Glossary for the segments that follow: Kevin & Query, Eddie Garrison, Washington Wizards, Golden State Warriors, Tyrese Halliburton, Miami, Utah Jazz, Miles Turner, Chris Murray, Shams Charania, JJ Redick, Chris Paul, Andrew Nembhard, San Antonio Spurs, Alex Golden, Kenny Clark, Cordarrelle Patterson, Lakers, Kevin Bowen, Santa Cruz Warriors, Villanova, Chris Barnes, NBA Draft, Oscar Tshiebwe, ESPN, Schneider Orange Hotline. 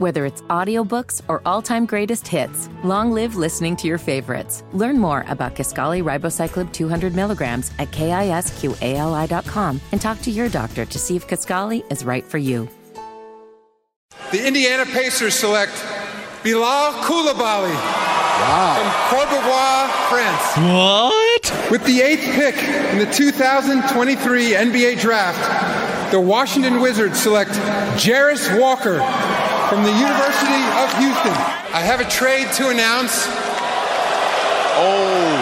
Whether it's audiobooks or all-time greatest hits, long live listening to your favorites. Learn more about Kisqali Ribociclib 200 milligrams at KISQALI.com and talk to your doctor to see if Kisqali is right for you. The Indiana Pacers select Bilal Coulibaly from Courbevoie, France. What? With the 8th pick in the 2023 NBA Draft, the Washington Wizards select Jarace Walker from the University of Houston. I have a trade to announce. Oh.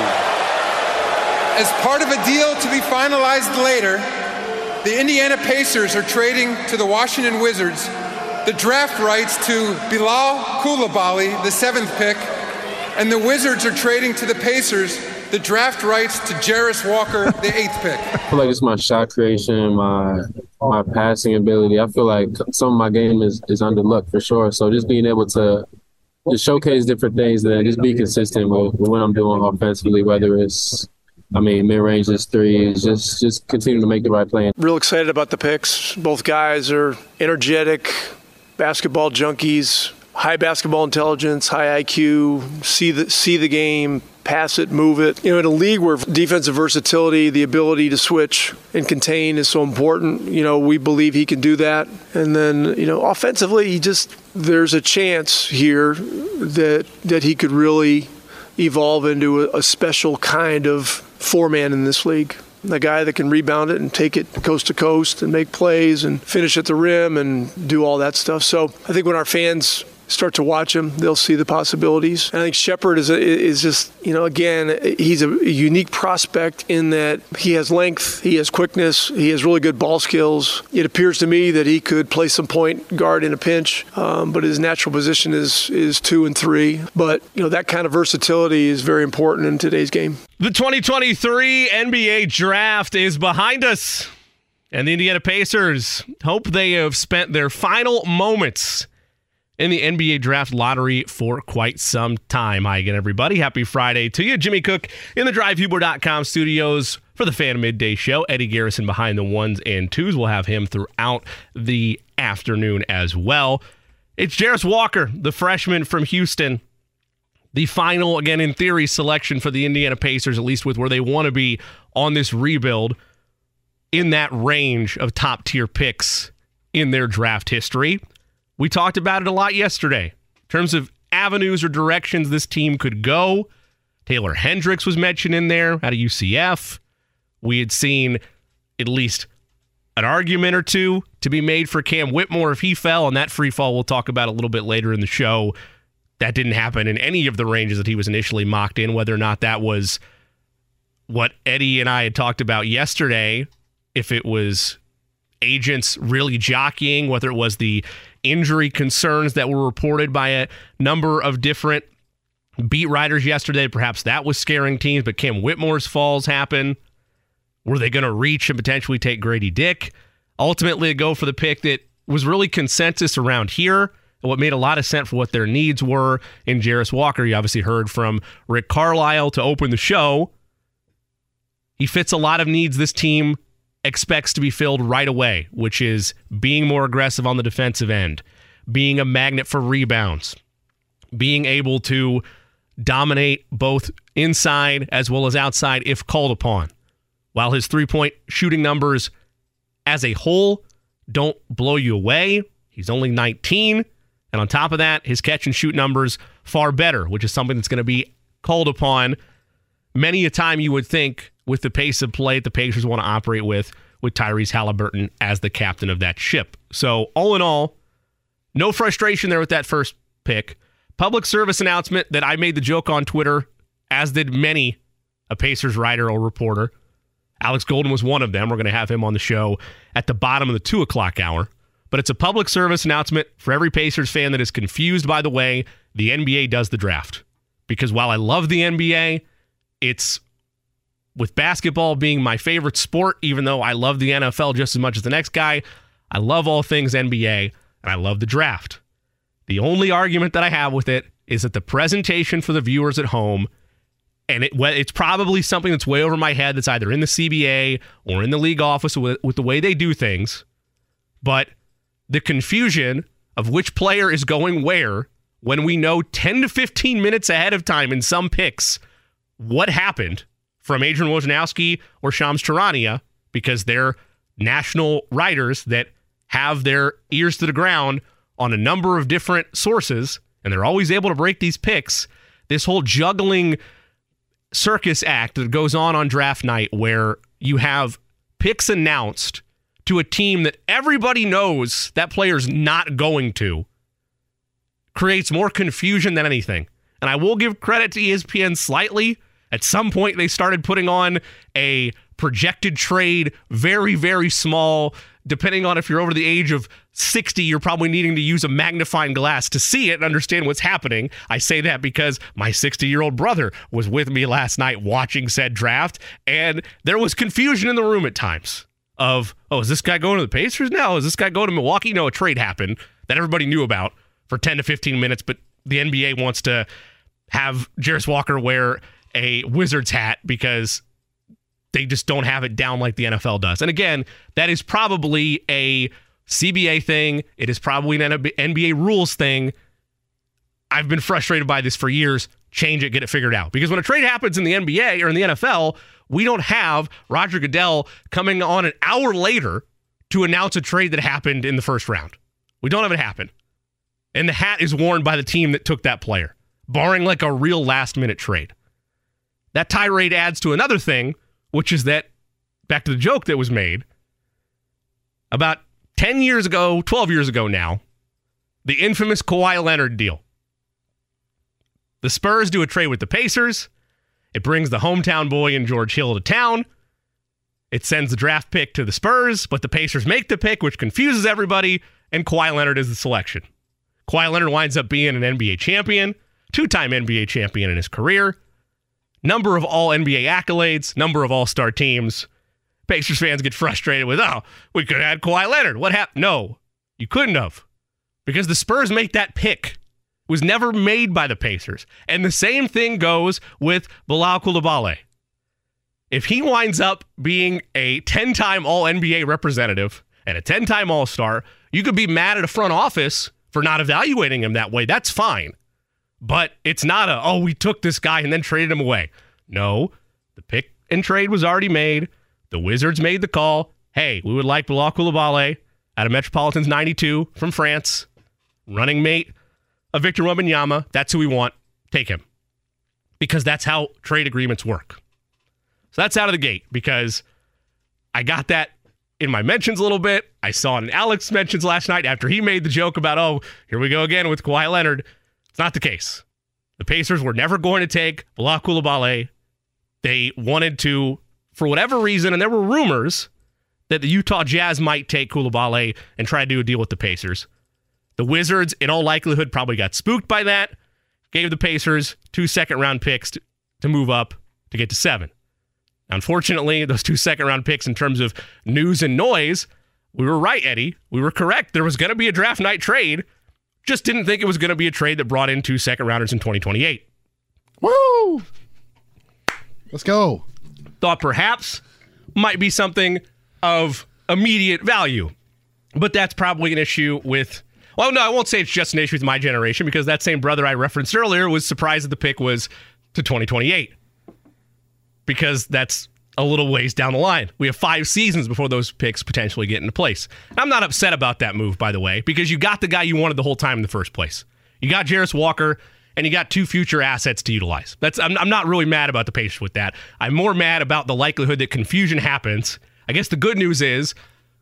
As part of a deal to be finalized later, the Indiana Pacers are trading to the Washington Wizards the draft rights to Bilal Coulibaly, the 7th pick, and the Wizards are trading to the Pacers the draft rights to Jarace Walker, the 8th pick. I feel like it's my shot creation, my passing ability. I feel like some of my game is under luck for sure. So just being able to showcase different things and just be consistent with what I'm doing offensively, whether it's mid-range is three. Just continue to make the right play. Real excited about the picks. Both guys are energetic. Basketball junkies, high basketball intelligence, high IQ, see the game, pass it, move it. You know, in a league where defensive versatility, the ability to switch and contain is so important, you know, we believe he can do that. And then, you know, offensively, there's a chance here that he could really evolve into a special kind of four-man in this league. The guy that can rebound it and take it coast to coast and make plays and finish at the rim and do all that stuff. So I think when our fans start to watch him, they'll see the possibilities. And I think Sheppard is just, you know, again, he's a unique prospect in that he has length, he has quickness, he has really good ball skills. It appears to me that he could play some point guard in a pinch, but his natural position is 2 and 3. But, you know, that kind of versatility is very important in today's game. The 2023 NBA Draft is behind us, and the Indiana Pacers hope they have spent their final moments in the NBA draft lottery for quite some time. Hi again, everybody. Happy Friday to you. Jimmy Cook in the DriveHuber.com studios for the Fan Midday Show. Eddie Garrison behind the ones and twos. We'll have him throughout the afternoon as well. It's Jarace Walker, the freshman from Houston. The final, again, in theory, selection for the Indiana Pacers, at least with where they want to be on this rebuild, in that range of top-tier picks in their draft history. We talked about it a lot yesterday in terms of avenues or directions this team could go. Taylor Hendricks was mentioned in there out of UCF. We had seen at least an argument or two to be made for Cam Whitmore if he fell, and that free fall we'll talk about a little bit later in the show. That didn't happen in any of the ranges that he was initially mocked in, whether or not that was what Eddie and I had talked about yesterday, if it was agents really jockeying, whether it was the injury concerns that were reported by a number of different beat writers yesterday. Perhaps that was scaring teams, but Cam Whitmore's falls happen. Were they going to reach and potentially take Grady Dick? Ultimately, go for the pick that was really consensus around here, and what made a lot of sense for what their needs were in Jarace Walker. You obviously heard from Rick Carlisle to open the show. He fits a lot of needs this team expects to be filled right away, which is being more aggressive on the defensive end, being a magnet for rebounds, being able to dominate both inside as well as outside if called upon, while his three-point shooting numbers as a whole don't blow you away. He's only 19, and on top of that, his catch-and-shoot numbers far better, which is something that's going to be called upon many a time, you would think, with the pace of play the Pacers want to operate with Tyrese Halliburton as the captain of that ship. So all in all, no frustration there with that first pick. Public service announcement that I made the joke on Twitter, as did many a Pacers writer or reporter. Alex Golden was one of them. We're going to have him on the show at the bottom of the 2 o'clock hour. But it's a public service announcement for every Pacers fan that is confused by the way the NBA does the draft. Because while I love the NBA, it's, with basketball being my favorite sport, even though I love the NFL just as much as the next guy, I love all things NBA, and I love the draft. The only argument that I have with it is that the presentation for the viewers at home, and it's probably something that's way over my head that's either in the CBA or in the league office with the way they do things, but the confusion of which player is going where when we know 10 to 15 minutes ahead of time in some picks what happened from Adrian Wojnarowski or Shams Charania, because they're national writers that have their ears to the ground on a number of different sources, and they're always able to break these picks. This whole juggling circus act that goes on draft night where you have picks announced to a team that everybody knows that player's not going to creates more confusion than anything. And I will give credit to ESPN slightly. At some point, they started putting on a projected trade, very, very small. Depending on if you're over the age of 60, you're probably needing to use a magnifying glass to see it and understand what's happening. I say that because my 60-year-old brother was with me last night watching said draft, and there was confusion in the room at times of, oh, is this guy going to the Pacers now? Is this guy going to Milwaukee? No, a trade happened that everybody knew about for 10 to 15 minutes, but the NBA wants to have Jarace Walker wear a Wizards hat because they just don't have it down like the NFL does. And again, that is probably a CBA thing. It is probably an NBA rules thing. I've been frustrated by this for years. Change it, get it figured out. Because when a trade happens in the NBA or in the NFL, we don't have Roger Goodell coming on an hour later to announce a trade that happened in the first round. We don't have it happen. And the hat is worn by the team that took that player, barring like a real last-minute trade. That tirade adds to another thing, which is that, back to the joke that was made, about 10 years ago, 12 years ago now, the infamous Kawhi Leonard deal. The Spurs do a trade with the Pacers. It brings the hometown boy in George Hill to town. It sends the draft pick to the Spurs, but the Pacers make the pick, which confuses everybody, and Kawhi Leonard is the selection. Kawhi Leonard winds up being an NBA champion, two-time NBA champion in his career, number of all NBA accolades, number of all-star teams. Pacers fans get frustrated with, oh, we could have had Kawhi Leonard. What happened? No, you couldn't have. Because the Spurs make that pick. It was never made by the Pacers. And the same thing goes with Bilal Coulibaly. If he winds up being a 10-time all-NBA representative and a 10-time all-star, you could be mad at a front office for not evaluating him that way. That's fine. But it's not a, oh, we took this guy and then traded him away. No, the pick and trade was already made. The Wizards made the call. Hey, we would like Bilal Coulibaly out of Metropolitan's 92 from France, running mate of Victor Wembanyama. That's who we want. Take him. Because that's how trade agreements work. So that's out of the gate, because I got that in my mentions a little bit. I saw it in Alex's mentions last night after he made the joke about, oh, here we go again with Kawhi Leonard. Not the case. The Pacers were never going to take Bilal Coulibaly. They wanted to, for whatever reason, and there were rumors that the Utah Jazz might take Coulibaly and try to do a deal with the Pacers. The Wizards, in all likelihood, probably got spooked by that, gave the Pacers 2 second-round picks to move up to get to 7. Unfortunately, those 2 second-round picks in terms of news and noise, we were right, Eddie. We were correct. There was going to be a draft night trade. Just didn't think it was going to be a trade that brought in 2 second-rounders in 2028. Woo! Let's go. Thought perhaps might be something of immediate value. But that's probably an issue with... Well, no, I won't say it's just an issue with my generation, because that same brother I referenced earlier was surprised that the pick was to 2028. Because that's a little ways down the line. We have 5 seasons before those picks potentially get into place. And I'm not upset about that move, by the way, because you got the guy you wanted the whole time in the first place. You got Jarace Walker, and you got 2 future assets to utilize. I'm not really mad about the Pacers with that. I'm more mad about the likelihood that confusion happens. I guess the good news is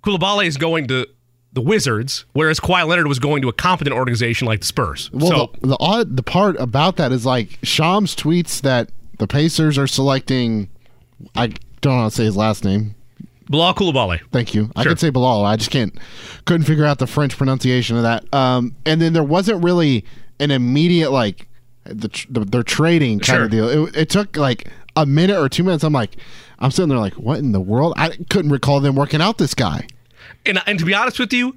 Coulibaly is going to the Wizards, whereas Kawhi Leonard was going to a competent organization like the Spurs. Well, so, the part about that is, like, Shams tweets that the Pacers are selecting... I don't know how to say his last name. Bilal Coulibaly. Thank you. Sure. I could say Bilal. I just couldn't figure out the French pronunciation of that. And then there wasn't really an immediate, like, they're trading kind of deal. It took like a minute or 2 minutes. I'm sitting there like, what in the world? I couldn't recall them working out this guy. And to be honest with you,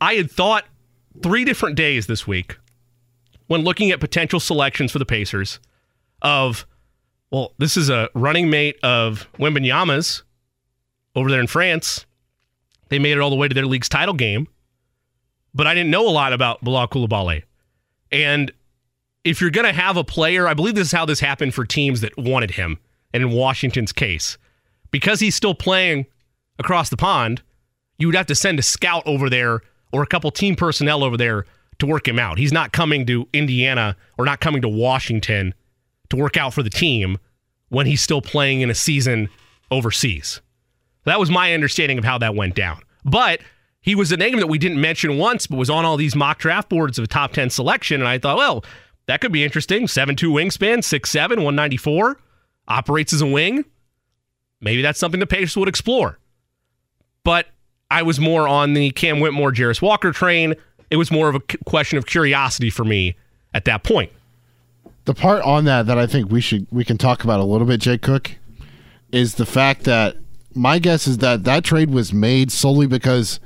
I had thought 3 different days this week when looking at potential selections for the Pacers of... Well, this is a running mate of Wembanyama's over there in France. They made it all the way to their league's title game. but I didn't know a lot about Bilal Coulibaly. And if you're going to have a player, I believe this is how this happened for teams that wanted him, and in Washington's case, because he's still playing across the pond, you would have to send a scout over there or a couple team personnel over there to work him out. He's not coming to Indiana or not coming to Washington to work out for the team when he's still playing in a season overseas. That was my understanding of how that went down. But he was a name that we didn't mention once, but was on all these mock draft boards of a top 10 selection. And I thought, well, that could be interesting. 7'2 wingspan, 6'7", 194, operates as a wing. Maybe that's something the Pacers would explore. But I was more on the Cam Whitmore, Jarace Walker train. It was more of a question of curiosity for me at that point. The part on that I think we can talk about a little bit, Jay Cook, is the fact that my guess is that trade was made solely because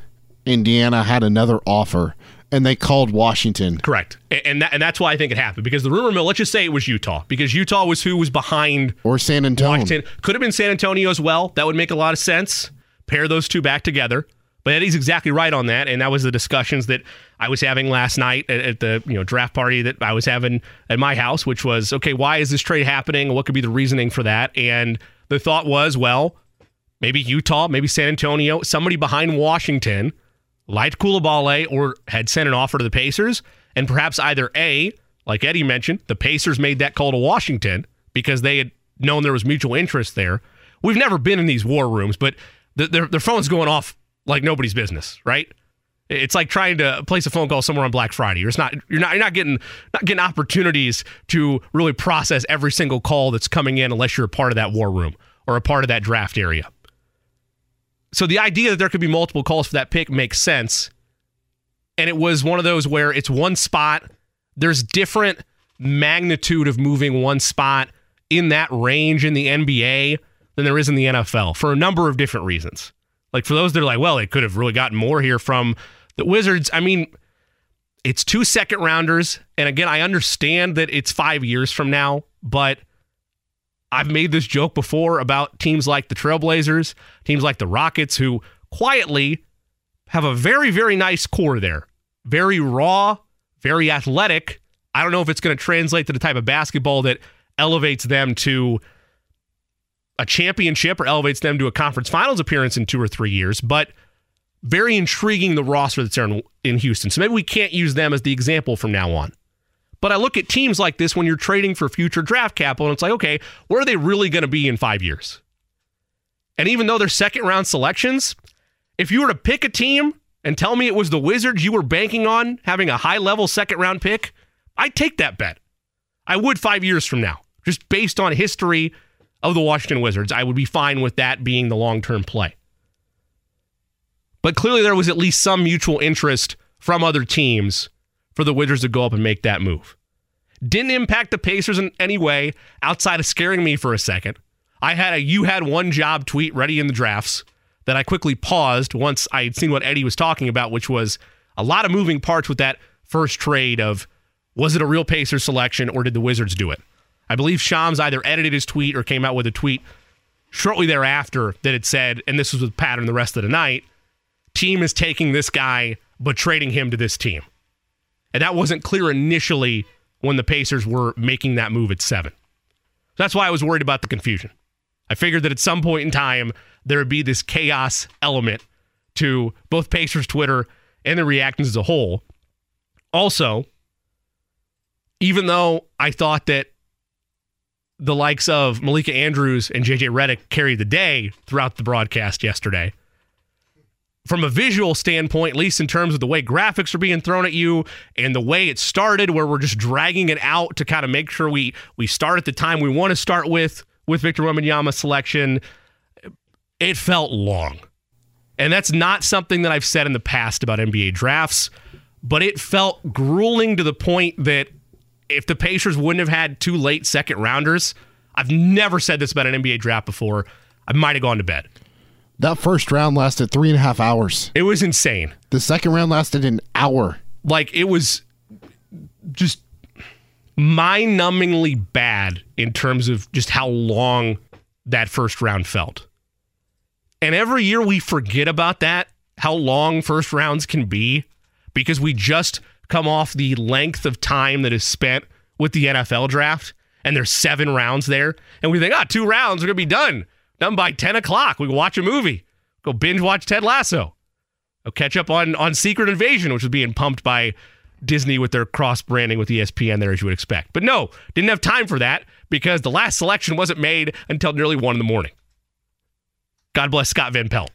Indiana had another offer and they called Washington. Correct, and that's why I think it happened, because the rumor mill. Let's just say it was Utah, because Utah was who was behind, or San Antonio. Washington. Could have been San Antonio as well. That would make a lot of sense. Pair those two back together. But Eddie's exactly right on that, and that was the discussions that I was having last night at the draft party that I was having at my house, which was, okay, why is this trade happening? What could be the reasoning for that? And the thought was, well, maybe Utah, maybe San Antonio, somebody behind Washington liked Coulibaly or had sent an offer to the Pacers, and perhaps either A, like Eddie mentioned, the Pacers made that call to Washington because they had known there was mutual interest there. We've never been in these war rooms, but their phone's going off like nobody's business, right? It's like trying to place a phone call somewhere on Black Friday. You're not getting opportunities to really process every single call that's coming in unless you're a part of that war room or a part of that draft area. So the idea that there could be multiple calls for that pick makes sense. And it was one of those where it's one spot. There's different magnitude of moving one spot in that range in the NBA than there is in the NFL for a number of different reasons. Like, for those that are like, well, they could have really gotten more here from the Wizards. I mean, it's 2 second-rounders. And again, I understand that it's 5 years from now, but I've made this joke before about teams like the Trailblazers, teams like the Rockets, who quietly have a very, very nice core there. Very raw, very athletic. I don't know if it's going to translate to the type of basketball that elevates them to a championship or elevates them to a conference finals appearance in 2 or 3 years, but very intriguing, the roster that's there in Houston. So maybe we can't use them as the example from now on. But I look at teams like this when you're trading for future draft capital, and it's like, okay, where are they really going to be in 5 years? And even though they're second-round selections, if you were to pick a team and tell me it was the Wizards you were banking on having a high-level second-round pick, I'd take that bet. I would 5 years from now, just based on history of the Washington Wizards. I would be fine with that being the long-term play. But clearly there was at least some mutual interest from other teams for the Wizards to go up and make that move. Didn't impact the Pacers in any way outside of scaring me for a second. I had a "you had one job" tweet ready in the drafts that I quickly paused once I had seen what Eddie was talking about, which was a lot of moving parts with that first trade of, was it a real Pacers selection or did the Wizards do it? I believe Shams either edited his tweet or came out with a tweet shortly thereafter that had said, and this was the pattern the rest of the night, team is taking this guy but trading him to this team. And that wasn't clear initially when the Pacers were making that move at 7. That's why I was worried about the confusion. I figured that at some point in time, there would be this chaos element to both Pacers Twitter and the reactions as a whole. Also, even though I thought that the likes of Malika Andrews and JJ Redick carried the day throughout the broadcast yesterday, from a visual standpoint, at least in terms of the way graphics are being thrown at you and the way it started, where we're just dragging it out to kind of make sure we start at the time we want to start with Victor Wembanyama's selection, it felt long. And that's not something that I've said in the past about NBA drafts, but it felt grueling to the point that if the Pacers wouldn't have had 2 late second rounders, I've never said this about an NBA draft before, I might have gone to bed. That first round lasted 3.5 hours. It was insane. The second round lasted an hour. Like, it was just mind-numbingly bad in terms of just how long that first round felt. And every year we forget about that, how long first rounds can be. because we just come off the length of time that is spent with the NFL draft, and there's 7 rounds there, and we think, 2 rounds, we're going to be done by 10 o'clock. We can watch a movie, go binge watch Ted Lasso, go catch up on Secret Invasion, which was being pumped by Disney with their cross-branding with ESPN there, as you would expect. But no, didn't have time for that because the last selection wasn't made until nearly 1 in the morning. God bless Scott Van Pelt,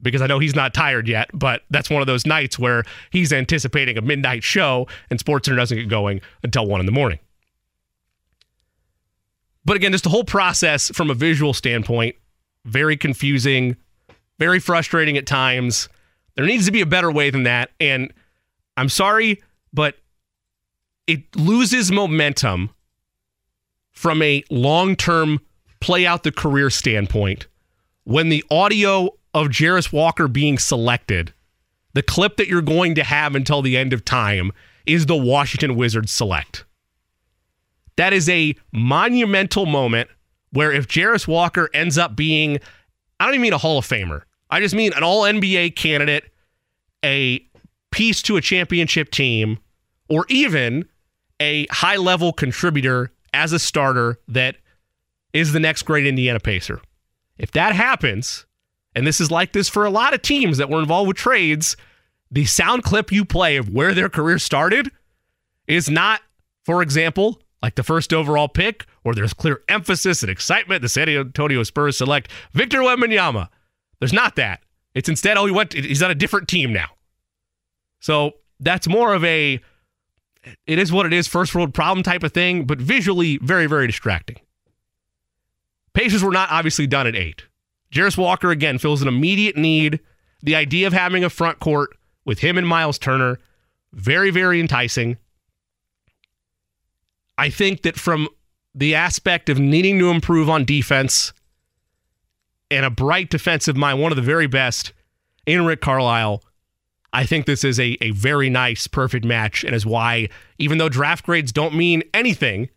because I know he's not tired yet, but that's one of those nights where he's anticipating a midnight show and SportsCenter doesn't get going until 1 in the morning. But again, just the whole process from a visual standpoint, very confusing, very frustrating at times. There needs to be a better way than that, and I'm sorry, but it loses momentum from a long-term play-out-the-career standpoint when the audio of Jarace Walker being selected, the clip that you're going to have until the end of time, is the Washington Wizards select. That is a monumental moment where if Jarace Walker ends up being, I don't even mean a Hall of Famer, I just mean an all-NBA candidate, a piece to a championship team, or even a high-level contributor as a starter that is the next great Indiana Pacer. If that happens, and this is like this for a lot of teams that were involved with trades, the sound clip you play of where their career started is not, for example, like the first overall pick, or there's clear emphasis and excitement. The San Antonio Spurs select Victor Wembanyama. There's not that. It's instead, he's on a different team now. So that's more of a, it is what it is, first world problem type of thing, but visually very, very distracting. Pacers were not obviously done at 8. Jarace Walker, again, fills an immediate need. The idea of having a front court with him and Miles Turner, very, very enticing. I think that from the aspect of needing to improve on defense and a bright defensive mind, one of the very best in Rick Carlisle, I think this is a very nice, perfect match, and is why, even though draft grades don't mean anything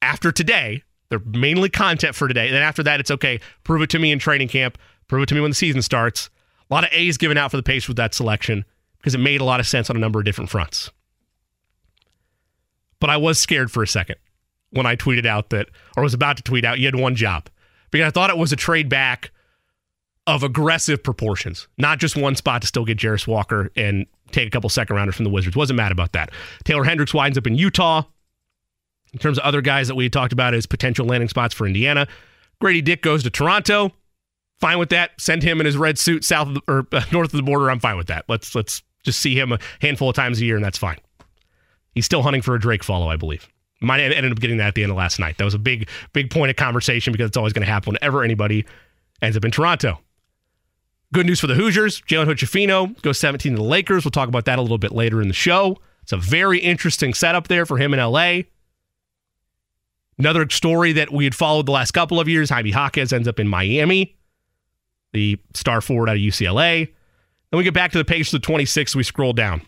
after today, they're mainly content for today. Then after that, it's okay, prove it to me in training camp, prove it to me when the season starts. A lot of A's given out for the Pacers with that selection because it made a lot of sense on a number of different fronts. But I was scared for a second when I tweeted out that, or was about to tweet out, you had one job, because I thought it was a trade back of aggressive proportions, not just one spot to still get Jarace Walker and take a couple second-rounders from the Wizards. Wasn't mad about that. Taylor Hendricks winds up in Utah. In terms of other guys that we had talked about as potential landing spots for Indiana, Grady Dick goes to Toronto. Fine with that. Send him in his red suit north of the border. I'm fine with that. Let's just see him a handful of times a year, and that's fine. He's still hunting for a Drake follow, I believe. Might have ended up getting that at the end of last night. That was a big, big point of conversation because it's always going to happen whenever anybody ends up in Toronto. Good news for the Hoosiers. Jalen Hood-Schifino goes 17 to the Lakers. We'll talk about that a little bit later in the show. It's a very interesting setup there for him in L.A. Another story that we had followed the last couple of years, Jaime Jaquez ends up in Miami, the star forward out of UCLA. Then we get back to the page to the 26th. We scroll down.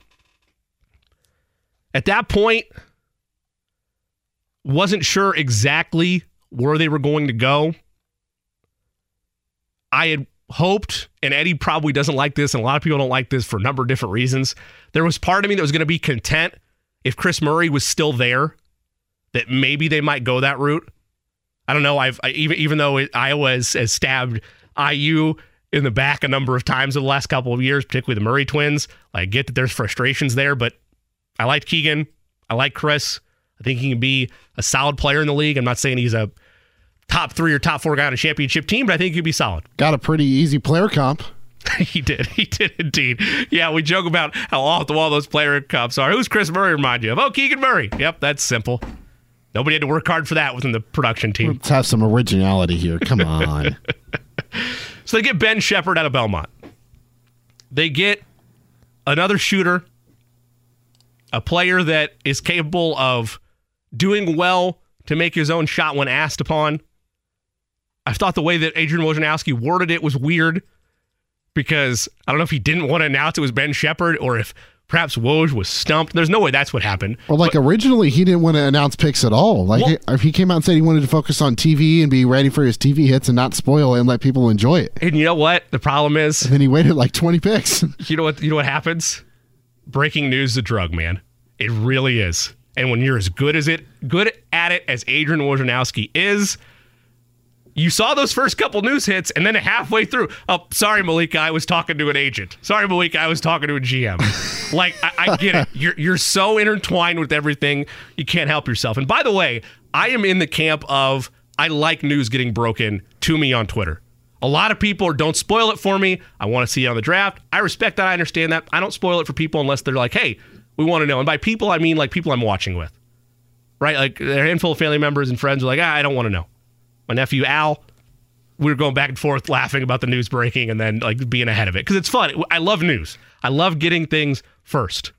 At that point, wasn't sure exactly where they were going to go. I had hoped, and Eddie probably doesn't like this, and a lot of people don't like this for a number of different reasons. There was part of me that was going to be content if Chris Murray was still there, that maybe they might go that route. I don't know. Even though Iowa has stabbed IU in the back a number of times in the last couple of years, particularly the Murray twins, I get that there's frustrations there, but I like Keegan. I like Chris. I think he can be a solid player in the league. I'm not saying he's a top 3 or top 4 guy on a championship team, but I think he'd be solid. Got a pretty easy player comp. He did. He did indeed. Yeah, we joke about how off the wall those player comps are. Who's Chris Murray remind you of? Oh, Keegan Murray. Yep, that's simple. Nobody had to work hard for that within the production team. Let's have some originality here. Come on. So they get Ben Sheppard out of Belmont. They get another shooter, a player that is capable of doing well to make his own shot when asked upon. I thought the way that Adrian Wojnarowski worded it was weird because I don't know if he didn't want to announce it was Ben Sheppard or if perhaps Woj was stumped. There's no way that's what happened. Well, originally he didn't want to announce picks at all. If he came out and said he wanted to focus on TV and be ready for his TV hits and not spoil it and let people enjoy it. And you know what the problem is? And then he waited 20 picks. You know what happens? breaking news is a drug, man. It really is. And when you're as good at it as Adrian Wojnarowski is, you saw those first couple news hits, and then halfway through, oh, sorry, Malika, I was talking to an agent. Sorry, Malika, I was talking to a GM. Like, I get it. You're so intertwined with everything, you can't help yourself. And by the way, I am in the camp of I like news getting broken to me on Twitter. A lot of people are, don't spoil it for me. I want to see it on the draft. I respect that. I understand that. I don't spoil it for people unless they're like, hey, we want to know. And by people, I mean like people I'm watching with, right? Like their handful of family members and friends are like, I don't want to know. My nephew, Al, we were going back and forth laughing about the news breaking and then like being ahead of it because it's fun. I love news. I love getting things first.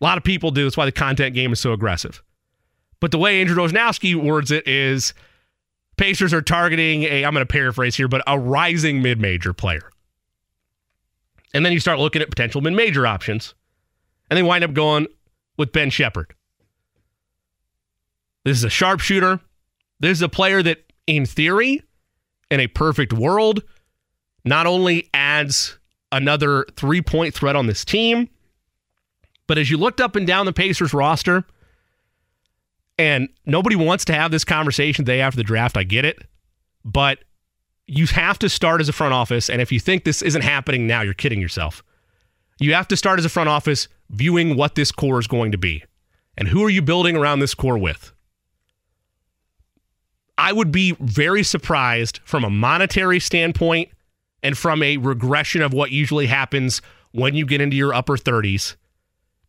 A lot of people do. That's why the content game is so aggressive. But the way Andrew Wojnarowski words it is Pacers are targeting I'm going to paraphrase here, but a rising mid-major player. And then you start looking at potential mid-major options. And they wind up going with Ben Sheppard. This is a sharpshooter. This is a player that, in theory, in a perfect world, not only adds another three-point threat on this team, but as you looked up and down the Pacers roster, and nobody wants to have this conversation the day after the draft, I get it, but you have to start as a front office, and if you think this isn't happening now, you're kidding yourself. You have to start as a front office viewing what this core is going to be, and who are you building around this core with? I would be very surprised from a monetary standpoint and from a regression of what usually happens when you get into your upper 30s,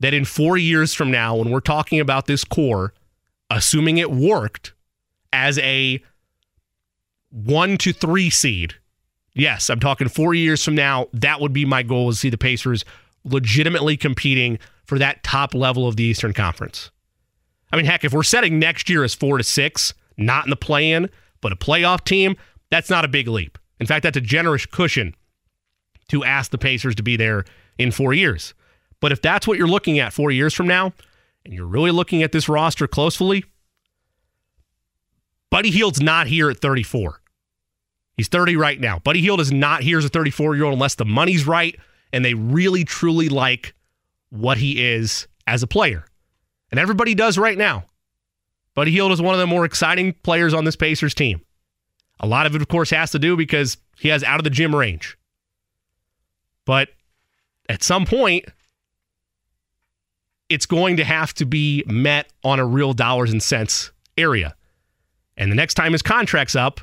that in 4 years from now, when we're talking about this core, assuming it worked as a 1 to 3 seed, yes, I'm talking 4 years from now, that would be my goal, is to see the Pacers legitimately competing for that top level of the Eastern Conference. I mean, heck, if we're setting next year as 4 to 6, not in the play-in, but a playoff team, that's not a big leap. In fact, that's a generous cushion to ask the Pacers to be there in 4 years. But if that's what you're looking at 4 years from now, and you're really looking at this roster closely, Buddy Hield's not here at 34. He's 30 right now. Buddy Hield is not here as a 34-year-old unless the money's right and they really, truly like what he is as a player. And everybody does right now. Buddy Hield is one of the more exciting players on this Pacers team. A lot of it, of course, has to do because he has out-of-the-gym range. But at some point, it's going to have to be met on a real dollars and cents area. And the next time his contract's up,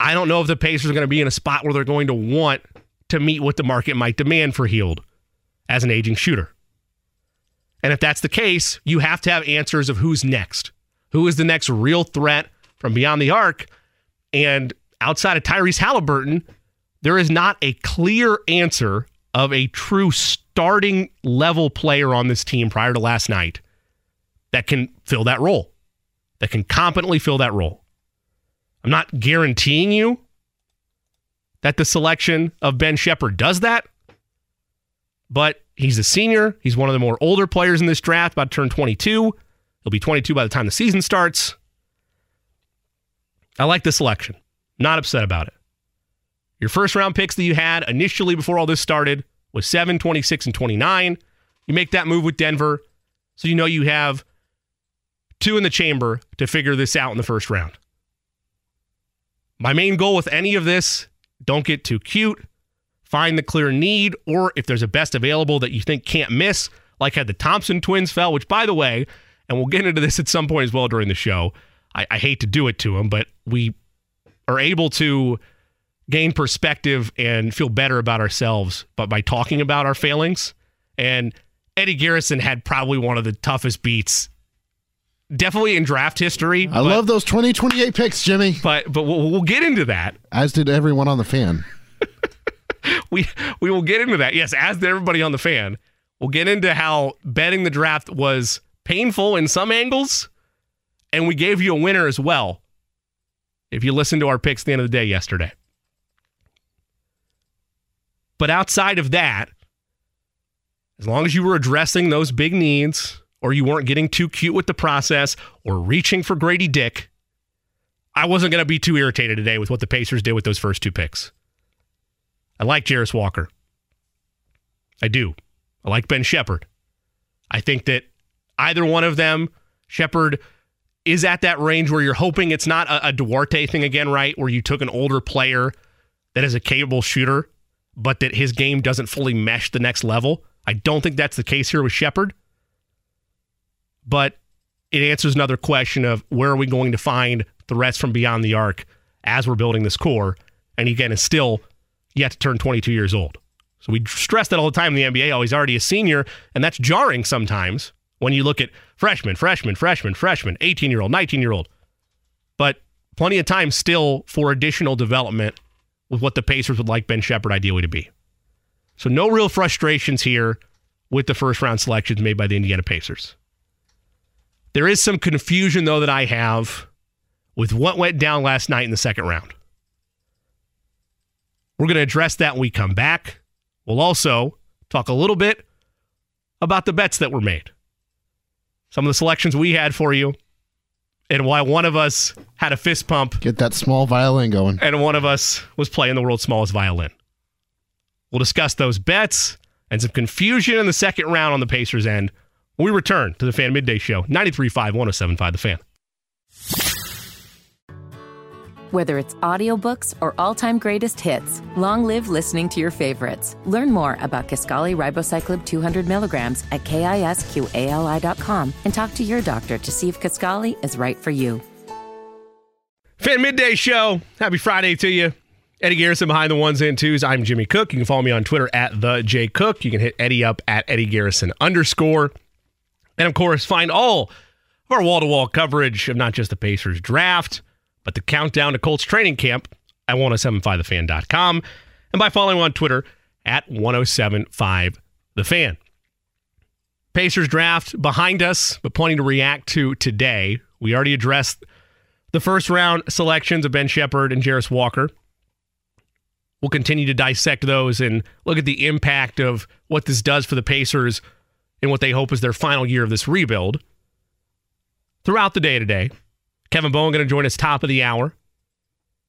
I don't know if the Pacers are going to be in a spot where they're going to want to meet what the market might demand for Hield as an aging shooter. And if that's the case, you have to have answers of who's next. Who is the next real threat from beyond the arc? And outside of Tyrese Halliburton, there is not a clear answer of a true starting level player on this team prior to last night that can fill that role, that can competently fill that role. I'm not guaranteeing you that the selection of Ben Sheppard does that, but he's a senior. He's one of the more older players in this draft, about to turn 22. He'll be 22 by the time the season starts. I like this selection. Not upset about it. Your first round picks that you had initially before all this started was 7, 26, and 29. You make that move with Denver, so you know you have 2 in the chamber to figure this out in the first round. My main goal with any of this, don't get too cute. Find the clear need, or if there's a best available that you think can't miss, like had the Thompson twins fell, which, by the way, and we'll get into this at some point as well during the show, I hate to do it to them, but we are able to gain perspective and feel better about ourselves but by talking about our failings. And Eddie Garrison had probably one of the toughest beats, definitely in draft history. I love those 2028 picks, Jimmy. But we'll get into that. As did everyone on the fan. We will get into that. Yes, as did everybody on the fan. We'll get into how betting the draft was painful in some angles, and we gave you a winner as well if you listened to our picks at the end of the day yesterday. But outside of that, as long as you were addressing those big needs, or you weren't getting too cute with the process, or reaching for Grady Dick, I wasn't going to be too irritated today with what the Pacers did with those first 2 picks. I like Jarace Walker. I do. I like Ben Sheppard. I think that either one of them, Sheppard is at that range where you're hoping it's not a Duarte thing again, right? Where you took an older player that is a capable shooter, but that his game doesn't fully mesh the next level. I don't think that's the case here with Sheppard. But it answers another question of where are we going to find the rest from beyond the arc as we're building this core. And again, it's still yet to turn 22 years old. So we stress that all the time in the NBA. Oh, he's already a senior, and that's jarring sometimes when you look at freshman, 18-year-old, 19-year-old. But plenty of time still for additional development with what the Pacers would like Ben Sheppard ideally to be. So no real frustrations here with the first-round selections made by the Indiana Pacers. There is some confusion, though, that I have with what went down last night in the second round. We're going to address that when we come back. We'll also talk a little bit about the bets that were made, some of the selections we had for you, and why one of us had a fist pump. Get that small violin going. And one of us was playing the world's smallest violin. We'll discuss those bets and some confusion in the second round on the Pacers' end when we return to the Fan Midday Show, 93.5, 107.5 The Fan. Whether it's audiobooks or all-time greatest hits, long live listening to your favorites. Learn more about Kisqali Ribociclib 200 milligrams at KISQALI.com and talk to your doctor to see if Kisqali is right for you. Fan Midday Show. Happy Friday to you. Eddie Garrison behind the ones and twos. I'm Jimmy Cook. You can follow me on Twitter at @TheJCook. You can hit Eddie up at @EddieGarrison_. And of course, find all of our wall-to-wall coverage of not just the Pacers draft, but the countdown to Colts training camp at 1075thefan.com and by following on Twitter at 1075thefan. Pacers draft behind us, but plenty to react to today. We already addressed the first round selections of Ben Sheppard and Jarace Walker. We'll continue to dissect those and look at the impact of what this does for the Pacers and what they hope is their final year of this rebuild. Throughout the day today, Kevin Bowen going to join us top of the hour.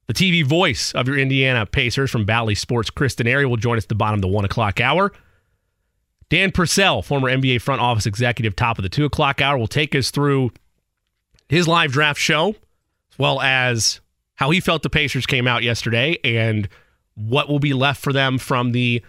The TV voice of your Indiana Pacers from Bally Sports, Chris Duarte, will join us at the bottom of the 1 o'clock hour. Dan Purcell, former NBA front office executive, top of the 2 o'clock hour, will take us through his live draft show, as well as how he felt the Pacers came out yesterday and what will be left for them from the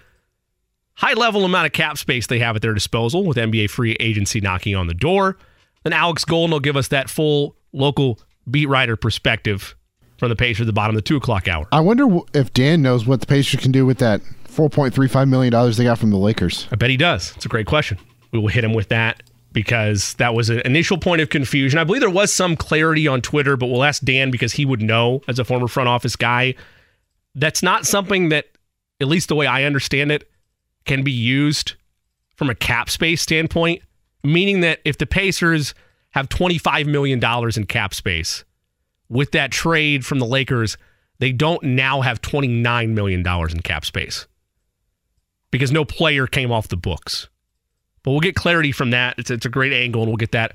high-level amount of cap space they have at their disposal with NBA free agency knocking on the door. Then Alex Golden will give us that full local beat writer perspective from the Pacers at the bottom of the 2 o'clock hour. I wonder if Dan knows what the Pacers can do with that $4.35 million they got from the Lakers. I bet he does. It's a great question. We will hit him with that because that was an initial point of confusion. I believe there was some clarity on Twitter, but we'll ask Dan because he would know as a former front office guy. That's not something that, at least the way I understand it, can be used from a cap space standpoint, meaning that if the Pacers have $25 million in cap space, with that trade from the Lakers, they don't now have $29 million in cap space because no player came off the books. But we'll get clarity from that. It's a great angle, and we'll get that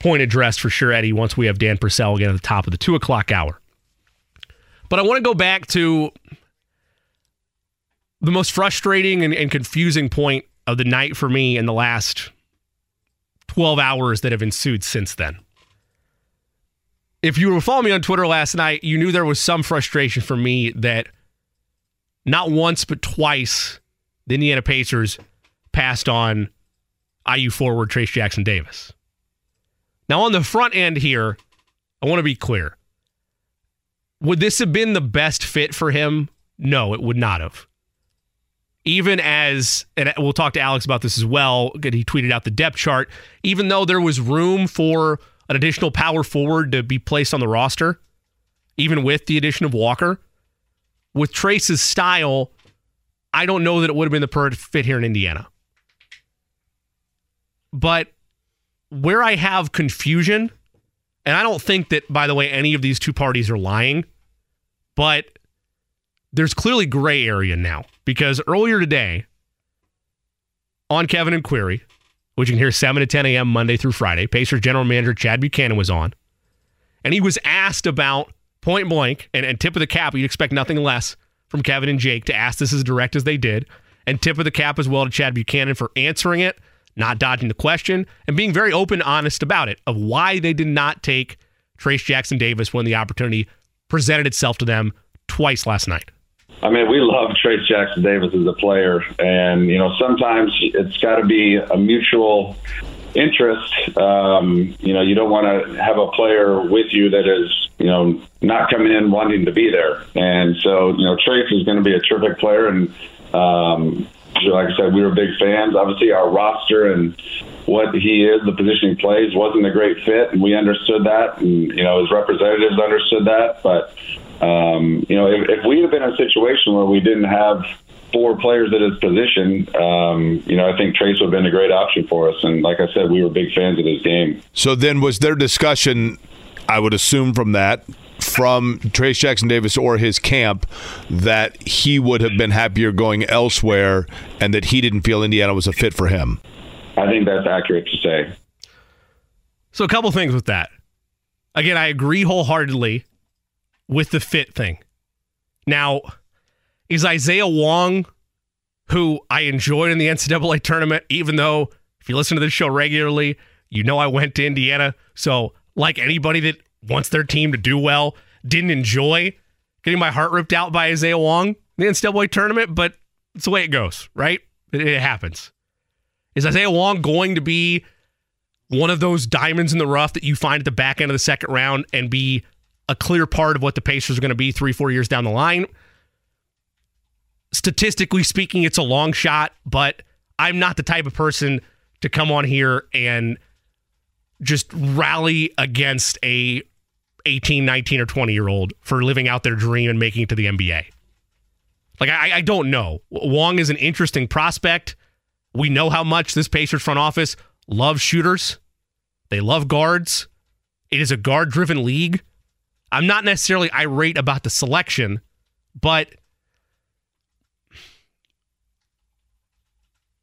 point addressed for sure, Eddie, once we have Dan Purcell again at the top of the 2 o'clock hour. But I want to go back to the most frustrating and confusing point of the night for me in the last 12 hours that have ensued since then. If you were following me on Twitter last night, you knew there was some frustration for me that not once but twice the Indiana Pacers passed on IU forward Trayce Jackson-Davis. Now on the front end here, I want to be clear. Would this have been the best fit for him? No, it would not have. Even as, and we'll talk to Alex about this as well, he tweeted out the depth chart, even though there was room for an additional power forward to be placed on the roster, even with the addition of Walker, with Trace's style, I don't know that it would have been the perfect fit here in Indiana. But where I have confusion, and I don't think that, by the way, any of these two parties are lying, but there's clearly gray area now because earlier today on Kevin and Query, which you can hear 7 to 10 a.m. Monday through Friday, Pacers general manager Chad Buchanan was on, and he was asked about point blank and tip of the cap. You'd expect nothing less from Kevin and Jake to ask this as direct as they did And tip of the cap as well to Chad Buchanan for answering it, not dodging the question, and being very open and honest about it, of why they did not take Trayce Jackson-Davis when the opportunity presented itself to them twice last night. I mean, we love Trayce Jackson-Davis as a player, and sometimes it's got to be a mutual interest. You don't want to have a player with you that is, not coming in wanting to be there. And so, Trayce is going to be a terrific player, and like I said, we were big fans. Obviously, our roster and what he is, the position he plays, wasn't a great fit, and we understood that, and his representatives understood that. But if we had been in a situation where we didn't have four players at his position, I think Trayce would have been a great option for us. And like I said, we were big fans of his game. So then, was there discussion? I would assume from Trayce Jackson-Davis or his camp that he would have been happier going elsewhere and that he didn't feel Indiana was a fit for him. I think that's accurate to say. So a couple things with that. Again, I agree wholeheartedly with the fit thing. Now, is Isaiah Wong, who I enjoyed in the NCAA tournament, even though if you listen to this show regularly, I went to Indiana, so like anybody that wants their team to do well, didn't enjoy getting my heart ripped out by Isaiah Wong in the NCAA tournament, but it's the way it goes, right? It happens. Is Isaiah Wong going to be one of those diamonds in the rough that you find at the back end of the second round and be a clear part of what the Pacers are going to be 3-4 years down the line? Statistically speaking, it's a long shot, but I'm not the type of person to come on here and just rally against a 18, 19, or 20-year-old for living out their dream and making it to the NBA. Like, I don't know. Wong is an interesting prospect. We know how much this Pacers front office loves shooters. They love guards. It is a guard-driven league. I'm not necessarily irate about the selection, but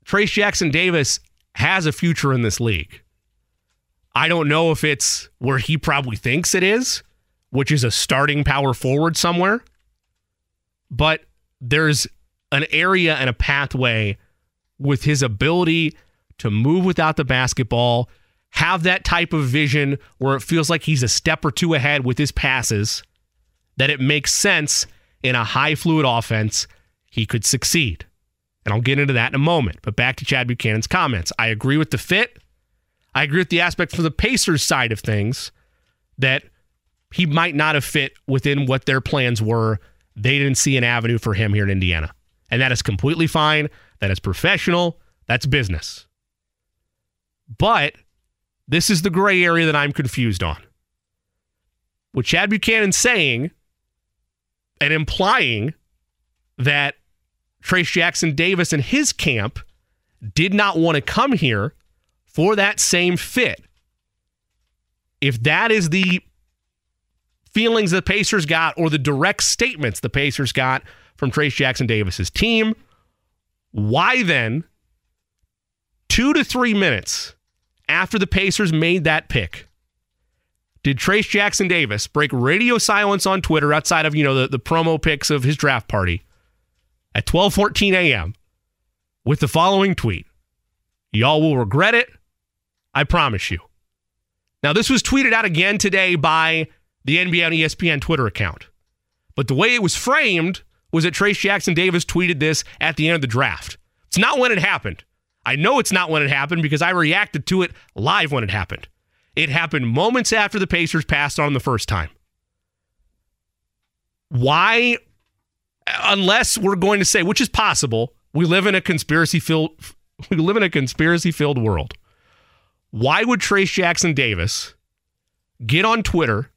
Trayce Jackson-Davis has a future in this league. I don't know if it's where he probably thinks it is, which is a starting power forward somewhere, but there's an area and a pathway with his ability to move without the basketball, have that type of vision where it feels like he's a step or two ahead with his passes, that it makes sense in a high fluid offense, he could succeed. And I'll get into that in a moment, but back to Chad Buchanan's comments. I agree with the fit. I agree with the aspect from the Pacers side of things that he might not have fit within what their plans were. They didn't see an avenue for him here in Indiana. And that is completely fine. That is professional. That's business. But this is the gray area that I'm confused on. With Chad Buchanan saying and implying that Trayce Jackson-Davis and his camp did not want to come here for that same fit. If that is the feelings the Pacers got or the direct statements the Pacers got from Trayce Jackson-Davis's team, why then, 2 to 3 minutes after the Pacers made that pick, did Trayce Jackson-Davis break radio silence on Twitter outside of, the promo pics of his draft party at 12:14 a.m. with the following tweet? Y'all will regret it. I promise you. Now, this was tweeted out again today by the NBA and ESPN Twitter account. But the way it was framed was that Trayce Jackson-Davis tweeted this at the end of the draft. It's not when it happened. I know it's not when it happened because I reacted to it live when it happened. It happened moments after the Pacers passed on the first time. Why? Unless we're going to say, which is possible, we live in a conspiracy-filled world. Why would Trayce Jackson-Davis get on Twitter,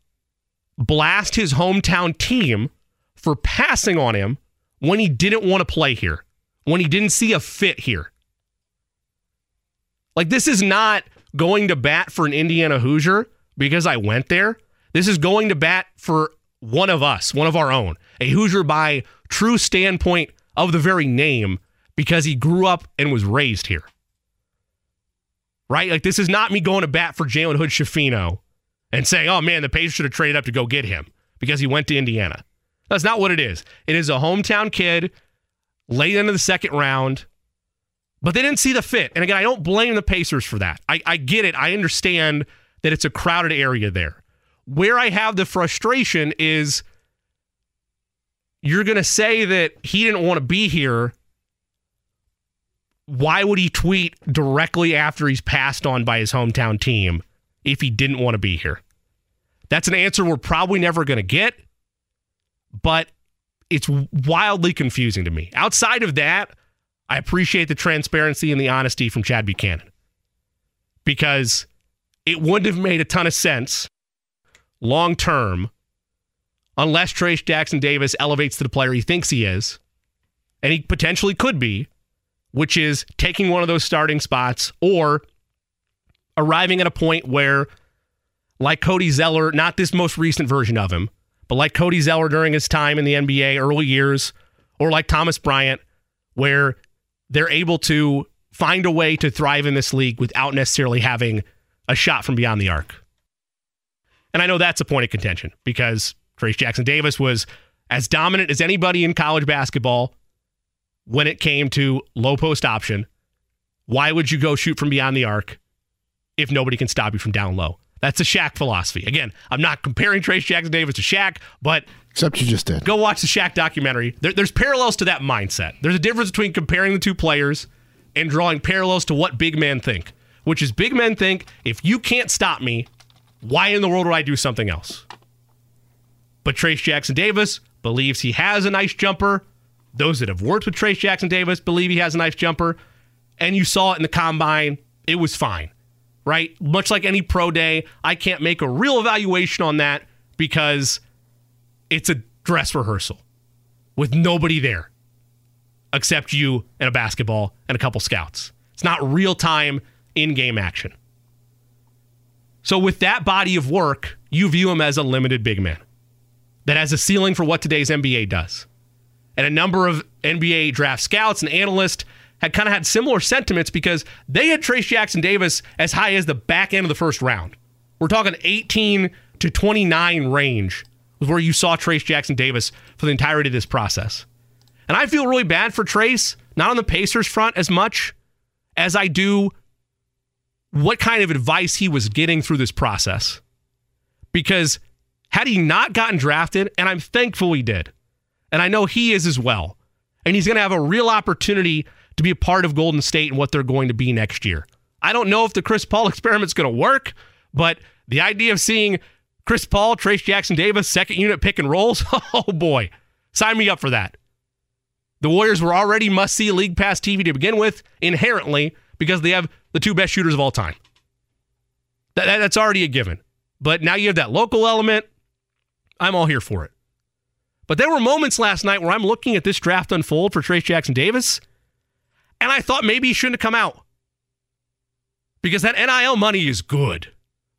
blast his hometown team for passing on him when he didn't want to play here, when he didn't see a fit here? Like, this is not going to bat for an Indiana Hoosier because I went there. This is going to bat for one of us, one of our own, a Hoosier by true standpoint of the very name, because he grew up and was raised here. Right? Like, this is not me going to bat for Jalen Hood-Schifino and saying, oh man, the Pacers should have traded up to go get him because he went to Indiana. That's not what it is. It is a hometown kid late into the second round, but they didn't see the fit. And again, I don't blame the Pacers for that. I get it. I understand that it's a crowded area there. Where I have the frustration is you're going to say that he didn't want to be here. Why would he tweet directly after he's passed on by his hometown team if he didn't want to be here? That's an answer we're probably never going to get, but it's wildly confusing to me. Outside of that, I appreciate the transparency and the honesty from Chad Buchanan, because it wouldn't have made a ton of sense long term unless Trayce Jackson-Davis elevates to the player he thinks he is, and he potentially could be, which is taking one of those starting spots or arriving at a point where, like Cody Zeller, not this most recent version of him, but like Cody Zeller during his time in the NBA early years, or like Thomas Bryant, where they're able to find a way to thrive in this league without necessarily having a shot from beyond the arc. And I know that's a point of contention because Trayce Jackson-Davis was as dominant as anybody in college basketball when it came to low post option. Why would you go shoot from beyond the arc if nobody can stop you from down low? That's the Shaq philosophy. Again, I'm not comparing Trayce Jackson-Davis to Shaq, but... Except you just did. Go watch the Shaq documentary. There's parallels to that mindset. There's a difference between comparing the two players and drawing parallels to what big men think, which is big men think, if you can't stop me, why in the world would I do something else? But Trayce Jackson-Davis believes he has a nice jumper. Those that have worked with Trayce Jackson-Davis believe he has a nice jumper. And you saw it in the combine. It was fine, right? Much like any pro day, I can't make a real evaluation on that because it's a dress rehearsal with nobody there except you and a basketball and a couple scouts. It's not real-time in-game action. So with that body of work, you view him as a limited big man that has a ceiling for what today's NBA does. And a number of NBA draft scouts and analysts had kind of had similar sentiments because they had Trayce Jackson-Davis as high as the back end of the first round. We're talking 18 to 29 range was where you saw Trayce Jackson-Davis for the entirety of this process. And I feel really bad for Trayce, not on the Pacers front as much as I do what kind of advice he was getting through this process. Because had he not gotten drafted, and I'm thankful he did, and I know he is as well, and he's going to have a real opportunity to be a part of Golden State and what they're going to be next year. I don't know if the Chris Paul experiment's going to work, but the idea of seeing Chris Paul, Trayce Jackson-Davis, second unit pick and rolls, oh boy, sign me up for that. The Warriors were already must-see league pass TV to begin with, inherently, because they have the two best shooters of all time. That's already a given. But now you have that local element. I'm all here for it. But there were moments last night where I'm looking at this draft unfold for Trayce Jackson-Davis, and I thought maybe he shouldn't have come out. Because that NIL money is good.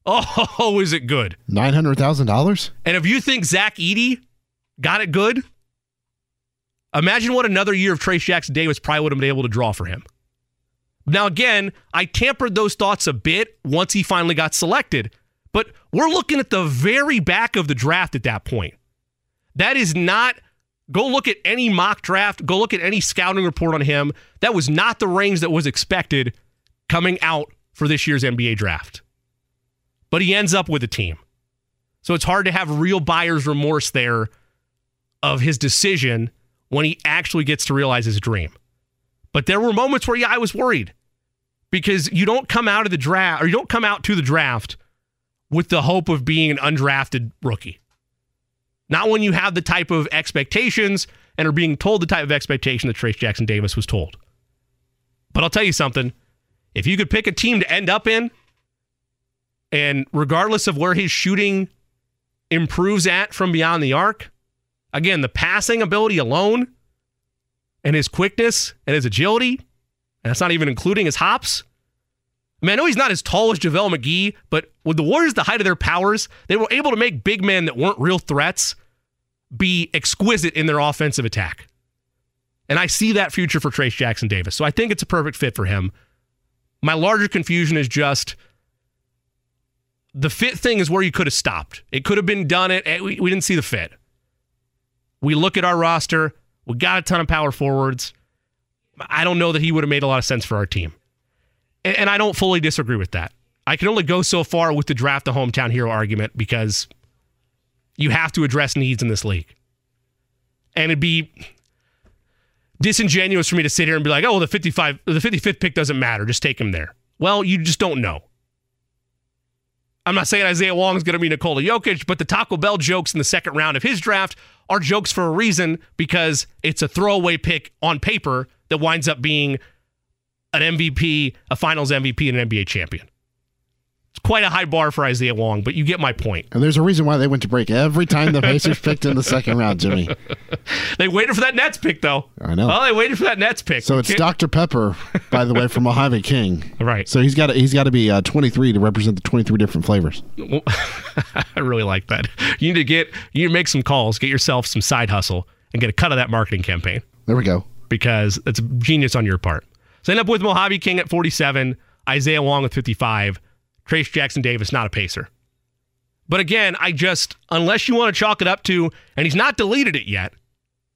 Oh, is it good? $900,000? And if you think Zach Edey got it good, imagine what another year of Trayce Jackson-Davis probably would have been able to draw for him. Now, again, I tampered those thoughts a bit once he finally got selected, but we're looking at the very back of the draft at that point. That is not... Go look at any mock draft. Go look at any scouting report on him. That was not the range that was expected coming out for this year's NBA draft. But he ends up with a team. So it's hard to have real buyer's remorse there of his decision when he actually gets to realize his dream. But there were moments where, I was worried because you don't come out of the draft, or you don't come out to the draft with the hope of being an undrafted rookie. Not when you have the type of expectations and are being told the type of expectation that Trayce Jackson-Davis was told. But I'll tell you something. If you could pick a team to end up in, and regardless of where his shooting improves at from beyond the arc, again, the passing ability alone and his quickness and his agility, and that's not even including his hops. I mean, I know he's not as tall as JaVale McGee, but with the Warriors, the height of their powers, they were able to make big men that weren't real threats be exquisite in their offensive attack. And I see that future for Trayce Jackson-Davis. So I think it's a perfect fit for him. My larger confusion is just the fit thing is where you could have stopped. It could have been done. We didn't see the fit. We look at our roster. We got a ton of power forwards. I don't know that he would have made a lot of sense for our team. And I don't fully disagree with that. I can only go so far with the draft the hometown hero argument because you have to address needs in this league. And it'd be disingenuous for me to sit here and be like, oh, the 55th pick doesn't matter. Just take him there. Well, you just don't know. I'm not saying Isaiah Wong is going to be Nikola Jokic, but the Taco Bell jokes in the second round of his draft are jokes for a reason because it's a throwaway pick on paper that winds up being an MVP, a finals MVP, and an NBA champion. It's quite a high bar for Isaiah Wong, but you get my point. And there's a reason why they went to break every time the Pacers picked in the second round, Jimmy. They waited for that Nets pick, though. I know. Well, they waited for that Nets pick. So it's Dr. Pepper, by the way, from Mojave King. Right. So he's got to be 23 to represent the 23 different flavors. Well, I really like that. You need to make some calls, get yourself some side hustle, and get a cut of that marketing campaign. There we go. Because it's genius on your part. So end up with Mojave King at 47, Isaiah Wong at 55, Trayce Jackson-Davis, not a Pacer. But again, unless you want to chalk it up to, and he's not deleted it yet,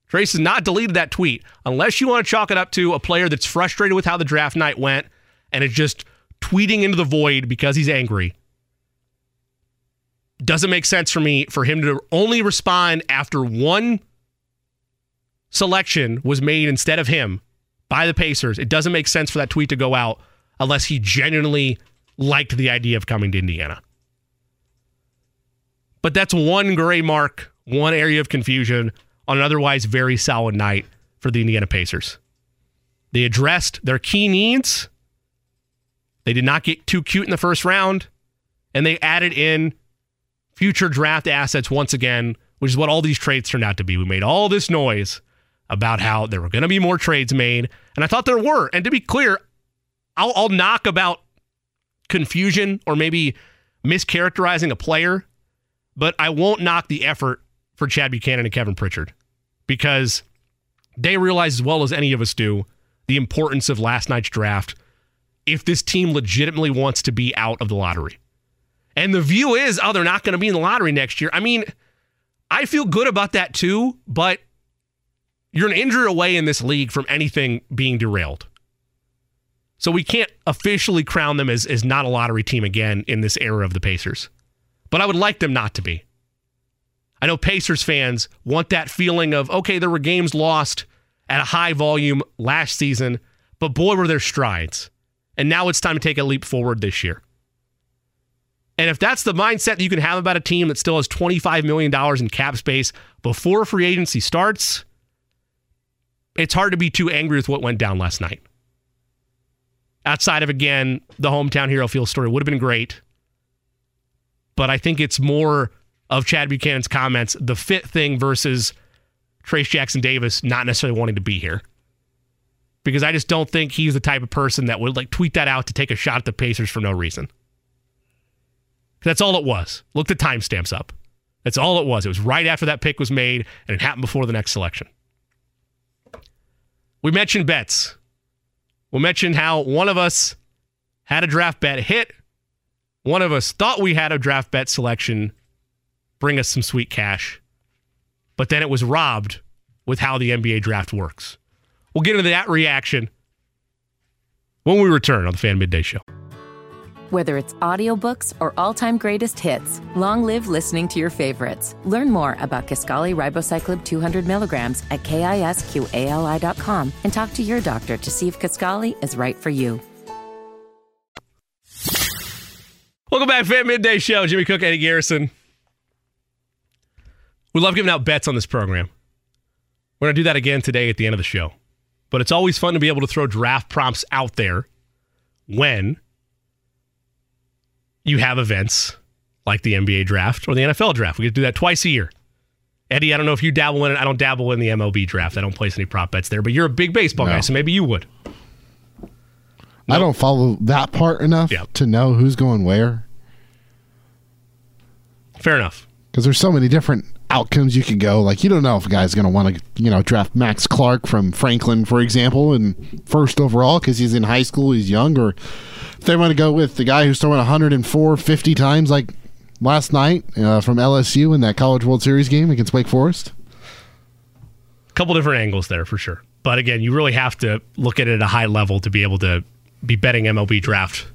Trayce has not deleted that tweet, unless you want to chalk it up to a player that's frustrated with how the draft night went and is just tweeting into the void because he's angry, doesn't make sense for me for him to only respond after one selection was made instead of him by the Pacers. It doesn't make sense for that tweet to go out unless he genuinely liked the idea of coming to Indiana. But that's one gray mark, one area of confusion on an otherwise very solid night for the Indiana Pacers. They addressed their key needs. They did not get too cute in the first round, and they added in future draft assets once again, which is what all these trades turned out to be. We made all this noise about how there were going to be more trades made, and I thought there were. And to be clear, I'll knock about confusion or maybe mischaracterizing a player, but I won't knock the effort for Chad Buchanan and Kevin Pritchard because they realize as well as any of us do the importance of last night's draft if this team legitimately wants to be out of the lottery. And the view is, oh, they're not going to be in the lottery next year. I mean, I feel good about that too, but you're an injury away in this league from anything being derailed. So we can't officially crown them as not a lottery team again in this era of the Pacers. But I would like them not to be. I know Pacers fans want that feeling of, okay, there were games lost at a high volume last season, but boy, were there strides. And now it's time to take a leap forward this year. And if that's the mindset that you can have about a team that still has $25 million in cap space before free agency starts, it's hard to be too angry with what went down last night. Outside of, again, the hometown hero field story would have been great. But I think it's more of Chad Buchanan's comments, the fit thing versus Trayce Jackson-Davis not necessarily wanting to be here. Because I just don't think he's the type of person that would tweet that out to take a shot at the Pacers for no reason. That's all it was. Look the timestamps up. That's all it was. It was right after that pick was made, and it happened before the next selection. We mentioned bets. We mentioned how one of us had a draft bet hit. One of us thought we had a draft bet selection bring us some sweet cash. But then it was robbed with how the NBA draft works. We'll get into that reaction when we return on the Fan Midday Show. Whether it's audiobooks or all-time greatest hits, long live listening to your favorites. Learn more about Kisqali Ribociclib 200 milligrams at KISQALI.com and talk to your doctor to see if Kisqali is right for you. Welcome back to Fan Midday Show. Jimmy Cook, Eddie Garrison. We love giving out bets on this program. We're going to do that again today at the end of the show. But it's always fun to be able to throw draft prompts out there when you have events like the NBA draft or the NFL draft. We get to do that twice a year. Eddie, I don't know if you dabble in it. I don't dabble in the MLB draft. I don't place any prop bets there, but you're a big baseball guy, so maybe you would. Nope. I don't follow that part enough to know who's going where. Fair enough. Because there's so many different outcomes you could go. Like, you don't know if a guy's going to want to draft Max Clark from Franklin, for example, and first overall because he's in high school, he's young, or if they want to go with the guy who's throwing 104 50 times like last night from LSU in that College World Series game against Wake Forest. Couple different angles there for sure. But again, you really have to look at it at a high level to be able to be betting MLB draft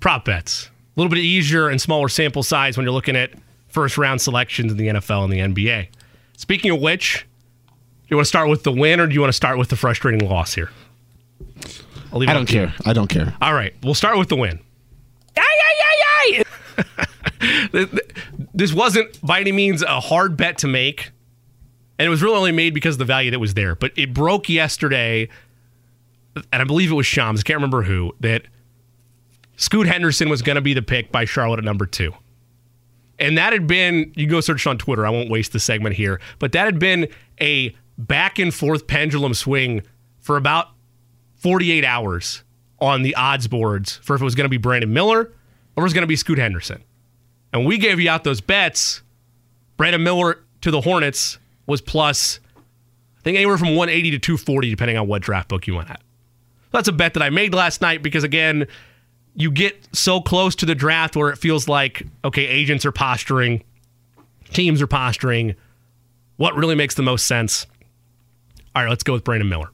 prop bets. A little bit easier and smaller sample size when you're looking at first round selections in the NFL and the NBA. Speaking of which, do you want to start with the win or do you want to start with the frustrating loss here? I don't care. All right. We'll start with the win. This wasn't by any means a hard bet to make. And it was really only made because of the value that was there. But it broke yesterday, and I believe it was Shams, I can't remember who, that Scoot Henderson was going to be the pick by Charlotte at number 2. And that had been, you go search it on Twitter, I won't waste the segment here, but that had been a back and forth pendulum swing for about 48 hours on the odds boards for if it was going to be Brandon Miller or if it was going to be Scoot Henderson. And we gave you out those bets. Brandon Miller to the Hornets was plus, I think, anywhere from 180 to 240, depending on what draft book you went at. That's a bet that I made last night because, again, you get so close to the draft where it feels like, okay, agents are posturing, teams are posturing. What really makes the most sense? All right, let's go with Brandon Miller.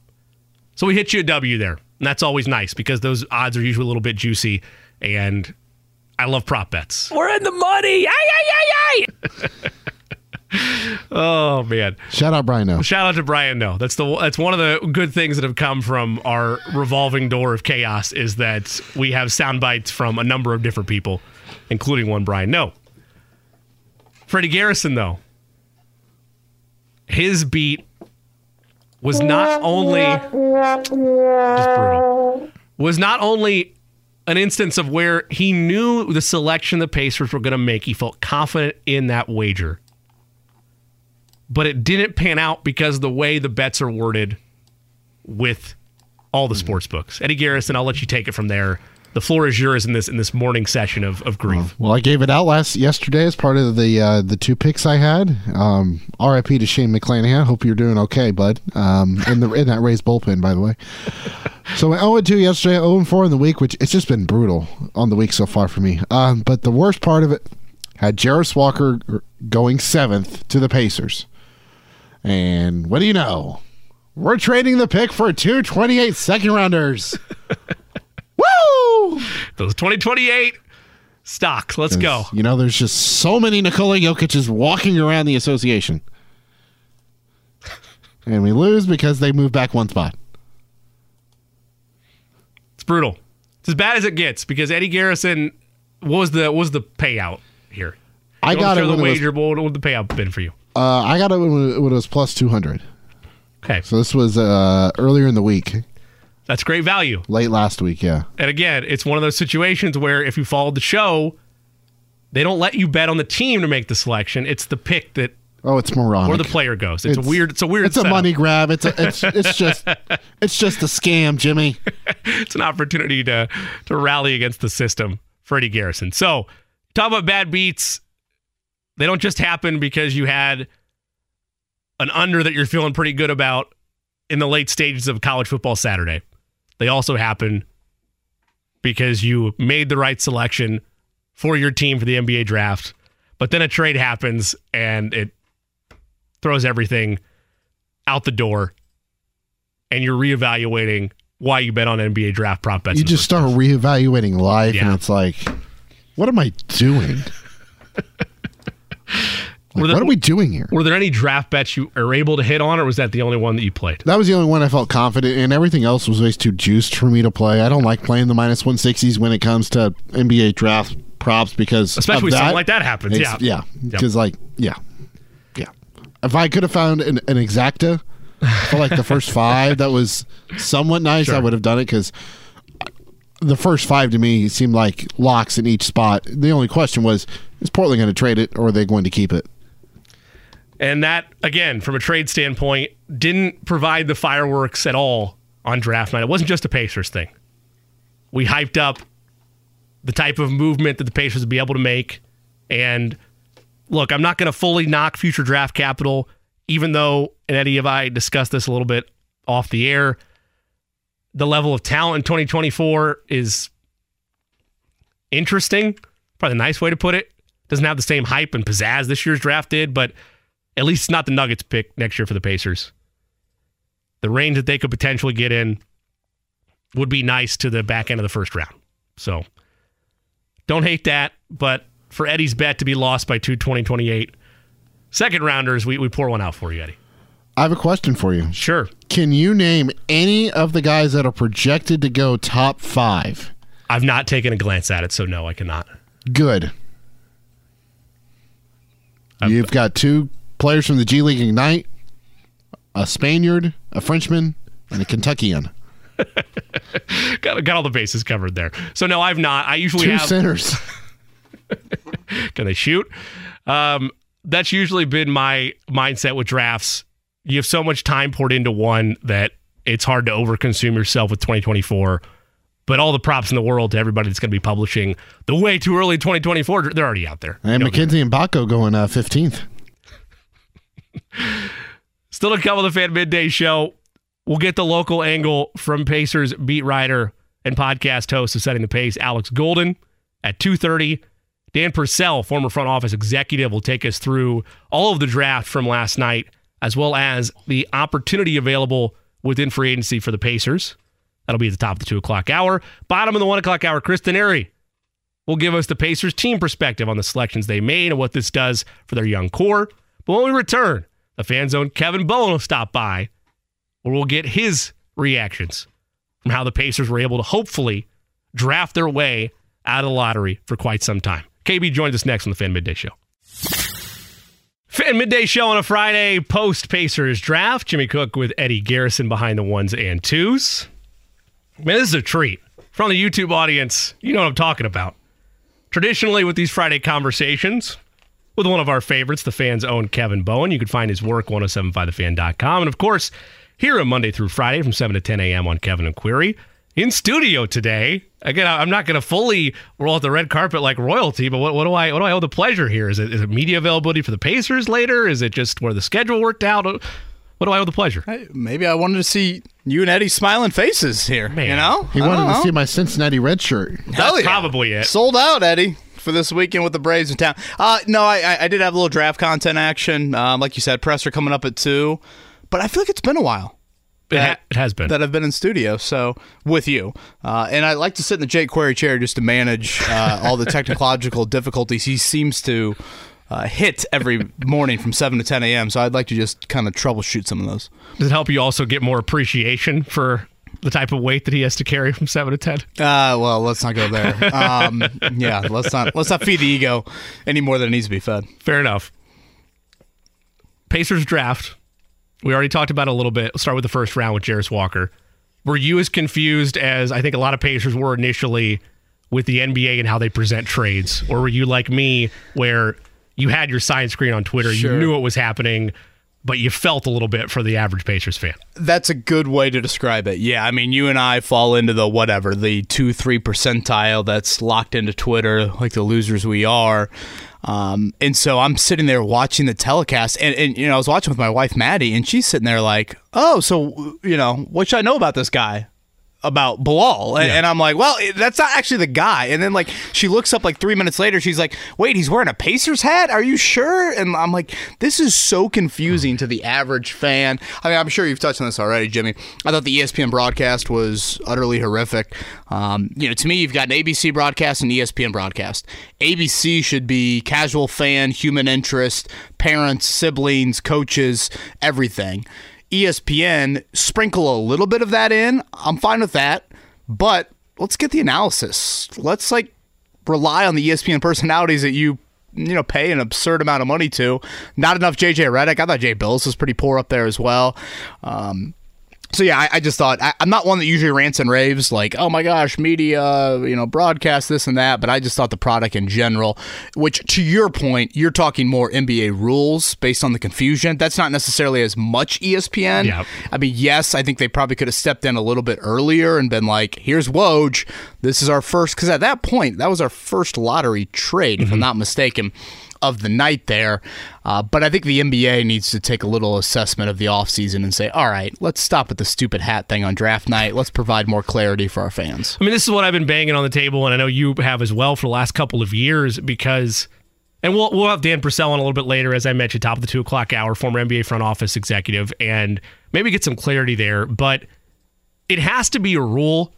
So we hit you a W there, and that's always nice because those odds are usually a little bit juicy, and I love prop bets. We're in the money! Oh, man. Shout out Brian No. Shout out to Brian No. That's one of the good things that have come from our revolving door of chaos is that we have sound bites from a number of different people, including one Brian No. Freddie Garrison, though, his beat was not only an instance of where he knew the selection the Pacers were going to make. He felt confident in that wager. But it didn't pan out because of the way the bets are worded with all the sports books. Eddie Garrison, I'll let you take it from there. The floor is yours in this morning session of grief. Well, I gave it out yesterday as part of the two picks I had. R.I.P. to Shane McClanahan. Hope you're doing okay, bud. In that Rays bullpen, by the way. So I 0-2 yesterday, 0-4 in the week, which it's just been brutal on the week so far for me. But the worst part of it had Jarace Walker going 7th to the Pacers. And what do you know? We're trading the pick for 2 28 second-rounders. Woo! Those 2028 stocks. Let's go. You know, there's just so many Nikola Jokic's walking around the association. And we lose because they move back one spot. It's brutal. It's as bad as it gets because Eddie Garrison, what was the payout here? I got it. The wager, but what would the payout been for you? I got it when it was plus 200. Okay. So this was earlier in the week. That's great value. Late last week, yeah. And again, it's one of those situations where if you followed the show, they don't let you bet on the team to make the selection. It's the pick that... Oh, it's moronic. Where the player goes. It's a weird It's setup. A money grab. It's just a scam, Jimmy. It's an opportunity to rally against the system, Freddie Garrison. So, talk about bad beats. They don't just happen because you had an under that you're feeling pretty good about in the late stages of college football Saturday. They also happen because you made the right selection for your team for the NBA draft, but then a trade happens and it throws everything out the door and you're reevaluating why you bet on NBA draft prop bets. You just start reevaluating life and it's like, what am I doing? Like, what are we doing here? Were there any draft bets you were able to hit on, or was that the only one that you played? That was the only one I felt confident in. Everything else was way too juiced for me to play. I don't like playing the minus 160s when it comes to NBA draft props because... Especially when something like that happens, yeah. Yeah, because yeah. If I could have found an exacta for like the first 5 that was somewhat nice, sure. I would have done it because... The first 5 to me seemed like locks in each spot. The only question was, is Portland going to trade it or are they going to keep it? And that, again, from a trade standpoint, didn't provide the fireworks at all on draft night. It wasn't just a Pacers thing. We hyped up the type of movement that the Pacers would be able to make. And look, I'm not going to fully knock future draft capital, even though, and Eddie and I discussed this a little bit off the air, the level of talent in 2024 is interesting. Probably a nice way to put it. Doesn't have the same hype and pizzazz this year's draft did, but at least it's not the Nuggets pick next year for the Pacers. the range that they could potentially get in would be nice to the back end of the first round. So don't hate that, but for Eddie's bet to be lost by 2-20-28, second rounders, we pour one out for you, Eddie. I have a question for you. Sure. Can you name any of the guys that are projected to go top five? I've not taken a glance at it, so no, I cannot. Good. You've got two players from the G League Ignite, a Spaniard, a Frenchman, and a Kentuckian. Got all the bases covered there. So no, I've not. I usually have two centers. Can they shoot? That's usually been my mindset with drafts. You have so much time poured into one that it's hard to overconsume yourself with 2024. But all the props in the world to everybody that's going to be publishing the way too early 2024. They're already out there. And McKenzie and Bacco going 15th. Still to come on the Fan Midday Show. We'll get the local angle from Pacers beat writer and podcast host of Setting the Pace, Alex Golden, at 2:30. Dan Purcell, former front office executive, will take us through all of the draft from last night, as well as the opportunity available within free agency for the Pacers. That'll be at the top of the 2 o'clock hour. Bottom of the 1 o'clock hour, Chris Denary will give us the Pacers team perspective on the selections they made and what this does for their young core. But when we return, the Fan Zone, Kevin Bowen will stop by, where we'll get his reactions from how the Pacers were able to hopefully draft their way out of the lottery for quite some time. KB joins us next on the Fan Midday Show. Fan Midday Show on a Friday post-Pacers draft. Jimmy Cook with Eddie Garrison behind the ones and twos. Man, this is a treat. From the YouTube audience, you know what I'm talking about. Traditionally, with these Friday conversations, with one of our favorites, the Fan's own Kevin Bowen. You can find his work, 1075thefan.com. And of course, here on Monday through Friday from 7 to 10 a.m. on Kevin and Query. In studio today, again, I'm not going to fully roll out the red carpet like royalty, but what do I owe the pleasure here? Is it media availability for the Pacers later? Is it just where the schedule worked out? What do I owe the pleasure? Maybe I wanted to see you and Eddie's smiling faces here, man. You know? He wanted to see my Cincinnati red shirt. That's probably it. Sold out, Eddie, for this weekend with the Braves in town. No, I did have a little draft content action. Like you said, presser coming up at 2. But I feel like it's been a while. It has been. That I've been in studio, so with you. And I like to sit in the Jake Query chair just to manage all the technological difficulties he seems to hit every morning from 7 to 10 a.m., so I'd like to just kind of troubleshoot some of those. Does it help you also get more appreciation for the type of weight that he has to carry from 7 to 10? Well, let's not go there. Yeah, let's not feed the ego any more than it needs to be fed. Fair enough. Pacers draft. We already talked about it a little bit. Let's start with the first round with Jarace Walker. Were you as confused as I think a lot of Pacers were initially with the NBA and how they present trades? Or were you like me where you had your sign screen on Twitter, sure, you knew what was happening, but you felt a little bit for the average Pacers fan? That's a good way to describe it. Yeah, I mean, you and I fall into the whatever, the 2-3 percentile that's locked into Twitter like the losers we are. And so I'm sitting there watching the telecast and, you know, I was watching with my wife, Maddie, and she's sitting there like, oh, so, you know, what should I know about this guy? About Bilal. And, yeah, and I'm like, well, that's not actually the guy. And then like, she looks up like 3 minutes later, she's like, wait, he's wearing a Pacers hat? Are you sure? And I'm like, this is so confusing to the average fan. I mean, I'm sure you've touched on this already, Jimmy. I thought the ESPN broadcast was utterly horrific. You know, to me, you've got an ABC broadcast and ESPN broadcast. ABC should be casual fan, human interest, parents, siblings, coaches, everything. ESPN, sprinkle a little bit of that in. I'm fine with that, but let's get the analysis. Let's like rely on the ESPN personalities that you pay an absurd amount of money to. Not enough JJ Redick. I thought Jay Billis was pretty poor up there as well. So yeah, I just thought I'm not one that usually rants and raves like, oh my gosh, media, you know, broadcast this and that. But I just thought the product in general, which to your point, you're talking more NBA rules based on the confusion. That's not necessarily as much ESPN. Yep. I mean, yes, I think they probably could have stepped in a little bit earlier and been like, here's Woj. This is our first, because at that point, that was our first lottery trade, if I'm not mistaken, of the night there. But I think the NBA needs to take a little assessment of the offseason and say, all right, let's stop at the stupid hat thing on draft night. Let's provide more clarity for our fans. I mean, this is what I've been banging on the table, and I know you have as well for the last couple of years, because And we'll have Dan Purcell on a little bit later, as I mentioned, top of the 2 o'clock hour, former NBA front office executive, and maybe get some clarity there. But it has to be a rule,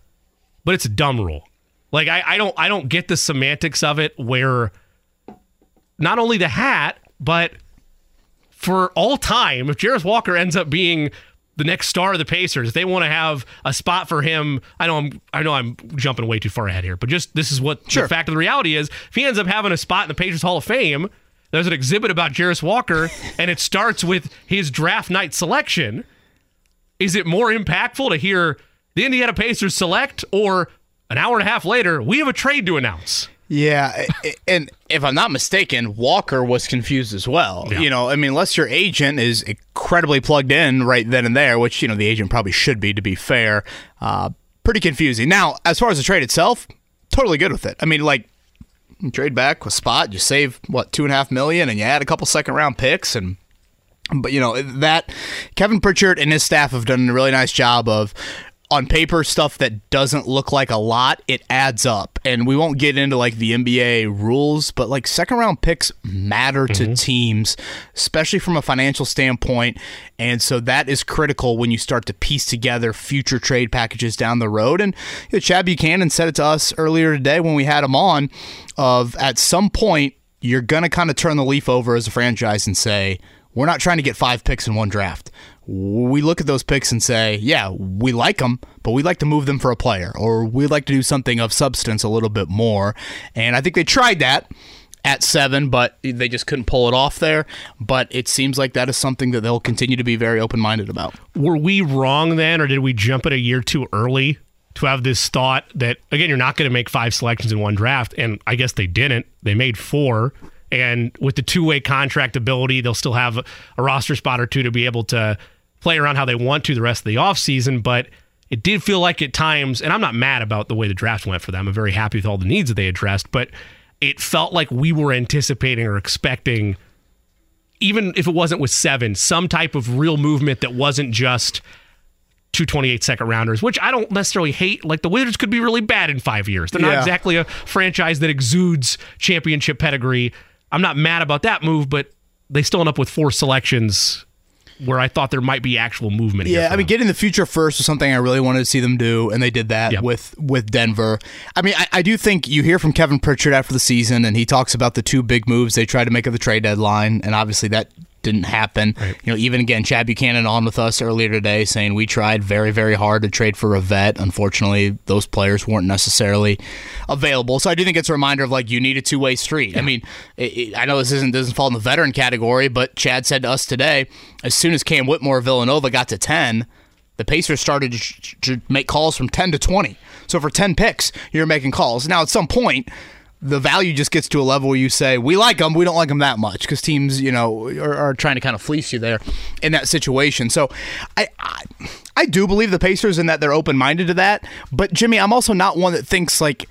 but it's a dumb rule. Like, I don't get the semantics of it, where not only the hat, but for all time, if Jarace Walker ends up being the next star of the Pacers, if they want to have a spot for him, I know I'm jumping way too far ahead here, but just this is what the fact of the reality is. If he ends up having a spot in the Pacers Hall of Fame, there's an exhibit about Jarace Walker, and it starts with his draft night selection. Is it more impactful to hear the Indiana Pacers select, or an hour and a half later, we have a trade to announce? Yeah, and if I'm not mistaken, Walker was confused as well. Yeah. You know, I mean, unless your agent is incredibly plugged in right then and there, which, you know, the agent probably should be, to be fair. Pretty confusing. Now, as far as the trade itself, totally good with it. I mean, like, you trade back a spot, you save, what, $2.5 million, and you add a couple second-round picks, and... But, you know, that Kevin Pritchard and his staff have done a really nice job of, on paper, stuff that doesn't look like a lot, it adds up. And we won't get into, like, the NBA rules, but, like, second-round picks matter to teams, especially from a financial standpoint. And so that is critical when you start to piece together future trade packages down the road. And you know, Chad Buchanan said it to us earlier today when we had him on, of at some point, you're going to kind of turn the leaf over as a franchise and say, we're not trying to get 5 picks in one draft. We look at those picks and say, yeah, we like them, but we'd like to move them for a player, or we'd like to do something of substance a little bit more. And I think they tried that at 7, but they just couldn't pull it off there. But it seems like that is something that they'll continue to be very open-minded about. Were we wrong then, or did we jump it a year too early to have this thought that, again, you're not going to make 5 selections in one draft? And I guess they didn't. They made 4. And with the two-way contract ability, they'll still have a roster spot or two to be able to play around how they want to the rest of the offseason. But it did feel like at times, and I'm not mad about the way the draft went for them. I'm very happy with all the needs that they addressed. But it felt like we were anticipating or expecting, even if it wasn't with 7, some type of real movement that wasn't just 2 28 second rounders, which I don't necessarily hate. Like, the Wizards could be really bad in 5 years. They're not exactly a franchise that exudes championship pedigree. I'm not mad about that move, but they still end up with 4 selections where I thought there might be actual movement here. Yeah, I mean, getting the future first was something I really wanted to see them do, and they did that with Denver. I mean, I do think you hear from Kevin Pritchard after the season, and he talks about the 2 big moves they tried to make at the trade deadline, and obviously that didn't happen. Right. You know, even again, Chad Buchanan on with us earlier today saying we tried very, very hard to trade for a vet. Unfortunately, those players weren't necessarily available. So I do think it's a reminder of, like, you need a two-way street. Yeah. I mean, I know this doesn't fall in the veteran category, but Chad said to us today, as soon as Cam Whitmore Villanova got to 10, the Pacers started to make calls from 10 to 20. So for 10 picks, you're making calls. Now, at some point, the value just gets to a level where you say, we like them, we don't like them that much, because teams, you know, are trying to kind of fleece you there in that situation. So I do believe the Pacers in that they're open-minded to that. But, Jimmy, I'm also not one that thinks, like,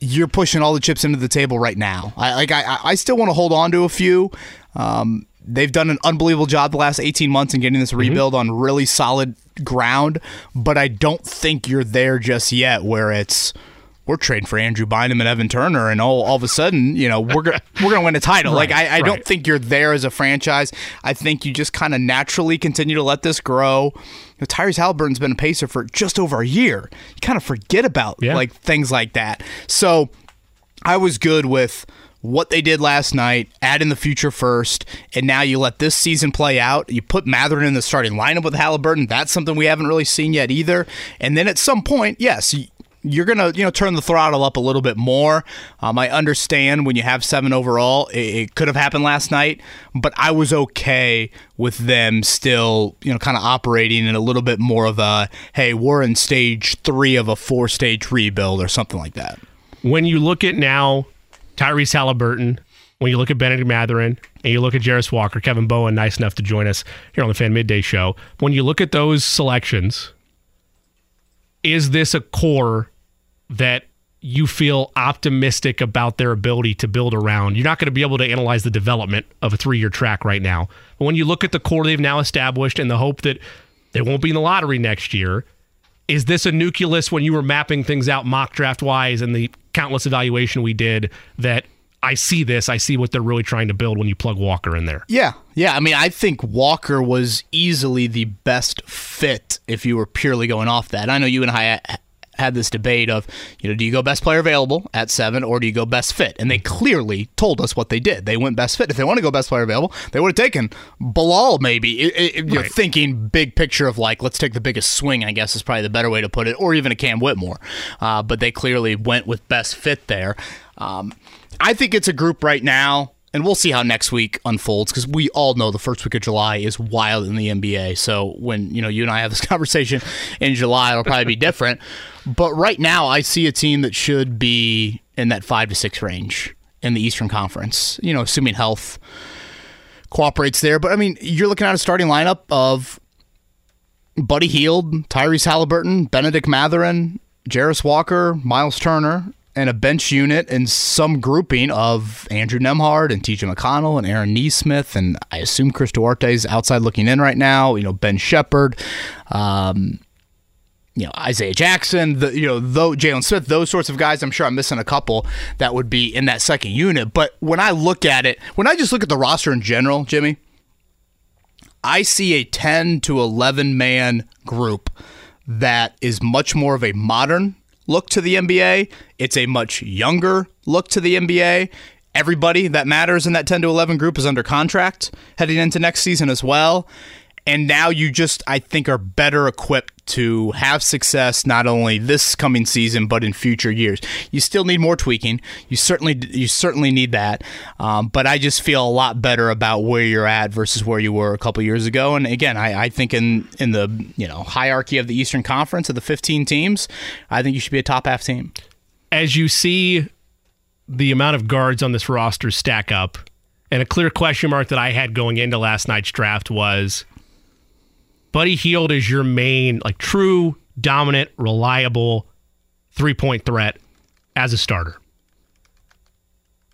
you're pushing all the chips into the table right now. I still want to hold on to a few. They've done an unbelievable job the last 18 months in getting this rebuild on really solid ground. But I don't think you're there just yet where it's, we're trading for Andrew Bynum and Evan Turner, and all of a sudden, you know, we're gonna win a title. Right, like I don't think you're there as a franchise. I think you just kind of naturally continue to let this grow. You know, Tyrese Halliburton's been a Pacer for just over a year. You kind of forget about like things like that. So I was good with what they did last night, add in the future first, and now you let this season play out. You put Mathurin in the starting lineup with Halliburton. That's something we haven't really seen yet either. And then at some point, yes, you're going to, you know, turn the throttle up a little bit more. I understand when you have 7 overall, it could have happened last night, but I was okay with them still, you know, kind of operating in a little bit more of a, hey, we're in stage 3 of a 4-stage rebuild or something like that. When you look at now Tyrese Halliburton, when you look at Benedict Mathurin, and you look at Jarace Walker, Kevin Bowen, nice enough to join us here on the Fan Midday Show, when you look at those selections, is this a core that you feel optimistic about their ability to build around? You're not going to be able to analyze the development of a 3-year track right now. But when you look at the core they've now established and the hope that they won't be in the lottery next year, is this a nucleus when you were mapping things out mock draft-wise and the countless evaluation we did that I see this. I see what they're really trying to build when you plug Walker in there. Yeah. Yeah. I mean, I think Walker was easily the best fit if you were purely going off that. I know you and I had this debate of, you know, do you go best player available at 7 or do you go best fit? And they clearly told us what they did. They went best fit. If they want to go best player available, they would have taken Bilal maybe. You're thinking big picture of like, let's take the biggest swing, I guess is probably the better way to put it, or even a Cam Whitmore. But they clearly went with best fit there. I think it's a group right now, and we'll see how next week unfolds, because we all know the first week of July is wild in the NBA. So when you and I have this conversation in July, it'll probably be different. But right now, I see a team that should be in that 5 to 6 range in the Eastern Conference, assuming health cooperates there. But, I mean, you're looking at a starting lineup of Buddy Hield, Tyrese Halliburton, Benedict Mathurin, Jarace Walker, Miles Turner, and a bench unit and some grouping of Andrew Nembhard and TJ McConnell and Aaron Neesmith, and I assume Chris Duarte's outside looking in right now, Ben Sheppard, Isaiah Jackson, Jalen Smith, those sorts of guys. I'm sure I'm missing a couple that would be in that second unit. But when I look at it, when I just look at the roster in general, Jimmy, I see a 10 to 11 man group that is much more of a modern look to the NBA. It's a much younger look to the NBA. Everybody that matters in that 10 to 11 group is under contract heading into next season as well. And now you just, I think, are better equipped to have success not only this coming season but in future years. You still need more tweaking. You certainly need that. But I just feel a lot better about where you're at versus where you were a couple years ago. And again, I think in the hierarchy of the Eastern Conference of the 15 teams, I think you should be a top half team. As you see the amount of guards on this roster stack up, and a clear question mark that I had going into last night's draft was, Buddy Hield is your main, true, dominant, reliable three-point threat as a starter.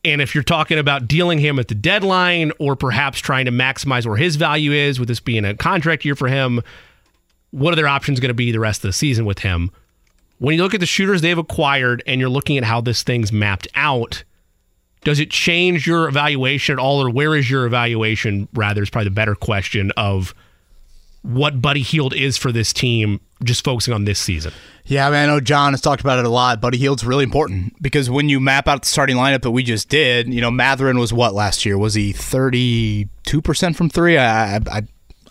And if you're talking about dealing him at the deadline or perhaps trying to maximize where his value is with this being a contract year for him, what are their options going to be the rest of the season with him? When you look at the shooters they've acquired and you're looking at how this thing's mapped out, does it change your evaluation at all, or where is your evaluation, rather, is probably the better question of what Buddy Hield is for this team, just focusing on this season? Yeah, I mean, I know John has talked about it a lot. Buddy Hield's really important because when you map out the starting lineup that we just did, Mathurin was what last year? Was he 32% from three?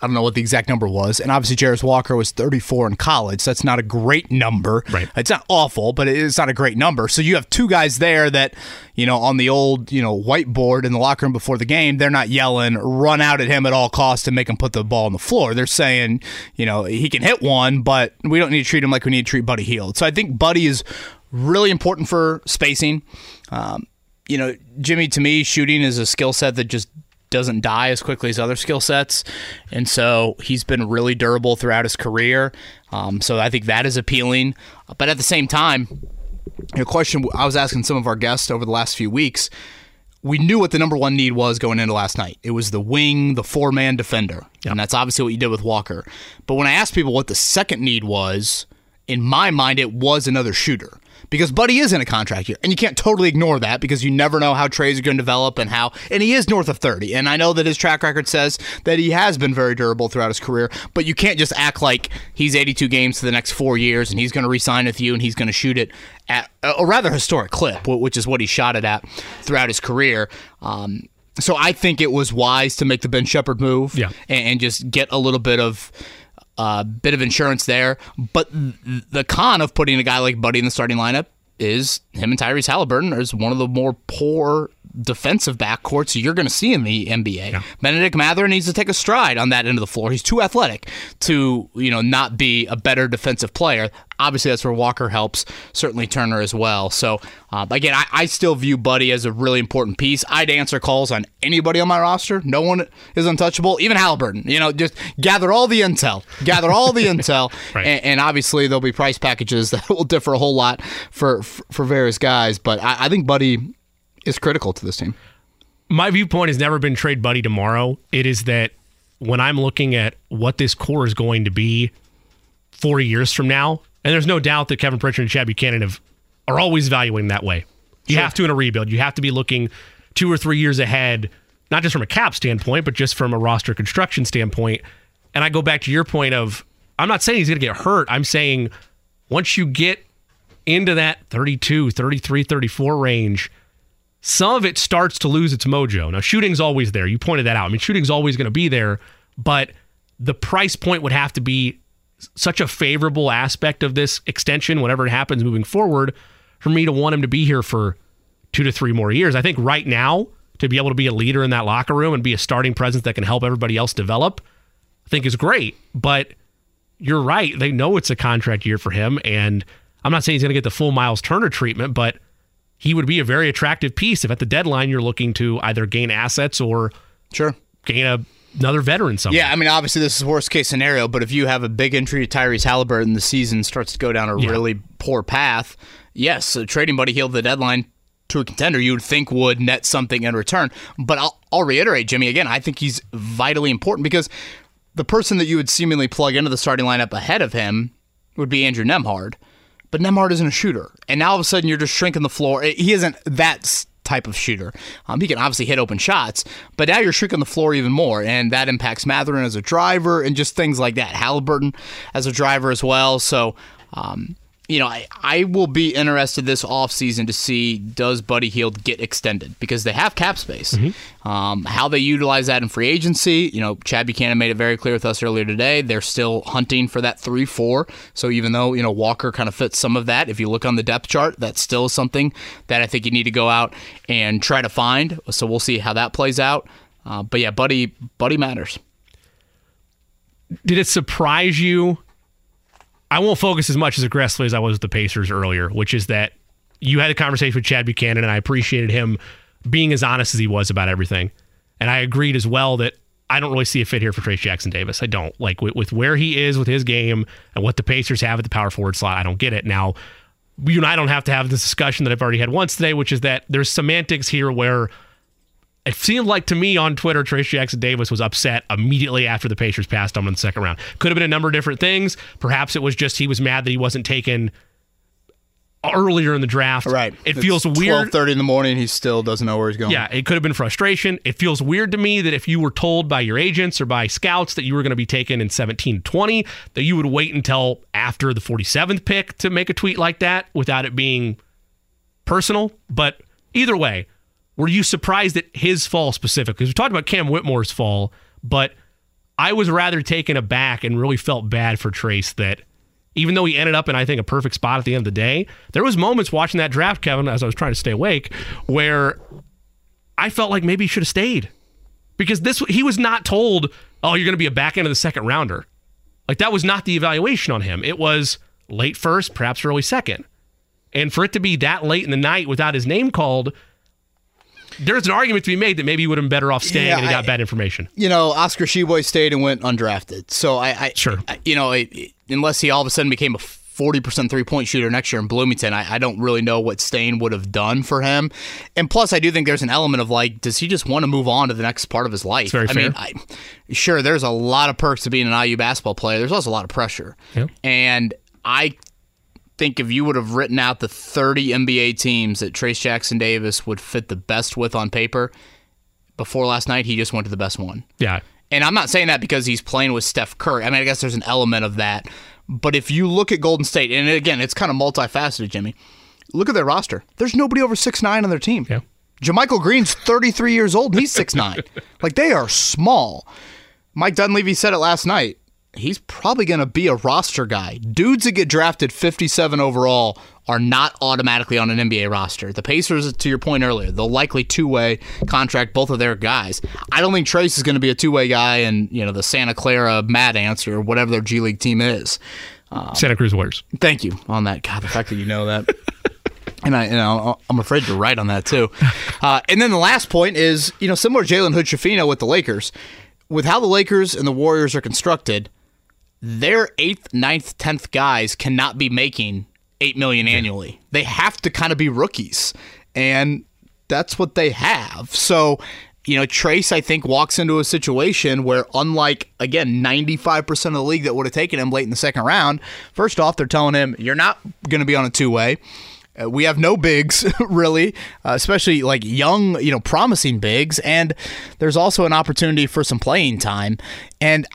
I don't know what the exact number was. And obviously, Jarace Walker was 34 in college. So that's not a great number. Right. It's not awful, but it's not a great number. So you have two guys there that, on the old, whiteboard in the locker room before the game, they're not yelling, run out at him at all costs and make him put the ball on the floor. They're saying, he can hit one, but we don't need to treat him like we need to treat Buddy Hield. So I think Buddy is really important for spacing. Jimmy, to me, shooting is a skill set that just doesn't die as quickly as other skill sets. And so he's been really durable throughout his career. So I think that is appealing. But at the same time, a question I was asking some of our guests over the last few weeks, we knew what the number one need was going into last night. It was the wing, the four-man defender. Yep. And that's obviously what you did with Walker. But when I asked people what the second need was, in my mind, it was another shooter. Because Buddy is in a contract year, and you can't totally ignore that because you never know how trades are going to develop and he is north of 30. And I know that his track record says that he has been very durable throughout his career, but you can't just act like he's 82 games for the next 4 years and he's going to re-sign with you and he's going to shoot it at a rather historic clip, which is what he shot it at throughout his career. So I think it was wise to make the Ben Sheppard move and just get a little bit of insurance there. But the con of putting a guy like Buddy in the starting lineup is him and Tyrese Halliburton is one of the more poor defensive backcourts you're going to see in the NBA. Yeah. Benedict Mathurin needs to take a stride on that end of the floor. He's too athletic to, not be a better defensive player. Obviously, that's where Walker helps, certainly Turner as well. So, again, I still view Buddy as a really important piece. I'd answer calls on anybody on my roster. No one is untouchable, even Halliburton. Just gather all the intel. Right. And obviously, there'll be price packages that will differ a whole lot for various guys. But I think Buddy is critical to this team. My viewpoint has never been trade Buddy tomorrow. It is that when I'm looking at what this core is going to be 4 years from now, and there's no doubt that Kevin Pritchard and Chad Buchanan are always evaluating that way. You have to in a rebuild. You have to be looking 2 or 3 years ahead, not just from a cap standpoint, but just from a roster construction standpoint. And I go back to your point of, I'm not saying he's going to get hurt. I'm saying once you get into that 32, 33, 34 range, some of it starts to lose its mojo. Now, shooting's always there. You pointed that out. I mean, shooting's always going to be there, but the price point would have to be such a favorable aspect of this extension, whatever it happens moving forward, for me to want him to be here for 2 to 3 more years. I think right now, to be able to be a leader in that locker room and be a starting presence that can help everybody else develop, I think is great. But you're right. They know it's a contract year for him. And I'm not saying he's going to get the full Miles Turner treatment, but he would be a very attractive piece if at the deadline you're looking to either gain assets or gain another veteran somewhere. Yeah, I mean, obviously this is worst case scenario, but if you have a big injury to Tyrese Halliburton, the season starts to go down a really poor path. Yes, so trading Buddy Hield at the deadline to a contender you would think would net something in return. But I'll reiterate, Jimmy, again, I think he's vitally important because the person that you would seemingly plug into the starting lineup ahead of him would be Andrew Nembhard. But Nembhard isn't a shooter. And now all of a sudden you're just shrinking the floor. He isn't that type of shooter. He can obviously hit open shots, but now you're shrinking the floor even more, and that impacts Mathurin as a driver and just things like that. Halliburton as a driver as well. So, you know, I will be interested this offseason to see, does Buddy Hield get extended? Because they have cap space. How they utilize that in free agency, you know, Chad Buchanan made it very clear with us earlier today. They're still hunting for that 3-4. So even though, you know, Walker kind of fits some of that, if you look on the depth chart, that's still something that I think you need to go out and try to find. So we'll see how that plays out. But yeah, Buddy matters. Did it surprise you? I won't focus as much as aggressively as I was with the Pacers earlier, which is that you had a conversation with Chad Buchanan, and I appreciated him being as honest as he was about everything. And I agreed as well that I don't really see a fit here for Trayce Jackson-Davis. I don't. Like, with where he is with his game and what the Pacers have at the power forward slot, I don't get it. Now, you and I don't have to have this discussion that I've already had once today, which is that there's semantics here where it seemed like to me on Twitter, Trayce Jackson-Davis was upset immediately after the Pacers passed on him in the second round. Could have been a number of different things. Perhaps it was just he was mad that he wasn't taken earlier in the draft. Right. It feels weird. 12:30 in the morning, he still doesn't know where he's going. Yeah, it could have been frustration. It feels weird to me that if you were told by your agents or by scouts that you were going to be taken in 17-20, that you would wait until after the 47th pick to make a tweet like that without it being personal. But either way, were you surprised at his fall specifically? Because we talked about Cam Whitmore's fall, but I was rather taken aback and really felt bad for Trayce that even though he ended up in, I think, a perfect spot at the end of the day, there was moments watching that draft, Kevin, as I was trying to stay awake, where I felt like maybe he should have stayed. Because he was not told, oh, you're going to be a back end of the second rounder. Like, that was not the evaluation on him. It was late first, perhaps early second. And for it to be that late in the night without his name called, there's an argument to be made that maybe he would have been better off staying and he got bad information. You know, Oscar Tshiebwe stayed and went undrafted. So, unless he all of a sudden became a 40% three-point shooter next year in Bloomington, I don't really know what staying would have done for him. And plus, I do think there's an element of, like, does he just want to move on to the next part of his life? It's very fair. I mean, sure, there's a lot of perks to being an IU basketball player. There's also a lot of pressure. Yeah. And I think if you would have written out the 30 NBA teams that Trayce Jackson-Davis would fit the best with on paper, before last night, he just went to the best one. Yeah. And I'm not saying that because he's playing with Steph Curry. I mean, I guess there's an element of that. But if you look at Golden State, and again, it's kind of multifaceted, Jimmy, look at their roster. There's nobody over 6'9" on their team. Yeah. JaMychal Green's 33 years old, and he's 6'9". Like, they are small. Mike Dunleavy said it last night. He's probably going to be a roster guy. Dudes that get drafted 57 overall are not automatically on an NBA roster. The Pacers, to your point earlier, they'll likely two-way contract both of their guys. I don't think Trayce is going to be a two-way guy in, you know, the Santa Clara Mad Ants or whatever their G League team is. Santa Cruz Warriors. Thank you on that. God, the fact that you know that. I'm afraid you're right on that, too. And then the last point is, you know, similar to Jalen Hood-Schifino with the Lakers, with how the Lakers and the Warriors are constructed, their 8th, 9th, 10th guys cannot be making $8 million annually. They have to kind of be rookies, and that's what they have. So, you know, Trayce, I think, walks into a situation where, unlike, again, 95% of the league that would have taken him late in the second round, first off, they're telling him, you're not going to be on a two-way. We have no bigs, really, especially like young, promising bigs. And there's also an opportunity for some playing time. And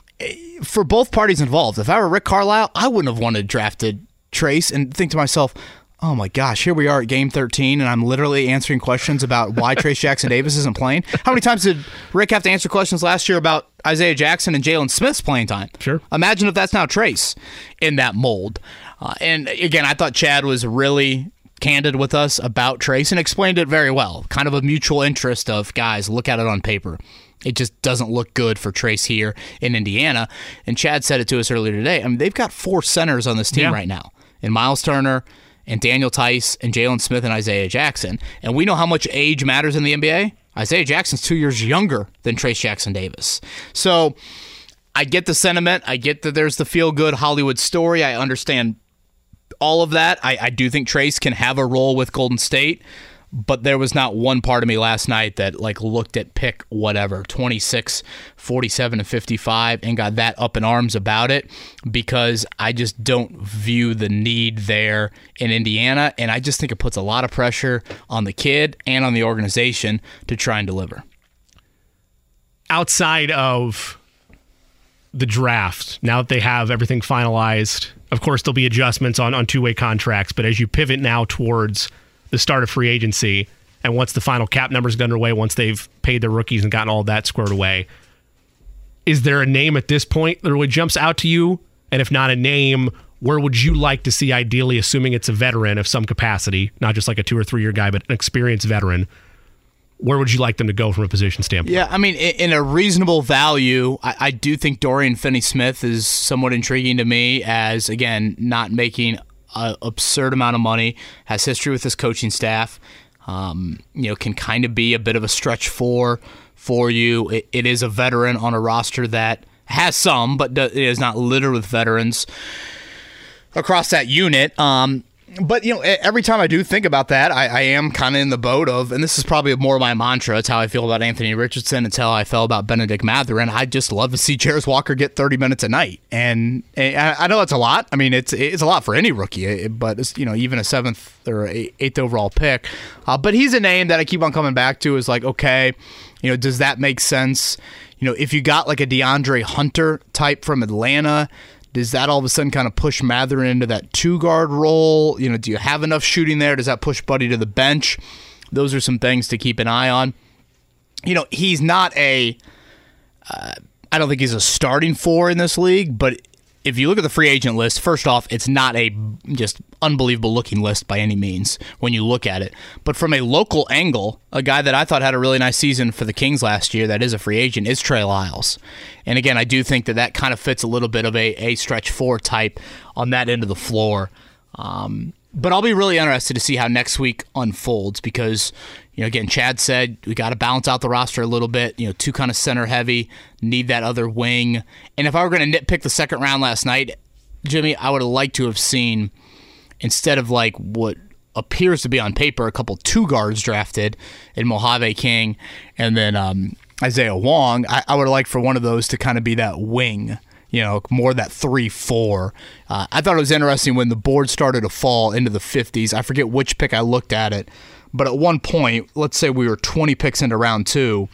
for both parties involved, if I were Rick Carlisle, I wouldn't have wanted to drafted Trayce and think to myself, oh my gosh, here we are at game 13, and I'm literally answering questions about why Trayce Jackson-Davis isn't playing. How many times did Rick have to answer questions last year about Isaiah Jackson and Jalen Smith's playing time? Sure. Imagine if that's now Trayce in that mold. And again, I thought Chad was really candid with us about Trayce and explained it very well. Kind of a mutual interest of, guys, look at it on paper. It just doesn't look good for Trayce here in Indiana. And Chad said it to us earlier today. I mean, they've got four centers on this team right now. And Miles Turner and Daniel Tice and Jalen Smith and Isaiah Jackson. And we know how much age matters in the NBA. Isaiah Jackson's 2 years younger than Trayce Jackson-Davis. So I get the sentiment. I get that there's the feel-good Hollywood story. I understand all of that. I do think Trayce can have a role with Golden State. But there was not one part of me last night that like looked at pick whatever, 26, 47, and 55, and got that up in arms about it, because I just don't view the need there in Indiana. And I just think it puts a lot of pressure on the kid and on the organization to try and deliver. Outside of the draft, now that they have everything finalized, of course, there'll be adjustments on two-way contracts. But as you pivot now towards the start of free agency, and once the final cap numbers get underway, once they've paid their rookies and gotten all that squared away, is there a name at this point that really jumps out to you? And if not a name, where would you like to see, ideally, assuming it's a veteran of some capacity, not just like a 2 or 3 year guy, but an experienced veteran, where would you like them to go from a position standpoint? Yeah, I mean, in a reasonable value, I do think Dorian Finney-Smith is somewhat intriguing to me as, again, not making an absurd amount of money, has history with his coaching staff, can kind of be a bit of a stretch for you. It is a veteran on a roster that has some, but it is not littered with veterans across that unit. But, every time I do think about that, I am kind of in the boat of, and this is probably more my mantra, it's how I feel about Anthony Richardson, it's how I felt about Benedict Mathurin. I just love to see Jarace Walker get 30 minutes a night. And I know that's a lot. I mean, it's a lot for any rookie, but it's, even a 7th or 8th overall pick. But he's a name that I keep on coming back to is like, okay, does that make sense? If you got like a DeAndre Hunter type from Atlanta, does that all of a sudden kind of push Mathurin into that two-guard role? Do you have enough shooting there? Does that push Buddy to the bench? Those are some things to keep an eye on. He's not I don't think he's a starting four in this league, but if you look at the free agent list, first off, it's not a just unbelievable-looking list by any means when you look at it. But from a local angle, a guy that I thought had a really nice season for the Kings last year that is a free agent is Trey Lyles. And again, I do think that kind of fits a little bit of a stretch four type on that end of the floor. But I'll be really interested to see how next week unfolds because, again, Chad said we got to balance out the roster a little bit. Too kind of center heavy, need that other wing. And if I were going to nitpick the second round last night, Jimmy, I would have liked to have seen, instead of like what appears to be on paper, a couple two guards drafted in Mojave King and then Isaiah Wong, I would have liked for one of those to kind of be that wing. More that 3-4. I thought it was interesting when the board started to fall into the 50s. I forget which pick I looked at it, but at one point, let's say we were 20 picks into round two,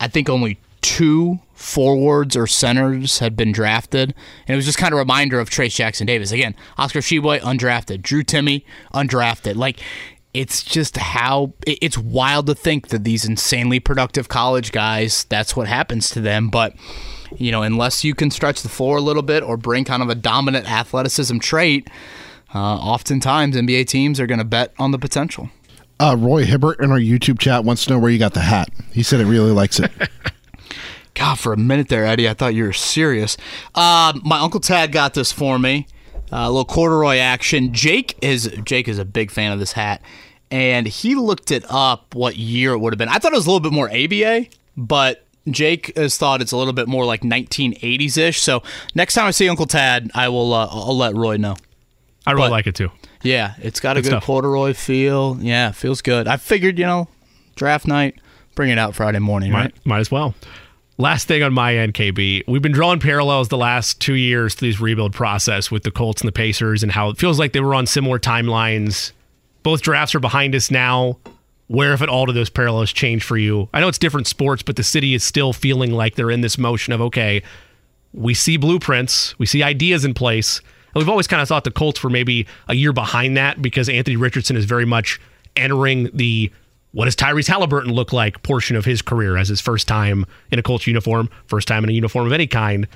I think only 2 forwards or centers had been drafted, and it was just kind of a reminder of Trayce Jackson-Davis. Again, Oscar Tshiebwe, undrafted. Drew Timme, undrafted. It's just it's wild to think that these insanely productive college guys, that's what happens to them, but unless you can stretch the floor a little bit or bring kind of a dominant athleticism trait, oftentimes NBA teams are going to bet on the potential. Roy Hibbert in our YouTube chat wants to know where you got the hat. He said it really likes it. God, for a minute there, Eddie, I thought you were serious. My Uncle Tad got this for me. A little corduroy action. Jake is a big fan of this hat, and he looked it up what year it would have been. I thought it was a little bit more ABA, but Jake has thought it's a little bit more like 1980s-ish. So next time I see Uncle Tad, I will I'll let Roy know. I really like it too. Yeah, it's got a good corduroy feel. Yeah, it feels good. I figured, draft night, bring it out Friday morning, right? Might as well. Last thing on my end, KB, we've been drawing parallels the last 2 years to this rebuild process with the Colts and the Pacers and how it feels like they were on similar timelines Both drafts are behind us now. Where, if at all, do those parallels change for you? I know it's different sports, but the city is still feeling like they're in this motion of, okay, we see blueprints, we see ideas in place, and we've always kind of thought the Colts were maybe a year behind that because Anthony Richardson is very much entering the what does Tyrese Halliburton look like portion of his career as his first time in a Colts uniform, first time in a uniform of any kind.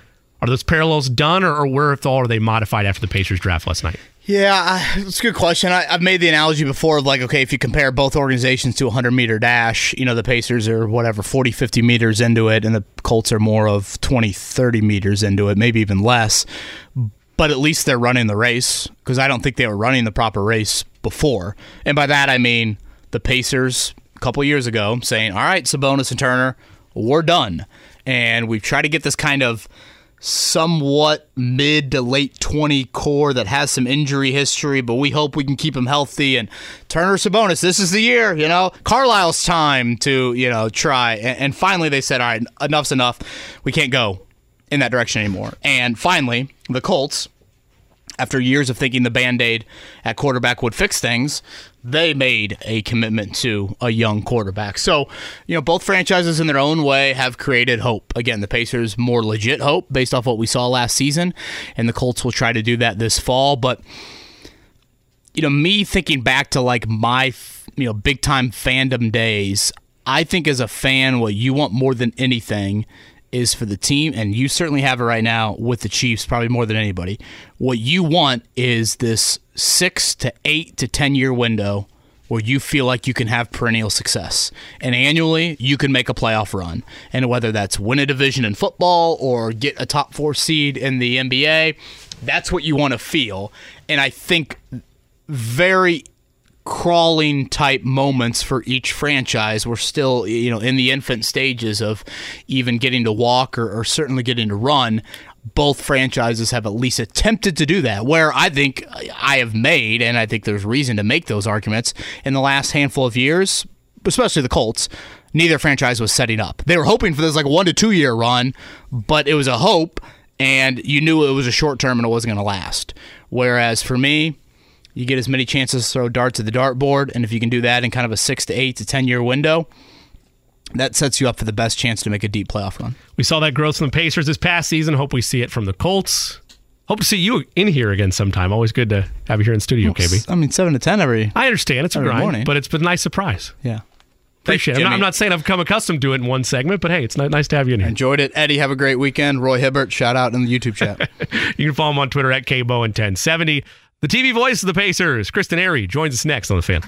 Are those parallels done, or where, if at all, are they modified after the Pacers draft last night? Yeah, it's a good question. I've made the analogy before of like, okay, if you compare both organizations to a 100-meter dash, you know, the Pacers are whatever, 40, 50 meters into it, and the Colts are more of 20, 30 meters into it, maybe even less. But at least they're running the race, because I don't think they were running the proper race before. And by that, I mean the Pacers a couple years ago saying, all right, Sabonis and Turner, we're done. And we've tried to get this kind of somewhat mid to late 20 core that has some injury history, but we hope we can keep him healthy. And Turner, Sabonis, this is the year, you know, Carlisle's time to, you know, try. And finally they said, all right, enough's enough. We can't go in that direction anymore. And finally, the Colts, after years of thinking the Band-Aid at quarterback would fix things, they made a commitment to a young quarterback. So, you know, both franchises in their own way have created hope. Again, the Pacers more legit hope based off what we saw last season, and the Colts will try to do that this fall. But, you know, me thinking back to like my, you know, big-time fandom days, I think as a fan what you want more than anything is for the team, and you certainly have it right now with the Chiefs probably more than anybody. What you want is this 6 to 8 to 10 year window where you feel like you can have perennial success. And annually, you can make a playoff run. And whether that's win a division in football or get a top 4 seed in the NBA, that's what you want to feel. And I think very crawling type moments for each franchise. We're still, you know, in the infant stages of even getting to walk or certainly getting to run. Both franchises have at least attempted to do that, where I think I have made, and I think there's reason to make those arguments, in the last handful of years, especially the Colts, neither franchise was setting up. They were hoping for this like 1 to 2 year run, but it was a hope, and you knew it was a short term and it wasn't going to last. Whereas for me, you get as many chances to throw darts at the dartboard, and if you can do that in kind of a 6 to 8 to 10 year window, that sets you up for the best chance to make a deep playoff run. We saw that growth from the Pacers this past season. Hope we see it from the Colts. Hope to see you in here again sometime. Always good to have you here in studio, KB. I mean, 7 to 10 every morning. I understand. It's a grind, morning. But it's been a nice surprise. Yeah. Appreciate it. I'm not saying I've become accustomed to it in one segment, but hey, it's nice to have you in here. Enjoyed it. Eddie, have a great weekend. Roy Hibbert, shout out in the YouTube chat. You can follow him on Twitter at KBowen1070. The TV voice of the Pacers, Kristen Arie, joins us next on The Fan.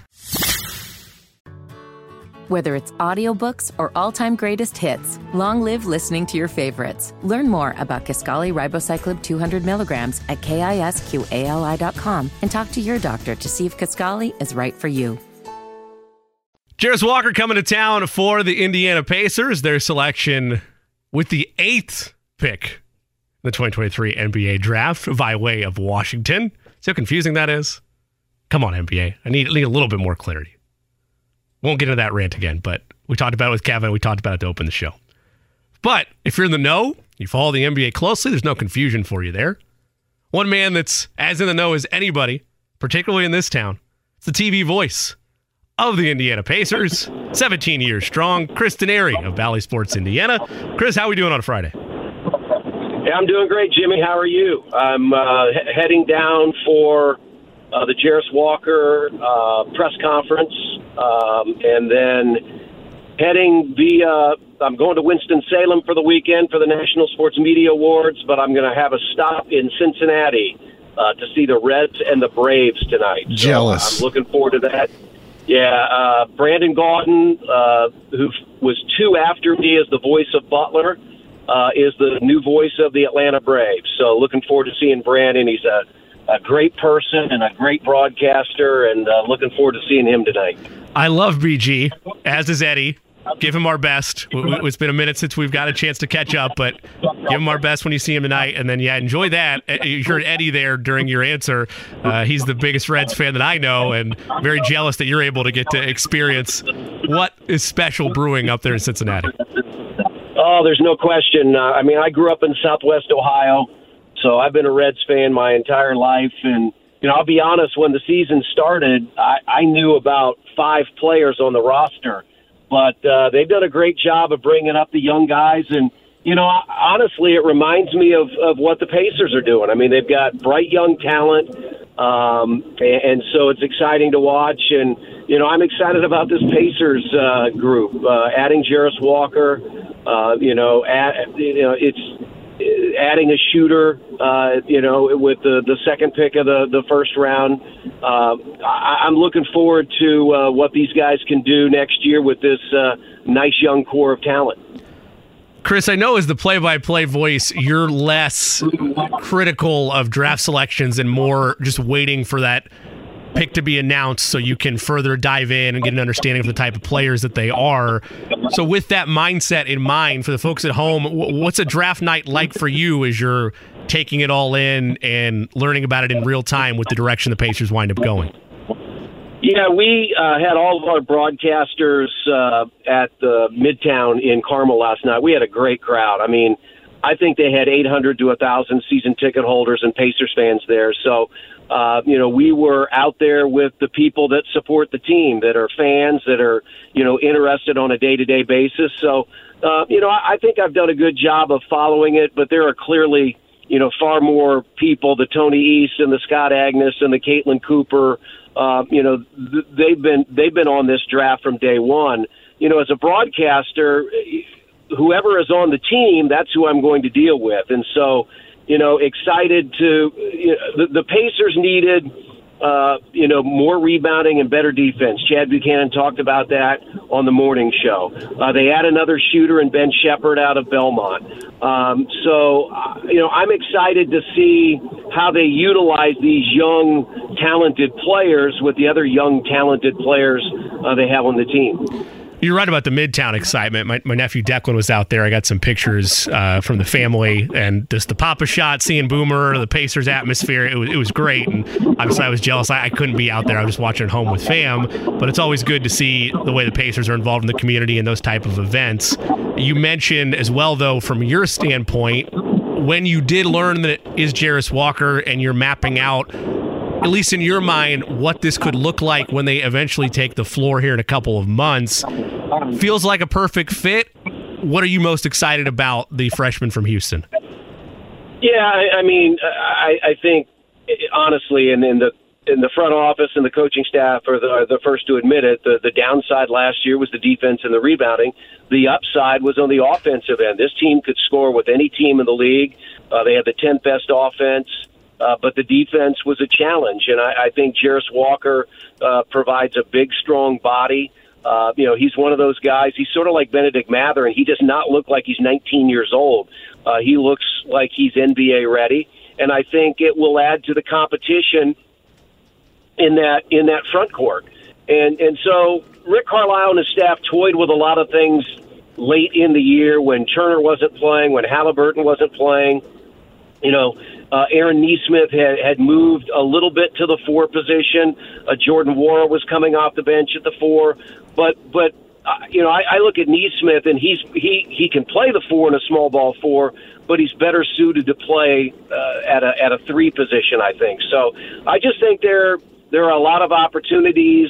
Whether it's audiobooks or all-time greatest hits, long live listening to your favorites. Learn more about Kisqali Ribociclib 200 milligrams at KISQALI.com and talk to your doctor to see if Kisqali is right for you. Jarace Walker coming to town for the Indiana Pacers. Their selection with the 8th pick in the 2023 NBA Draft by way of Washington. See how confusing that is? Come on, NBA. I need a little bit more clarity. Won't get into that rant again, but we talked about it with Kevin. We talked about it to open the show. But if you're in the know, you follow the NBA closely, there's no confusion for you there. One man that's as in the know as anybody, particularly in this town, it's the TV voice of the Indiana Pacers, 17 years strong, Chris Duarte of Valley Sports Indiana. Chris, how are we doing on a Friday? Yeah, I'm doing great, Jimmy. How are you? I'm heading down for the Jarace Walker press conference, and then heading via, I'm going to Winston-Salem for the weekend for the National Sports Media Awards, but I'm going to have a stop in Cincinnati to see the Reds and the Braves tonight. So jealous. I'm looking forward to that. Yeah, Brandon Gordon, who was two after me as the voice of Butler, is the new voice of the Atlanta Braves. So looking forward to seeing Brandon. He's a great person and a great broadcaster, and looking forward to seeing him tonight. I love BG, as is Eddie. Give him our best. It's been a minute since we've got a chance to catch up, but give him our best when you see him tonight. And then, yeah, enjoy that. You heard Eddie there during your answer. He's the biggest Reds fan that I know, and very jealous that you're able to get to experience what is special brewing up there in Cincinnati. Oh, there's no question. I mean, I grew up in Southwest Ohio, so I've been a Reds fan my entire life, and You know, I'll be honest, when the season started, I knew about 5 players on the roster. But they've done a great job of bringing up the young guys. And, you know, honestly, it reminds me of what the Pacers are doing. I mean, they've got bright young talent, and so it's exciting to watch. And, you know, I'm excited about this Pacers group, adding Jarace Walker, it's adding a shooter, with the second pick of the first round. I'm looking forward to what these guys can do next year with this nice young core of talent. Chris, I know as the play-by-play voice, you're less critical of draft selections and more just waiting for that pick to be announced so you can further dive in and get an understanding of the type of players that they are. So with that mindset in mind, for the folks at home, what's a draft night like for you as you're taking it all in and learning about it in real time with the direction the Pacers wind up going? Yeah, we had all of our broadcasters at the Midtown in Carmel last night. We had a great crowd. I mean, I think they had 800 to 1,000 season ticket holders and Pacers fans there. So, we were out there with the people that support the team, that are fans, that are, interested on a day-to-day basis. So, I think I've done a good job of following it, but there are clearly, far more people, the Tony East and the Scott Agnes and the Caitlin Cooper. They've been on this draft from day one. You know, as a broadcaster, whoever is on the team, that's who I'm going to deal with. And so, excited to the Pacers needed, more rebounding and better defense. Chad Buchanan talked about that on the morning show. They add another shooter in Ben Sheppard out of Belmont. I'm excited to see how they utilize these young, talented players with the other young, talented players they have on the team. You're right about the Midtown excitement. My nephew Declan was out there. I got some pictures from the family, and just the Papa Shot, seeing Boomer, the Pacers atmosphere, it was great. And obviously I was jealous. I couldn't be out there. I was just watching at home with fam. But it's always good to see the way the Pacers are involved in the community and those type of events. You mentioned as well, though, from your standpoint, when you did learn that it is Jarace Walker and you're mapping out, at least in your mind, what this could look like when they eventually take the floor here in a couple of months. Feels like a perfect fit. What are you most excited about the freshman from Houston? Yeah, I think, honestly, and in the front office and the coaching staff are the first to admit it, the downside last year was the defense and the rebounding. The upside was on the offensive end. This team could score with any team in the league. They had the 10th best offense. But the defense was a challenge, and I think Jarace Walker provides a big, strong body. He's one of those guys. He's sort of like Benedict Mathurin. He does not look like he's 19 years old. He looks like he's NBA ready, and I think it will add to the competition in that front court. And so Rick Carlisle and his staff toyed with a lot of things late in the year when Turner wasn't playing, when Halliburton wasn't playing. Aaron Nesmith had moved a little bit to the 4 position. Jordan Warra was coming off the bench at the 4, but I look at Nesmith and he can play the 4 in a small ball 4, but he's better suited to play at a 3 position, I think. So I just think there are a lot of opportunities.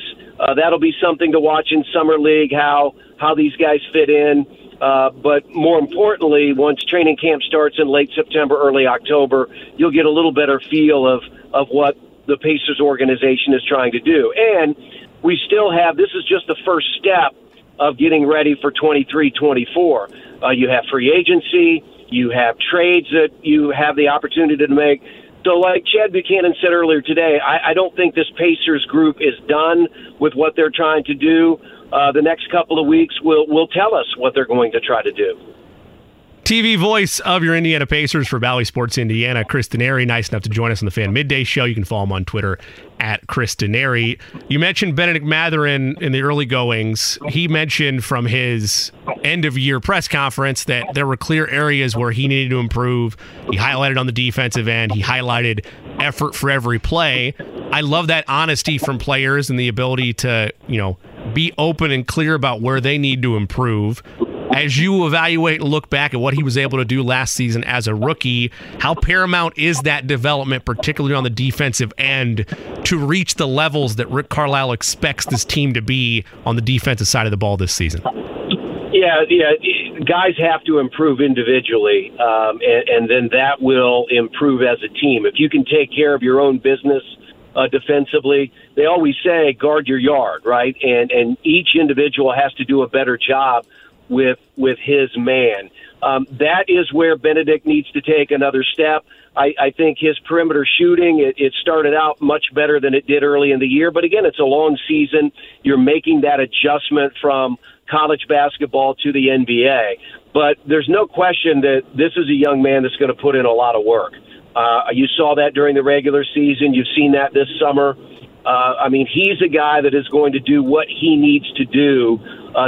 That'll be something to watch in summer league how these guys fit in. But more importantly, once training camp starts in late September, early October, you'll get a little better feel of what the Pacers organization is trying to do. And we still have – this is just the first step of getting ready for 23-24. You have free agency. You have trades that you have the opportunity to make. So like Chad Buchanan said earlier today, I don't think this Pacers group is done with what they're trying to do. The next couple of weeks will tell us what they're going to try to do. TV voice of your Indiana Pacers for Bally Sports Indiana, Chris Duarte, nice enough to join us on the Fan Midday Show. You can follow him on Twitter at Chris Duarte. You mentioned Benedict Mathurin in the early goings. He mentioned from his end-of-year press conference that there were clear areas where he needed to improve. He highlighted on the defensive end. He highlighted effort for every play. I love that honesty from players and the ability to, be open and clear about where they need to improve. as you evaluate and look back at what he was able to do last season as a rookie, how paramount is that development, particularly on the defensive end, to reach the levels that Rick Carlisle expects this team to be on the defensive side of the ball this season? Yeah. Guys have to improve individually, and then that will improve as a team. If you can take care of your own business defensively, they always say guard your yard, right? And each individual has to do a better job with his man. That is where Benedict needs to take another step. I think his perimeter shooting, it started out much better than it did early in the year. But again, it's a long season. You're making that adjustment from college basketball to the NBA. But there's no question that this is a young man that's going to put in a lot of work. You saw that during the regular season. You've seen that this summer. I mean, he's a guy that is going to do what he needs to do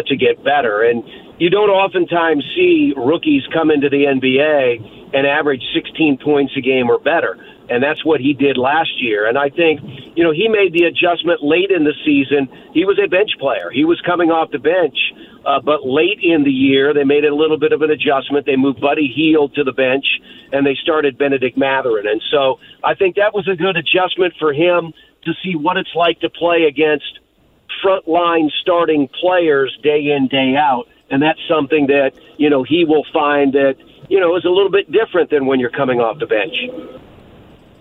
to get better. And you don't oftentimes see rookies come into the NBA and average 16 points a game or better. And that's what he did last year. And I think, you know, he made the adjustment late in the season. He was a bench player. He was coming off the bench. But late in the year, they made a little bit of an adjustment. They moved Buddy Hield to the bench, and they started Benedict Mathurin. And so I think that was a good adjustment for him to see what it's like to play against frontline starting players day in, day out. And that's something that, you know, he will find that, you know, is a little bit different than when you're coming off the bench.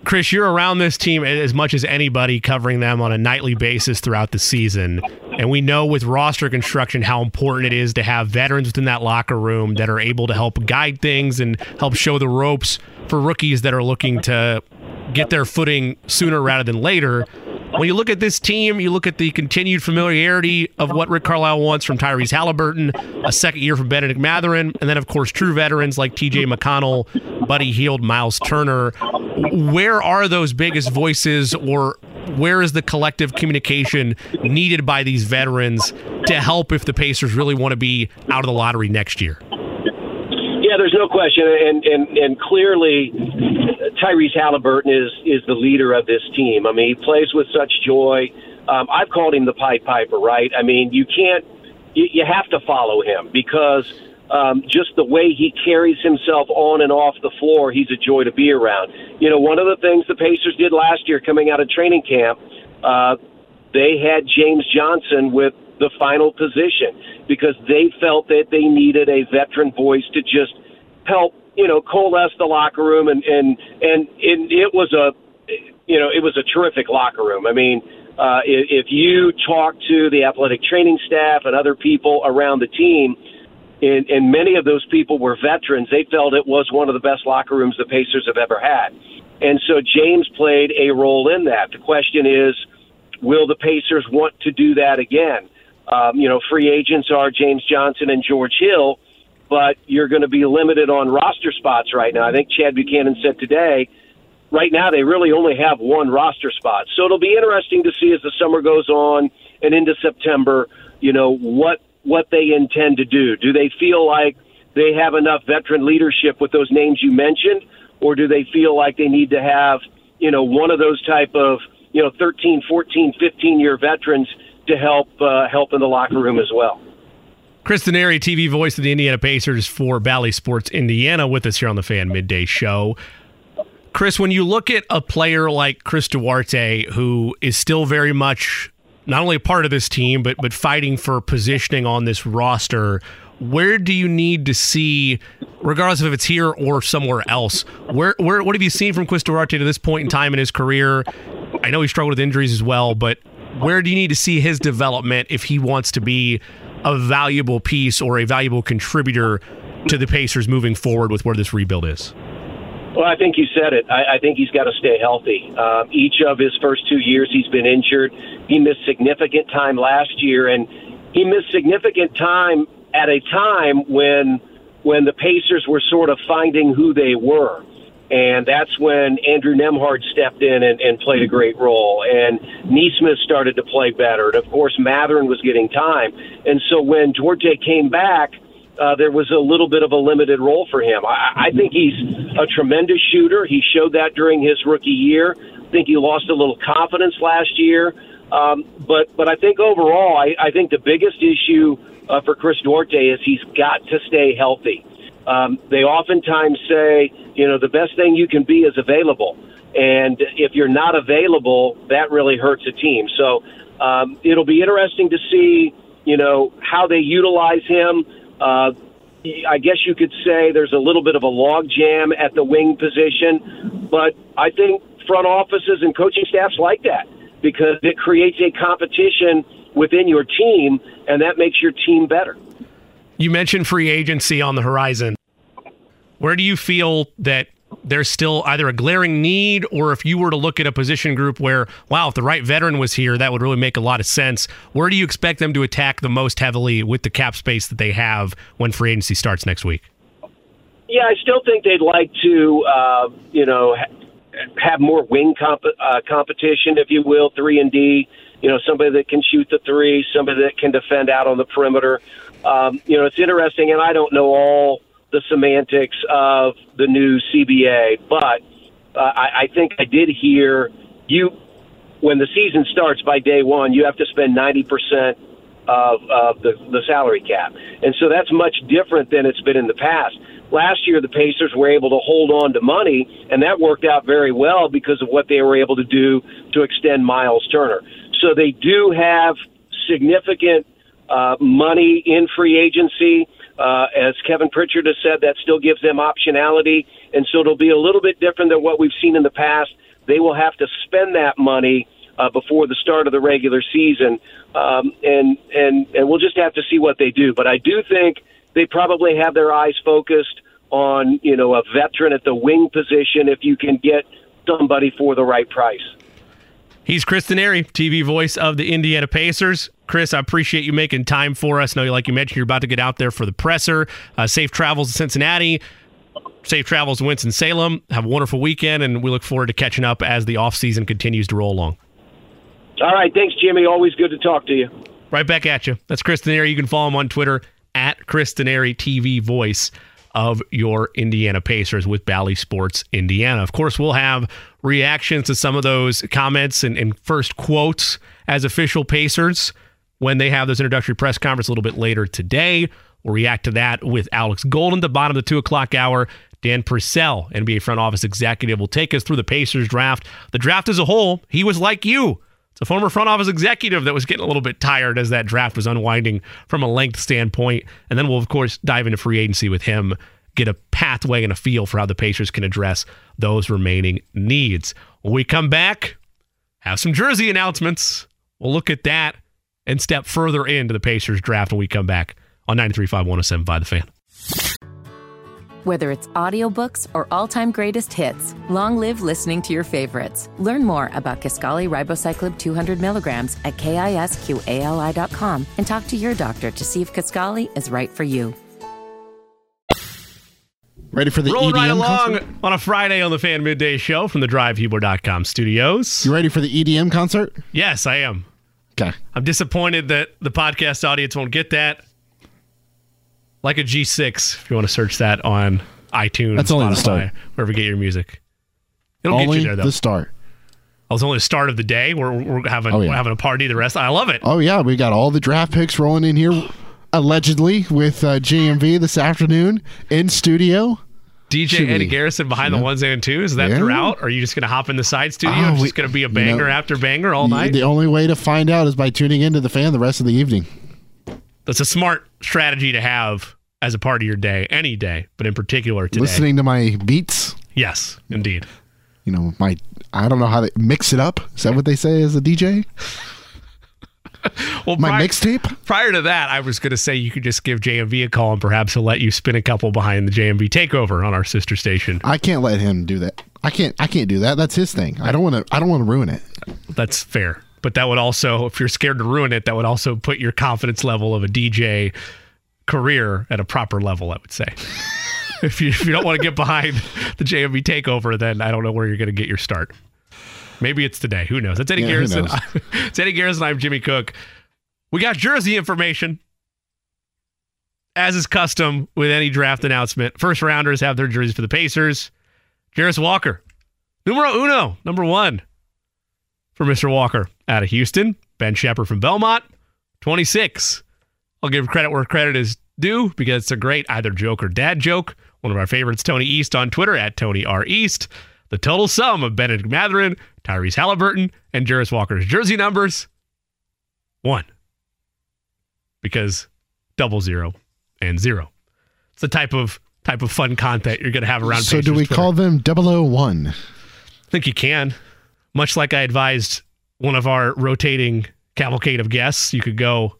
Chris, you're around this team as much as anybody, covering them on a nightly basis throughout the season. And we know with roster construction how important it is to have veterans within that locker room that are able to help guide things and help show the ropes for rookies that are looking to get their footing sooner rather than later. When you look at this team, you look at the continued familiarity of what Rick Carlisle wants from Tyrese Halliburton, a second year from Benedict Mathurin, and then, of course, true veterans like T.J. McConnell, Buddy Hield, Miles Turner. Where are those biggest voices, or where is the collective communication needed by these veterans to help if the Pacers really want to be out of the lottery next year? Yeah, there's no question, and clearly Tyrese Halliburton is the leader of this team. I mean, he plays with such joy. I've called him the Pied Piper, right? I mean, you have to follow him because just the way he carries himself on and off the floor, he's a joy to be around. You know, one of the things the Pacers did last year coming out of training camp, they had James Johnson with the final position because they felt that they needed a veteran voice to just help, you know, coalesce the locker room. And it was a terrific locker room. I mean, if you talk to the athletic training staff and other people around the team, and many of those people were veterans, they felt it was one of the best locker rooms the Pacers have ever had. And so James played a role in that. The question is, will the Pacers want to do that again? You know, free agents are James Johnson and George Hill, but you're going to be limited on roster spots right now. I think Chad Buchanan said today, right now they really only have one roster spot. So it'll be interesting to see as the summer goes on and into September, you know, what they intend to do. Do they feel like they have enough veteran leadership with those names you mentioned, or do they feel like they need to have, you know, one of those type of, you know, 13, 14, 15-year veterans to help in the locker room as well? Chris Denary, TV voice of the Indiana Pacers for Bally Sports Indiana, with us here on the Fan Midday Show. Chris, when you look at a player like Chris Duarte, who is still very much not only a part of this team, but fighting for positioning on this roster, where do you need to see, regardless of if it's here or somewhere else, where what have you seen from Chris Duarte to this point in time in his career? I know he struggled with injuries as well, but where do you need to see his development if he wants to be a valuable piece or a valuable contributor to the Pacers moving forward with where this rebuild is? Well, I think you said it. I think he's got to stay healthy. Each of his first 2 years he's been injured. He missed significant time last year, and he missed significant time at a time when the Pacers were sort of finding who they were. And that's when Andrew Nembhard stepped in and played a great role. And Nesmith started to play better. And, of course, Mathurin was getting time. And so when Duarte came back, there was a little bit of a limited role for him. I think he's a tremendous shooter. He showed that during his rookie year. I think he lost a little confidence last year. But I think overall, I think the biggest issue for Chris Duarte is he's got to stay healthy. They oftentimes say, you know, the best thing you can be is available. And if you're not available, that really hurts a team. So it'll be interesting to see, you know, how they utilize him. I guess you could say there's a little bit of a log jam at the wing position. But I think front offices and coaching staffs like that because it creates a competition within your team, and that makes your team better. You mentioned free agency on the horizon. Where do you feel that there's still either a glaring need or if you were to look at a position group where, wow, if the right veteran was here, that would really make a lot of sense. Where do you expect them to attack the most heavily with the cap space that they have when free agency starts next week? Yeah, I still think they'd like to, have more wing competition, if you will, 3 and D. You know, somebody that can shoot the three, somebody that can defend out on the perimeter. It's interesting, and I don't know all the semantics of the new CBA, but I think I did hear when the season starts by day one, you have to spend 90% of the salary cap. And so that's much different than it's been in the past. Last year, the Pacers were able to hold on to money, and that worked out very well because of what they were able to do to extend Miles Turner. So they do have significant money in free agency. As Kevin Pritchard has said, that still gives them optionality. And so it'll be a little bit different than what we've seen in the past. They will have to spend that money before the start of the regular season. And we'll just have to see what they do. But I do think they probably have their eyes focused on, you know, a veteran at the wing position if you can get somebody for the right price. He's Chris Denary, TV voice of the Indiana Pacers. Chris, I appreciate you making time for us. I know, like you mentioned, you're about to get out there for the presser. Safe travels to Cincinnati. Safe travels to Winston-Salem. Have a wonderful weekend, and we look forward to catching up as the offseason continues to roll along. All right. Thanks, Jimmy. Always good to talk to you. Right back at you. That's Chris Denary. You can follow him on Twitter, at Chris Denary, TV voice of your Indiana Pacers with Bally Sports Indiana. Of course, we'll have reactions to some of those comments and first quotes as official Pacers when they have this introductory press conference a little bit later today. We'll react to that with Alex Golden. The bottom of the 2 o'clock hour, Dan Purcell, NBA front office executive, will take us through the Pacers draft. The draft as a whole, he was like you. It's a former front office executive that was getting a little bit tired as that draft was unwinding from a length standpoint. And then we'll, of course, dive into free agency with him, get a pathway and a feel for how the Pacers can address those remaining needs. When we come back, have some jersey announcements. We'll look at that and step further into the Pacers draft when we come back on 93.5 107.5 The Fan. Whether it's audiobooks or all-time greatest hits, long live listening to your favorites. Learn more about Kisqali Ribociclib 200 milligrams at KISQALI.com and talk to your doctor to see if Kisqali is right for you. Ready for the rolling EDM right along concert? On a Friday on the Fan Midday Show from the DriveHuber.com studios. You ready for the EDM concert? Yes, I am. Okay. I'm disappointed that the podcast audience won't get that. Like a G6, if you want to search that on iTunes, that's only Spotify, the start. Wherever you get your music. It'll only get you there, though. The start. Oh, it's only the start of the day. We're having a party the rest. I love it. Oh, yeah. We got all the draft picks rolling in here, allegedly, with GMV this afternoon in studio. DJ Eddie Garrison behind the ones and twos. Is that throughout? Or are you just going to hop in the side studio? It's just going to be a banger after banger all night? The only way to find out is by tuning into the Fan the rest of the evening. That's a smart strategy to have as a part of your day, any day, but in particular today. Listening to my beats? Yes, indeed. You know, I don't know how they mix it up. Is that what they say as a DJ? Well, my mixtape? Prior to that, I was going to say you could just give JMV a call and perhaps he'll let you spin a couple behind the JMV takeover on our sister station. I can't let him do that. I can't do that. That's his thing. I don't want to ruin it. That's fair. But that would also, if you're scared to ruin it, that would also put your confidence level of a DJ career at a proper level, I would say. If you don't want to get behind the JMV takeover, then I don't know where you're going to get your start. Maybe it's today. Who knows? That's Eddie Garrison. It's Eddie Garrison. I'm Jimmy Cook. We got jersey information. As is custom with any draft announcement, first-rounders have their jerseys for the Pacers. Jarace Walker, numero uno, number one. For Mr. Walker out of Houston, Ben Sheppard from Belmont, 26. I'll give credit where credit is due because it's a great either joke or dad joke. One of our favorites, Tony East on Twitter, at Tony R. East. The total sum of Benedict Mathurin, Tyrese Halliburton, and Jarace Walker's jersey numbers, 1. Because 00 and 0. It's the type of fun content you're going to have around Pacers. So do we Twitter. Call them 001? I think you can. Much like I advised one of our rotating cavalcade of guests, you could go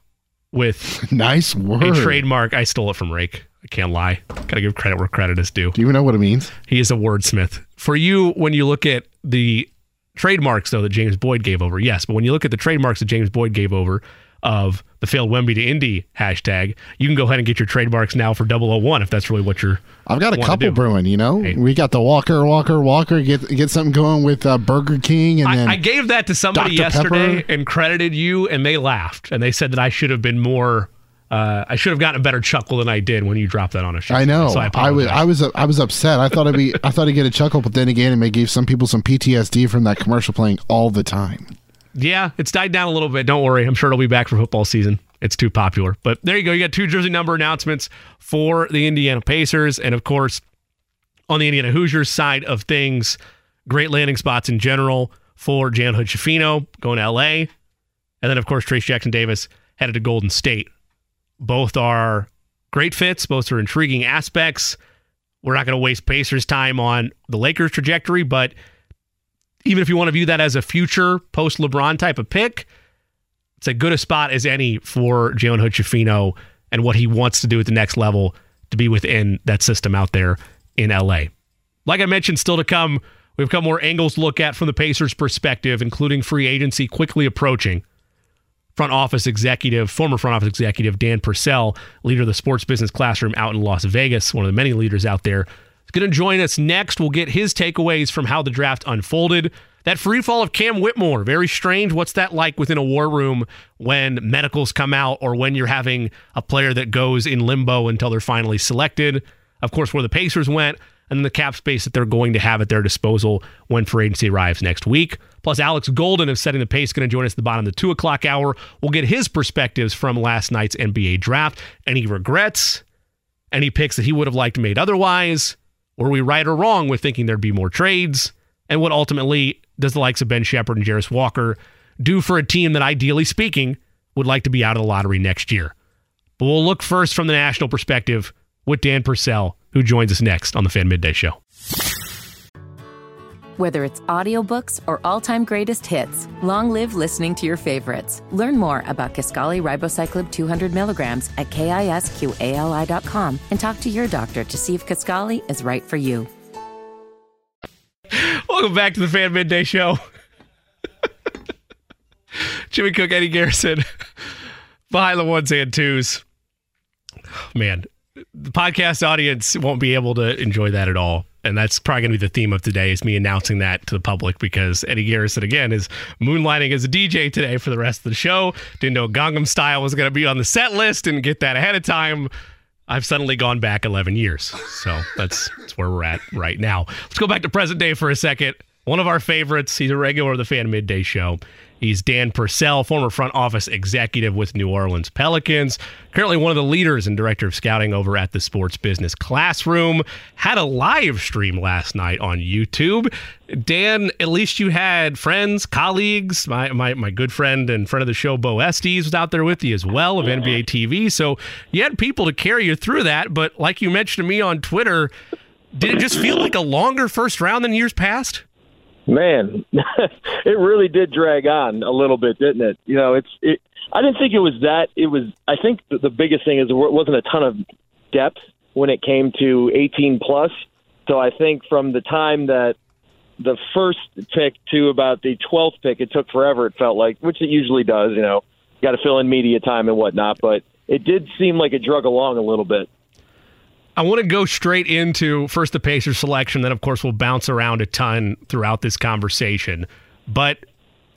with nice word. A trademark. I stole it from Rake. I can't lie. Gotta give credit where credit is due. Do you know what it means? He is a wordsmith. For you, when you look at the trademarks, though, that James Boyd gave over, yes, but when you look at the trademarks that James Boyd gave over of the failed Wemby to Indy hashtag, you can go ahead and get your trademarks now for 001 if that's really what you're. I've got a couple brewing, you know? Hey. We got the Walker, get something going with Burger King. And I gave that to somebody Dr. yesterday Pepper. And credited you, and they laughed. And they said that I should have been more. I should have gotten a better chuckle than I did when you dropped that on a show. I know. So I was upset. I thought I'd get a chuckle, but then again, it may give some people some PTSD from that commercial playing all the time. Yeah, it's died down a little bit. Don't worry. I'm sure it'll be back for football season. It's too popular. But there you go. You got 2 jersey number announcements for the Indiana Pacers. And of course, on the Indiana Hoosiers side of things, great landing spots in general for Jalen Hood-Schifino going to LA. And then, of course, Trayce Jackson-Davis headed to Golden State. Both are great fits. Both are intriguing aspects. We're not going to waste Pacers time on the Lakers trajectory, but even if you want to view that as a future post-LeBron type of pick, it's as good a spot as any for Jalen Hood-Schifino and what he wants to do at the next level to be within that system out there in LA. Like I mentioned, still to come, we've got more angles to look at from the Pacers' perspective, including free agency quickly approaching. Former front office executive Dan Purcell, leader of the Sports Business Classroom out in Las Vegas, one of the many leaders out there, is going to join us next. We'll get his takeaways from how the draft unfolded. That free fall of Cam Whitmore, very strange. What's that like within a war room when medicals come out or when you're having a player that goes in limbo until they're finally selected? Of course, where the Pacers went, and the cap space that they're going to have at their disposal when free agency arrives next week. Plus, Alex Golden of Setting the Pace is going to join us at the bottom of the 2 o'clock hour. We'll get his perspectives from last night's NBA draft. Any regrets? Any picks that he would have liked to made otherwise? Were we right or wrong with thinking there'd be more trades? And what ultimately does the likes of Ben Sheppard and Jarace Walker do for a team that, ideally speaking, would like to be out of the lottery next year? But we'll look first from the national perspective with Dan Purcell, who joins us next on the Fan Midday Show. Whether it's audiobooks or all-time greatest hits, long live listening to your favorites. Learn more about Kisqali Ribociclib 200 milligrams at KISQALI.com and talk to your doctor to see if Kisqali is right for you. Welcome back to the Fan Midday Show. Jimmy Cook, Eddie Garrison, behind the ones and twos. Man, the podcast audience won't be able to enjoy that at all. And that's probably going to be the theme of today, is me announcing that to the public, because Eddie Garrison, again, is moonlighting as a DJ today for the rest of the show. Didn't know Gangnam Style was going to be on the set list. Didn't get that ahead of time. I've suddenly gone back 11 years. So that's where we're at right now. Let's go back to present day for a second. One of our favorites. He's a regular of the Fan Midday Show. He's Dan Purcell, former front office executive with New Orleans Pelicans, currently one of the leaders and director of scouting over at the Sports Business Classroom. Had a live stream last night on YouTube. Dan, at least you had friends, colleagues. My good friend and friend of the show, Bo Estes, was out there with you as well of NBA TV. So you had people to carry you through that. But like you mentioned to me on Twitter, did it just feel like a longer first round than years past? Man, it really did drag on a little bit, didn't it? You know, I didn't think it was that. It was. I think the biggest thing is there wasn't a ton of depth when it came to 18 plus. So I think from the time that the first pick to about the 12th pick, it took forever. It felt like, which it usually does. You know, you got to fill in media time and whatnot. But it did seem like it drug along a little bit. I want to go straight into first the Pacers selection, then of course we'll bounce around a ton throughout this conversation. But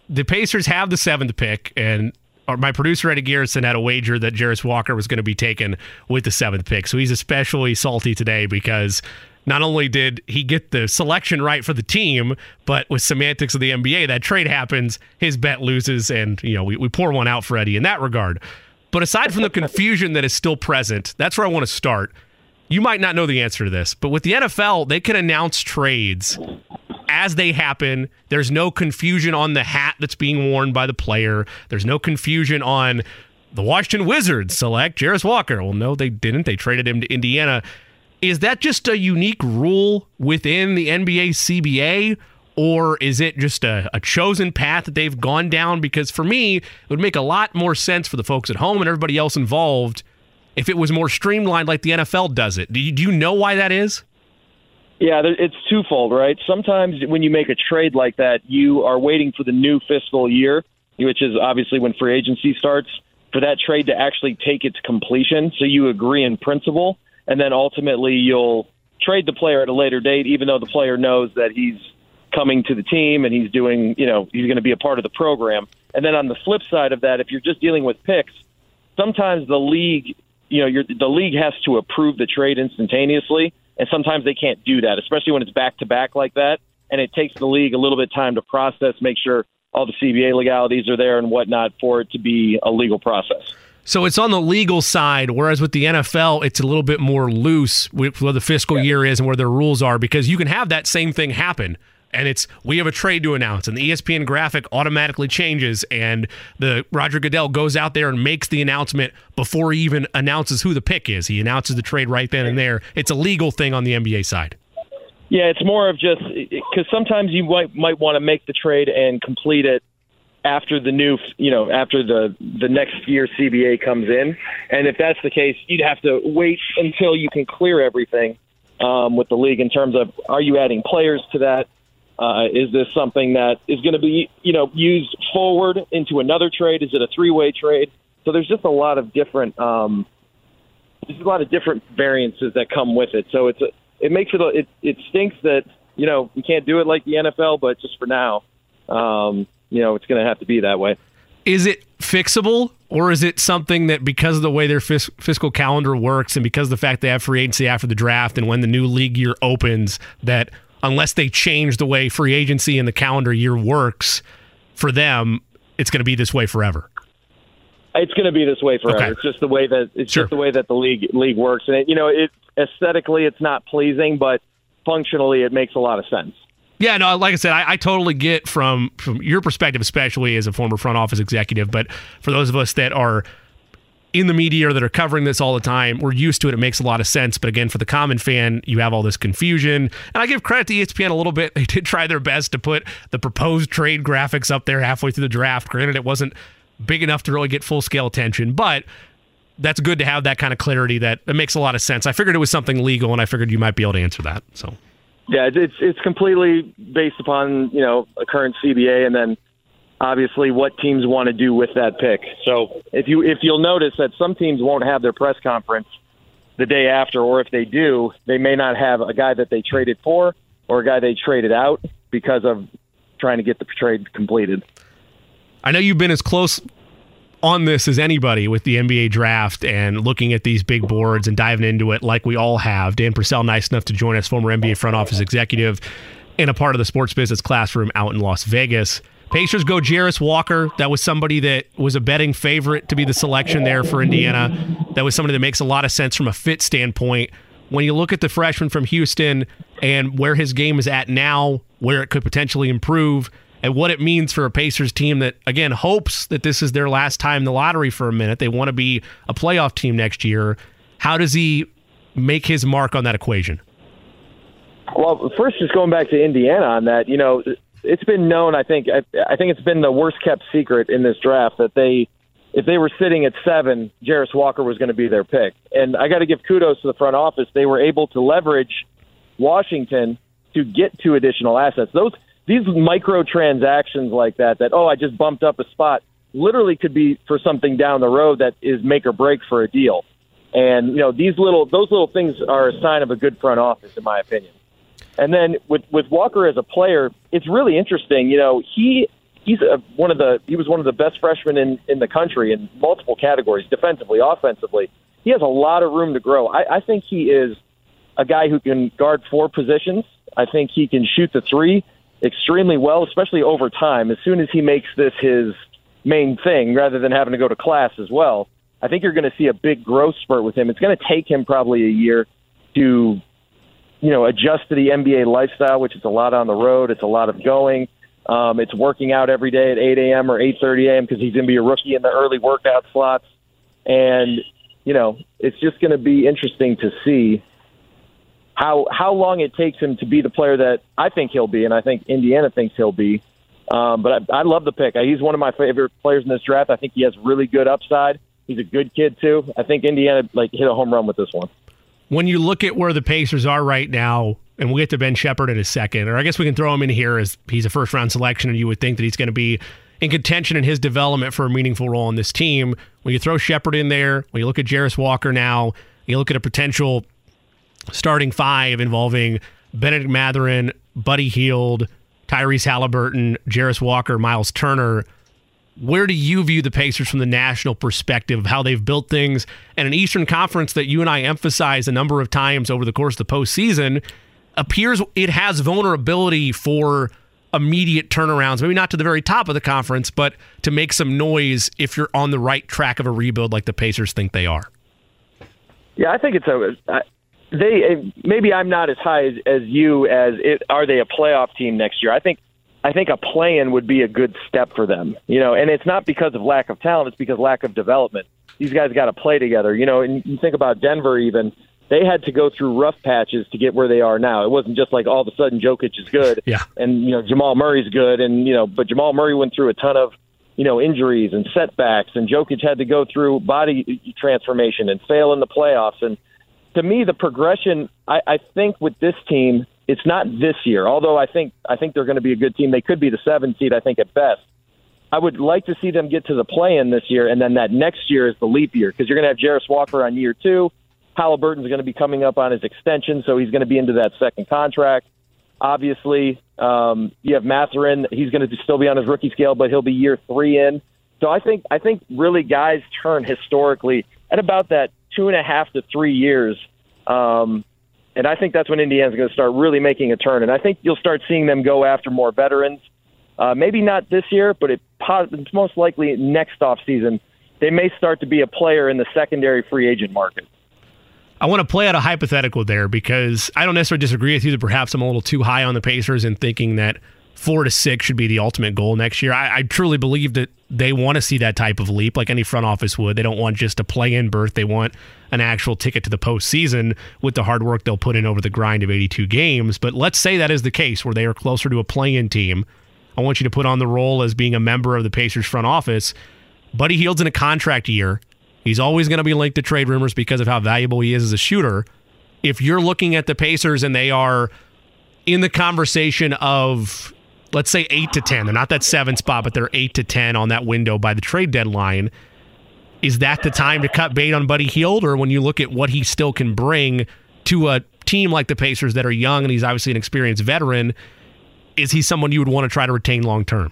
the Pacers have the 7th pick, and my producer Eddie Garrison had a wager that Jarace Walker was going to be taken with the 7th pick. So he's especially salty today because not only did he get the selection right for the team, but with semantics of the NBA, that trade happens, his bet loses, and you know we pour one out for Eddie in that regard. But aside from the confusion that is still present, that's where I want to start. You might not know the answer to this, but with the NFL, they can announce trades as they happen. There's no confusion on the hat that's being worn by the player. There's no confusion on the Washington Wizards select Jarace Walker. Well, no, they didn't. They traded him to Indiana. Is that just a unique rule within the NBA CBA, or is it just a chosen path that they've gone down? Because for me, it would make a lot more sense for the folks at home and everybody else involved if it was more streamlined like the NFL does it. Do you know why that is? Yeah, it's twofold, right? Sometimes when you make a trade like that, you are waiting for the new fiscal year, which is obviously when free agency starts, for that trade to actually take its completion. So you agree in principle, and then ultimately you'll trade the player at a later date, even though the player knows that he's coming to the team and he's doing, you know, he's going to be a part of the program. And then on the flip side of that, if you're just dealing with picks, sometimes the league, you know, the league has to approve the trade instantaneously, and sometimes they can't do that, especially when it's back-to-back like that, and it takes the league a little bit of time to process, make sure all the CBA legalities are there and whatnot for it to be a legal process. So it's on the legal side, whereas with the NFL, it's a little bit more loose with where the fiscal year is and where their rules are, because you can have that same thing happen. And it's, we have a trade to announce, and the ESPN graphic automatically changes, and the Roger Goodell goes out there and makes the announcement before he even announces who the pick is. He announces the trade right then and there. It's a legal thing on the NBA side. Yeah, it's more of just because sometimes you might want to make the trade and complete it after the new, you know, after the next year CBA comes in. And if that's the case, you'd have to wait until you can clear everything with the league in terms of, are you adding players to that? Is this something that is going to be, you know, used forward into another trade? Is it a three-way trade? So there's just a lot of different, variances that come with it. So it stinks that, you know, we can't do it like the NFL, but just for now, you know, it's going to have to be that way. Is it fixable, or is it something that because of the way their fiscal calendar works and because of the fact they have free agency after the draft and when the new league year opens, that unless they change the way free agency and the calendar year works for them, it's going to be this way forever? It's going to be this way forever. Okay. It's just the way that the league works, and it aesthetically it's not pleasing, but functionally it makes a lot of sense. Yeah, no, like I said, I totally get from your perspective, especially as a former front office executive. But for those of us that are in the media or that are covering this all the time, we're used to it. It makes a lot of sense. But again, for the common fan, you have all this confusion. And I give credit to ESPN a little bit. They did try their best to put the proposed trade graphics up there halfway through the draft. Granted, it wasn't big enough to really get full-scale attention, but that's good to have that kind of clarity that it makes a lot of sense. I figured it was something legal, and I figured you might be able to answer that. So, yeah, it's completely based upon, a current CBA, and then obviously what teams want to do with that pick. So if you'll notice that some teams won't have their press conference the day after, or if they do, they may not have a guy that they traded for or a guy they traded out because of trying to get the trade completed. I know you've been as close on this as anybody with the NBA draft and looking at these big boards and diving into it like we all have. Dan Purcell, nice enough to join us, former NBA front office executive and a part of the Sports Business Classroom out in Las Vegas. Pacers go Jarace Walker. That was somebody that was a betting favorite to be the selection there for Indiana. That was somebody that makes a lot of sense from a fit standpoint. When you look at the freshman from Houston and where his game is at now, where it could potentially improve, and what it means for a Pacers team that, again, hopes that this is their last time in the lottery for a minute. They want to be a playoff team next year. How does he make his mark on that equation? Well, first, just going back to Indiana on that, it's been known, I think it's been the worst-kept secret in this draft that if they were sitting at 7, Jarace Walker was going to be their pick. And I got to give kudos to the front office. They were able to leverage Washington to get 2 additional assets. These microtransactions like that, I just bumped up a spot, literally could be for something down the road that is make or break for a deal. And, those little things are a sign of a good front office, in my opinion. And then with Walker as a player, it's really interesting. He was one of the best freshmen in the country in multiple categories, defensively, offensively. He has a lot of room to grow. I think he is a guy who can guard 4 positions. I think he can shoot the 3 extremely well, especially over time. As soon as he makes this his main thing, rather than having to go to class as well, I think you're going to see a big growth spurt with him. It's going to take him probably a year to, you know, adjust to the NBA lifestyle, which is a lot on the road. It's a lot of going. It's working out every day at 8 a.m. or 8:30 a.m. because he's going to be a rookie in the early workout slots. And, you know, it's just going to be interesting to see how long it takes him to be the player that I think he'll be and I think Indiana thinks he'll be. But I love the pick. He's one of my favorite players in this draft. I think he has really good upside. He's a good kid, too. I think Indiana hit a home run with this one. When you look at where the Pacers are right now, and we'll get to Ben Sheppard in a second, or I guess we can throw him in here as he's a first-round selection, and you would think that he's going to be in contention in his development for a meaningful role in this team. When you throw Sheppard in there, when you look at Jarace Walker now, you look at a potential starting five involving Benedict Mathurin, Buddy Hield, Tyrese Halliburton, Jarace Walker, Miles Turner. Where do you view the Pacers from the national perspective of how they've built things and an Eastern Conference that you and I emphasize a number of times over the course of the postseason appears it has vulnerability for immediate turnarounds, maybe not to the very top of the conference, but to make some noise if you're on the right track of a rebuild like the Pacers think they are? Yeah, I think it's maybe I'm not as high as you as it. Are they a playoff team next year? I think a play-in would be a good step for them, you know, and it's not because of lack of talent. It's because of lack of development. These guys got to play together, you know, and you think about Denver even. They had to go through rough patches to get where they are now. It wasn't just like all of a sudden Jokic is good and, you know, Jamal Murray's good. And, you know, but Jamal Murray went through a ton of, you know, injuries and setbacks, and Jokic had to go through body transformation and fail in the playoffs. And to me, the progression, I think with this team, it's not this year, although I think they're going to be a good team. They could be the 7th seed, I think, at best. I would like to see them get to the play-in this year, and then that next year is the leap year because you're going to have Jarace Walker on year 2. Halliburton's going to be coming up on his extension, so he's going to be into that second contract. Obviously, you have Mathurin. He's going to still be on his rookie scale, but he'll be year 3 in. So I think really guys turn historically at about that 2.5 to 3 years, and I think that's when Indiana's going to start really making a turn. And I think you'll start seeing them go after more veterans. Maybe not this year, but it's most likely next offseason. They may start to be a player in the secondary free agent market. I want to play out a hypothetical there because I don't necessarily disagree with you that perhaps I'm a little too high on the Pacers in thinking that 4 to 6 should be the ultimate goal next year. I truly believe that they want to see that type of leap like any front office would. They don't want just a play-in berth. They want an actual ticket to the postseason with the hard work they'll put in over the grind of 82 games. But let's say that is the case where they are closer to a play-in team. I want you to put on the role as being a member of the Pacers front office. Buddy Hield's in a contract year. He's always going to be linked to trade rumors because of how valuable he is as a shooter. If you're looking at the Pacers and they are in the conversation of, let's say, 8 to 10, they're not that 7 spot, but they're 8 to 10 on that window by the trade deadline, is that the time to cut bait on Buddy Hield? Or when you look at what he still can bring to a team like the Pacers that are young and he's obviously an experienced veteran, is he someone you would want to try to retain long term?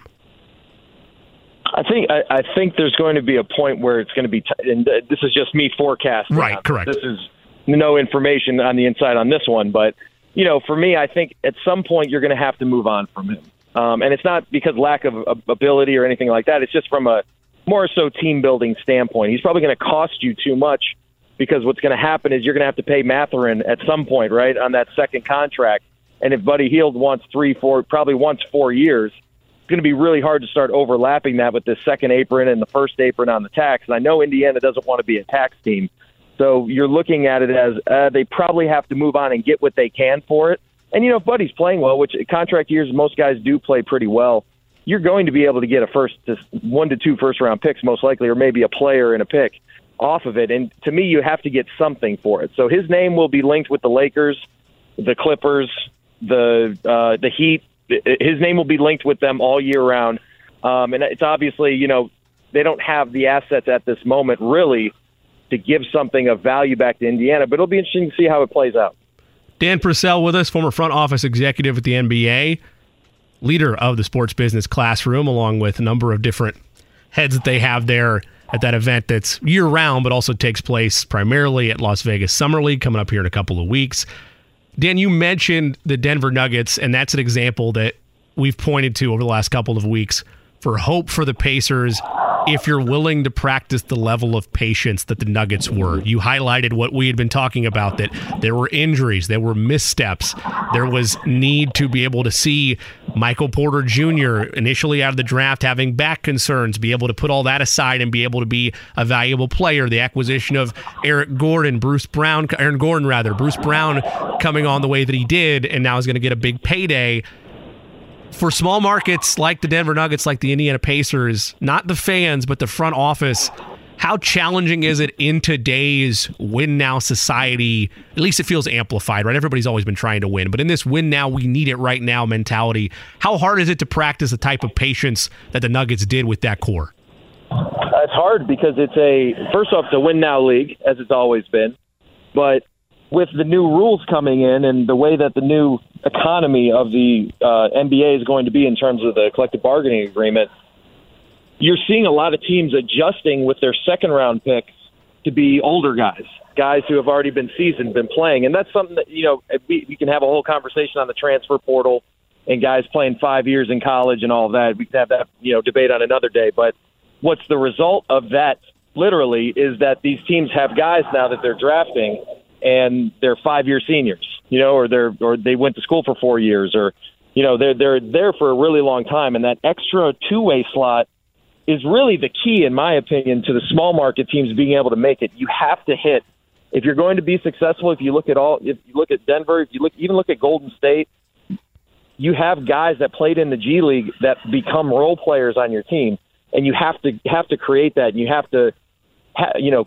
I think there's going to be a point where it's going to be, and this is just me forecasting. Right, correct. This is no information on the inside on this one, but you know, for me, I think at some point you're going to have to move on from him, and it's not because lack of ability or anything like that. It's just from a more so team building standpoint. He's probably going to cost you too much because what's going to happen is you're going to have to pay Mathurin at some point, right, on that second contract. And if Buddy Hield wants 3, 4, probably wants 4 years. Going to be really hard to start overlapping that with the second apron and the first apron on the tax. And I know Indiana doesn't want to be a tax team. So you're looking at it as they probably have to move on and get what they can for it. And, you know, if Buddy's playing well, which contract years most guys do play pretty well, you're going to be able to get a 1 to 2 first-round picks most likely, or maybe a player and a pick off of it. And to me, you have to get something for it. So his name will be linked with the Lakers, the Clippers, the Heat. His name will be linked with them all year round. And it's obviously, you know, they don't have the assets at this moment really to give something of value back to Indiana, but it'll be interesting to see how it plays out. Dan Purcell with us, former front office executive at the NBA, leader of the Sports Business Classroom, along with a number of different heads that they have there at that event that's year round, but also takes place primarily at Las Vegas Summer League coming up here in a couple of weeks. Dan, you mentioned the Denver Nuggets, and that's an example that we've pointed to over the last couple of weeks for hope for the Pacers if you're willing to practice the level of patience that the Nuggets were. You highlighted what we had been talking about, that there were injuries, there were missteps, there was need to be able to see Michael Porter Jr. initially out of the draft having back concerns, be able to put all that aside and be able to be a valuable player. The acquisition of Aaron Gordon coming on the way that he did, and now is going to get a big payday. For small markets like the Denver Nuggets, like the Indiana Pacers, not the fans, but the front office, how challenging is it in today's win-now society? At least it feels amplified, right? Everybody's always been trying to win. But in this win-now, we need it right now mentality, how hard is it to practice the type of patience that the Nuggets did with that core? It's hard because first off, it's a win-now league, as it's always been. But with the new rules coming in and the way that the new economy of the NBA is going to be in terms of the collective bargaining agreement, you're seeing a lot of teams adjusting with their second-round picks to be older guys who have already been seasoned, been playing. And that's something that, you know, we can have a whole conversation on the transfer portal and guys playing 5 years in college and all of that. We can have that, you know, debate on another day. But what's the result of that, literally, is that these teams have guys now that they're drafting and they're 5-year seniors, you know, or they went to school for 4 years, or, you know, they're there for a really long time. And that extra two-way slot is really the key, in my opinion, to the small market teams being able to make it. You have to hit. If you're going to be successful, if you look at Denver, if you look at Golden State, you have guys that played in the G League that become role players on your team, and you have to create that, and you have to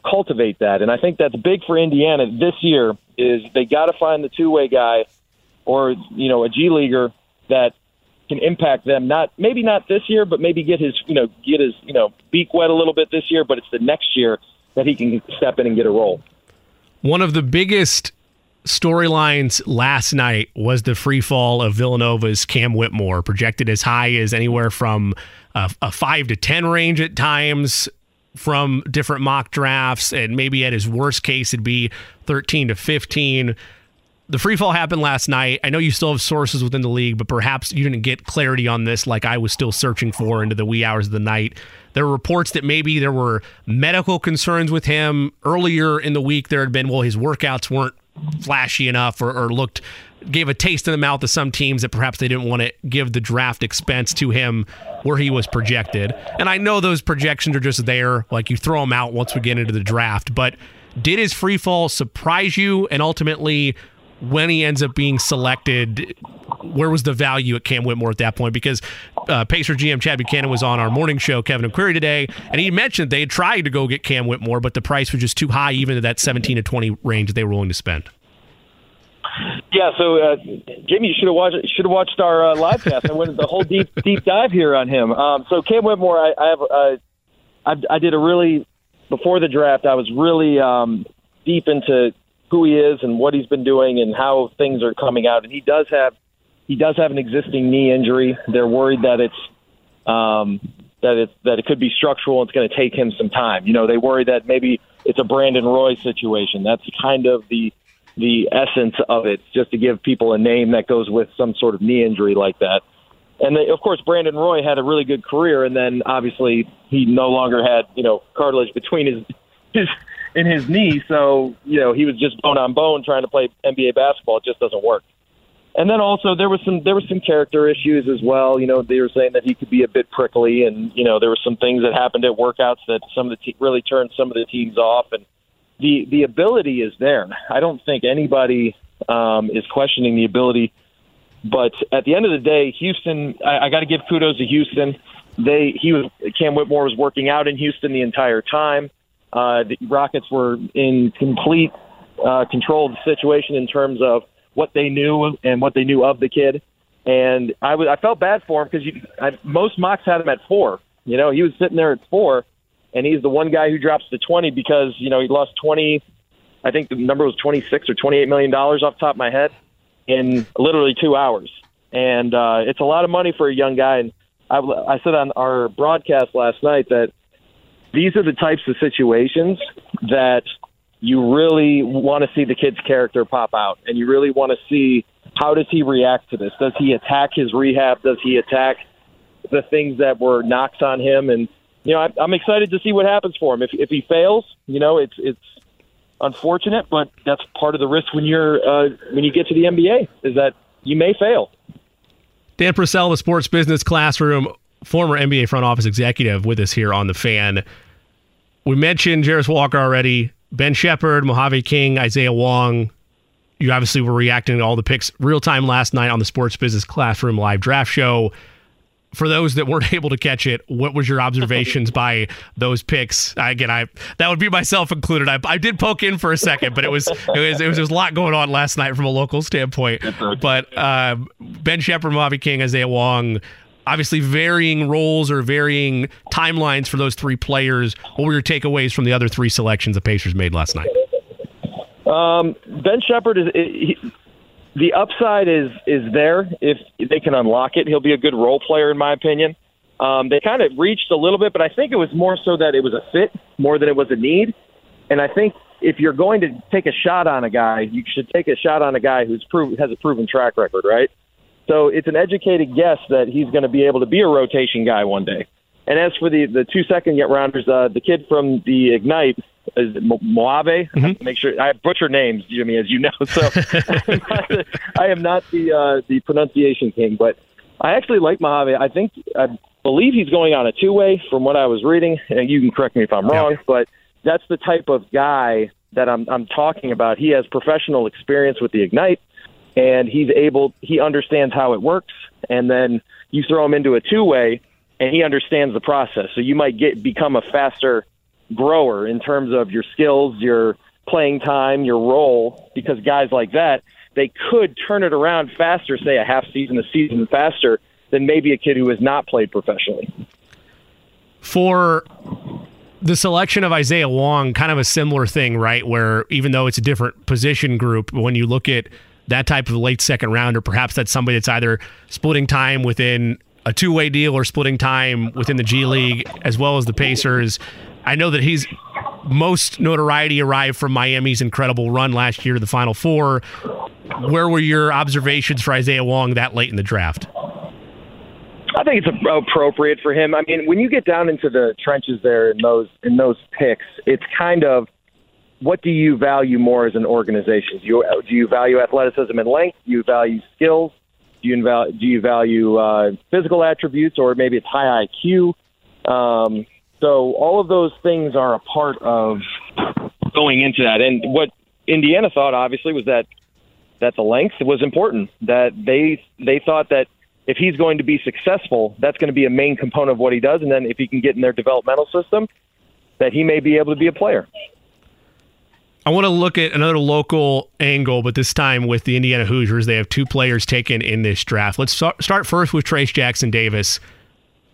cultivate that. And I think that's big for Indiana this year, is they got to find the two-way guy or, you know, a G Leaguer that can impact them. Maybe not this year, but maybe get his beak wet a little bit this year, but it's the next year that he can step in and get a role. One of the biggest storylines last night was the free fall of Villanova's Cam Whitmore, projected as high as anywhere from a 5 to 10 range at times from different mock drafts, and maybe at his worst case it'd be 13 to 15. The free fall happened last night. I know you still have sources within the league, but perhaps you didn't get clarity on this like I was still searching for into the wee hours of the night. There were reports that maybe there were medical concerns with him. Earlier in the week there had been, well, his workouts weren't flashy enough or gave a taste in the mouth to some teams that perhaps they didn't want to give the draft expense to him where he was projected. And I know those projections are just there, like you throw them out once we get into the draft, but did his free fall surprise you? And ultimately, when he ends up being selected, where was the value at Cam Whitmore at that point? Because Pacer GM Chad Buchanan was on our morning show, Kevin and Query, today, and he mentioned they had tried to go get Cam Whitmore, but the price was just too high, even at that 17 to 20 range they were willing to spend. Yeah, so Jamie, you should have watched our live cast. I went into the whole deep dive here on him. So Cam Whitmore, I did a really, before the draft, I was really deep into who he is and what he's been doing and how things are coming out. And he does have an existing knee injury. They're worried that it could be structural. It's going to take him some time. You know, they worry that maybe it's a Brandon Roy situation. That's kind of the essence of it, just to give people a name that goes with some sort of knee injury like that. And of course, Brandon Roy had a really good career, and then obviously he no longer had, you know, cartilage between his in his knee, so, you know, he was just bone on bone trying to play NBA basketball. It just doesn't work. And then also there was some character issues as well. You know, they were saying that he could be a bit prickly, and, you know, there were some things that happened at workouts that really turned some of the teams off. And The ability is there. I don't think anybody is questioning the ability. But at the end of the day, Houston, I got to give kudos to Houston. Cam Whitmore was working out in Houston the entire time. The Rockets were in complete control of the situation in terms of what they knew of the kid. And I felt bad for him because most mocks had him at 4. You know, he was sitting there at 4. And he's the one guy who drops the 20 because, you know, he lost 20. I think the number was $26 or $28 million off the top of my head in literally 2 hours. And it's a lot of money for a young guy. And I said on our broadcast last night that these are the types of situations that you really want to see the kid's character pop out, and you really want to see, how does he react to this? Does he attack his rehab? Does he attack the things that were knocks on him? And you know, I'm excited to see what happens for him. If he fails, you know, it's unfortunate, but that's part of the risk when you're when you get to the NBA, is that you may fail. Dan Purcell, the Sports Business Classroom, former NBA front office executive, with us here on The Fan. We mentioned Jarace Walker already, Ben Sheppard, Mojave King, Isaiah Wong. You obviously were reacting to all the picks real time last night on the Sports Business Classroom live draft show. For those that weren't able to catch it, what was your observations by those picks? Again, that would be myself included. I did poke in for a second, but it was a lot going on last night from a local standpoint. But Ben Sheppard, Mojave King, Isaiah Wong, obviously varying roles or varying timelines for those three players. What were your takeaways from the other three selections the Pacers made last night? Ben Sheppard the upside is there if they can unlock it. He'll be a good role player, in my opinion. They kind of reached a little bit, but I think it was more so that it was a fit more than it was a need. And I think if you're going to take a shot on a guy, you should take a shot on a guy who's has a proven track record, right? So it's an educated guess that he's going to be able to be a rotation guy one day. And as for the 2 second rounders, the kid from the Ignite, is it Mojave? Mm-hmm. I have to make sure I butcher names, Jimmy, as you know. So I am not the pronunciation king, but I actually like Mojave. I believe he's going on a two-way from what I was reading, and you can correct me if I'm wrong, but that's the type of guy that I'm talking about. He has professional experience with the Ignite, and he understands how it works, and then you throw him into a two-way, and he understands the process. So you might become a faster grower in terms of your skills, your playing time, your role, because guys like that, they could turn it around faster, say a half season, a season faster than maybe a kid who has not played professionally. For the selection of Isaiah Wong, kind of a similar thing, right? Where even though it's a different position group, when you look at that type of late second round, or perhaps that's somebody that's either splitting time within a two-way deal or splitting time within the G League as well as the Pacers. I know that he's most notoriety arrived from Miami's incredible run last year to the Final Four. Where were your observations for Isaiah Wong that late in the draft? I think it's appropriate for him. I mean, when you get down into the trenches there in those picks, it's kind of, what do you value more as an organization? Do you value athleticism and length? Do you value skills? Do you value physical attributes, or maybe it's high IQ? So all of those things are a part of going into that. And what Indiana thought, obviously, was that the length was important, that they thought that if he's going to be successful, that's going to be a main component of what he does. And then if he can get in their developmental system, that he may be able to be a player. I want to look at another local angle, but this time with the Indiana Hoosiers. They have two players taken in this draft. Let's start first with Trayce Jackson-Davis.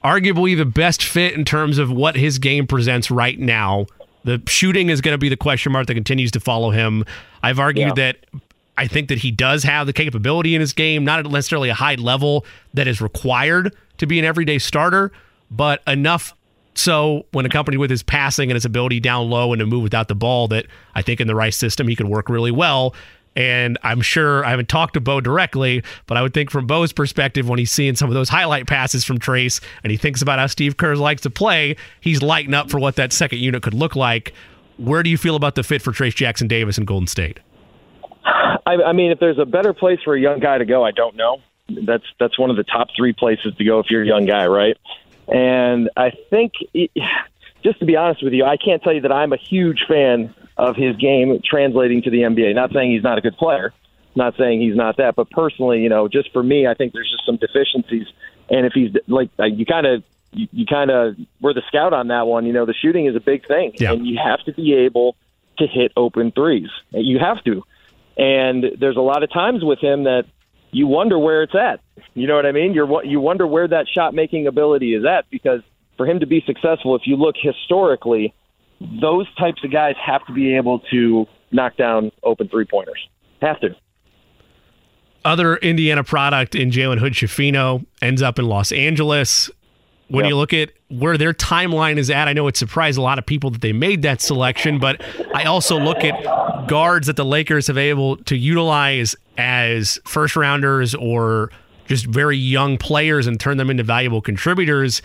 Arguably the best fit in terms of what his game presents right now. The shooting is going to be the question mark that continues to follow him. I've argued that I think that he does have the capability in his game, not at necessarily a high level that is required to be an everyday starter, but enough so when accompanied with his passing and his ability down low and to move without the ball that I think in the Rice system he could work really well. And I'm sure, I haven't talked to Bo directly, but I would think from Bo's perspective, when he's seeing some of those highlight passes from Trayce and he thinks about how Steve Kerr likes to play, he's lighting up for what that second unit could look like. Where do you feel about the fit for Trayce Jackson-Davis in Golden State? I mean, if there's a better place for a young guy to go, I don't know. That's one of the top three places to go if you're a young guy, right? And I think, just to be honest with you, I can't tell you that I'm a huge fan of his game translating to the NBA. Not saying he's not a good player, not saying he's not that, but personally, you know, just for me, I think there's just some deficiencies. And if he's like, you kind of were the scout on that one, you know, the shooting is a big thing, and you have to be able to hit open threes. You have to. And there's a lot of times with him that you wonder where it's at. You know what I mean? You wonder where that shot-making ability is at, because for him to be successful, if you look historically, those types of guys have to be able to knock down open three-pointers. Have to. Other Indiana product in Jalen Hood-Schifino ends up in Los Angeles. When you look at where their timeline is at, I know it surprised a lot of people that they made that selection, but I also look at guards that the Lakers have able to utilize as first-rounders or just very young players and turn them into valuable contributors.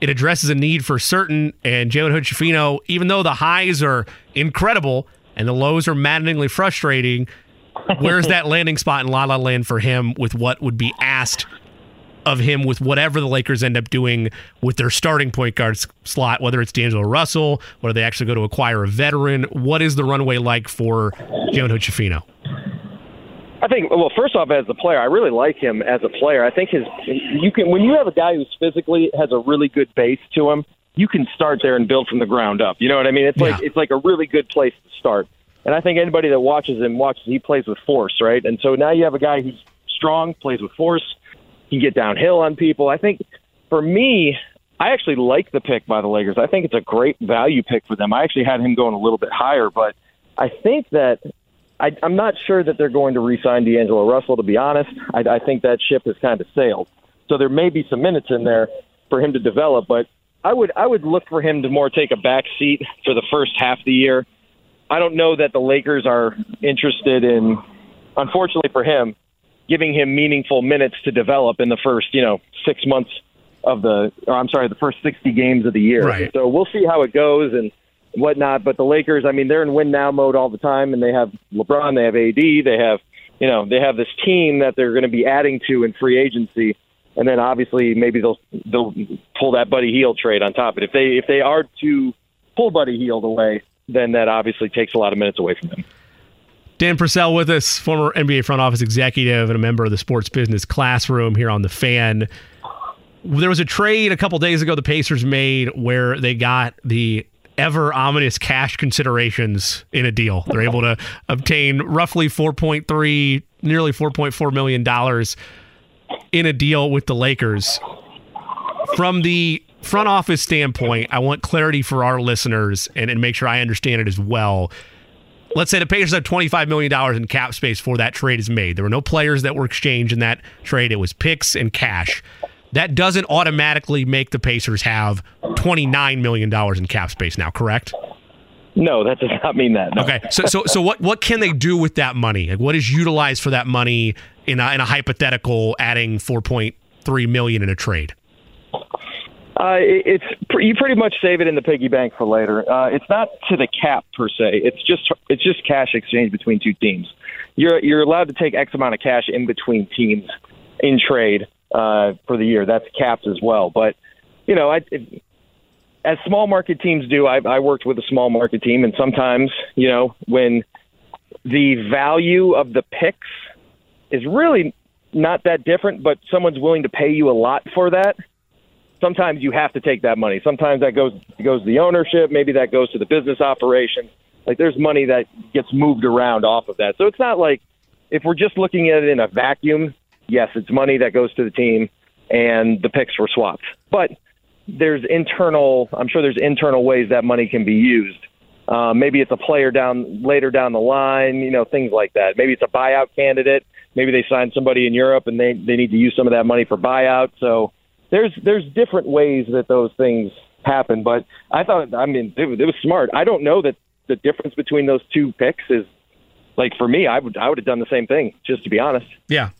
It addresses a need for certain, and Jalen Hood-Schifino, even though the highs are incredible and the lows are maddeningly frustrating, where's that landing spot in La La Land for him with what would be asked of him with whatever the Lakers end up doing with their starting point guard slot, whether it's D'Angelo Russell, whether they actually go to acquire a veteran? What is the runway like for Jalen Hood-Schifino? I think, well, first off, as a player, I really like him as a player. I think when you have a guy who's physically has a really good base to him, you can start there and build from the ground up. You know what I mean? It's like a really good place to start. And I think anybody that watches him he plays with force, right? And so now you have a guy who's strong, plays with force, can get downhill on people. I think for me, I actually like the pick by the Lakers. I think it's a great value pick for them. I actually had him going a little bit higher, but I think that I'm not sure that they're going to re-sign D'Angelo Russell, to be honest. I think that ship has kind of sailed. So there may be some minutes in there for him to develop, but I would look for him to more take a back seat for the first half of the year. I don't know that the Lakers are interested in, unfortunately for him, giving him meaningful minutes to develop in the first, 6 months of the first 60 games of the year. Right. So we'll see how it goes and whatnot. But the Lakers, I mean, they're in win now mode all the time, and they have LeBron, they have AD, they have this team that they're going to be adding to in free agency, and then obviously maybe they'll pull that Buddy Hield trade on top of it. If they are to pull Buddy Hield away, then that obviously takes a lot of minutes away from them. Dan Purcell with us, former NBA front office executive and a member of the Sports Business Classroom here on The Fan. There was a trade a couple days ago the Pacers made where they got the ever-ominous cash considerations in a deal. They're able to obtain roughly nearly $4.4 million in a deal with the Lakers. From the front office standpoint, I want clarity for our listeners and make sure I understand it as well. Let's say the Pacers have $25 million in cap space for that trade is made. There were no players that were exchanged in that trade. It was picks and cash. That doesn't automatically make the Pacers have $29 million in cap space now, correct? No, that does not mean that. No. Okay, so what can they do with that money? Like, what is utilized for that money in a hypothetical adding $4.3 million in a trade? You pretty much save it in the piggy bank for later. It's not to the cap per se. It's just cash exchange between two teams. You're allowed to take X amount of cash in between teams in trade for the year. That's capped as well. But as small market teams do, I worked with a small market team, and sometimes when the value of the picks is really not that different, but someone's willing to pay you a lot for that. Sometimes you have to take that money. Sometimes that goes to the ownership. Maybe that goes to the business operation. Like, there's money that gets moved around off of that. So it's not like if we're just looking at it in a vacuum, yes, it's money that goes to the team and the picks were swapped. But I'm sure there's internal ways that money can be used. Maybe it's a player later down the line, things like that. Maybe it's a buyout candidate. Maybe they signed somebody in Europe and they need to use some of that money for buyout. So there's different ways that those things happen, but I thought, it was smart. I don't know that the difference between those two picks is, like, for me, I would have done the same thing, just to be honest. Yeah.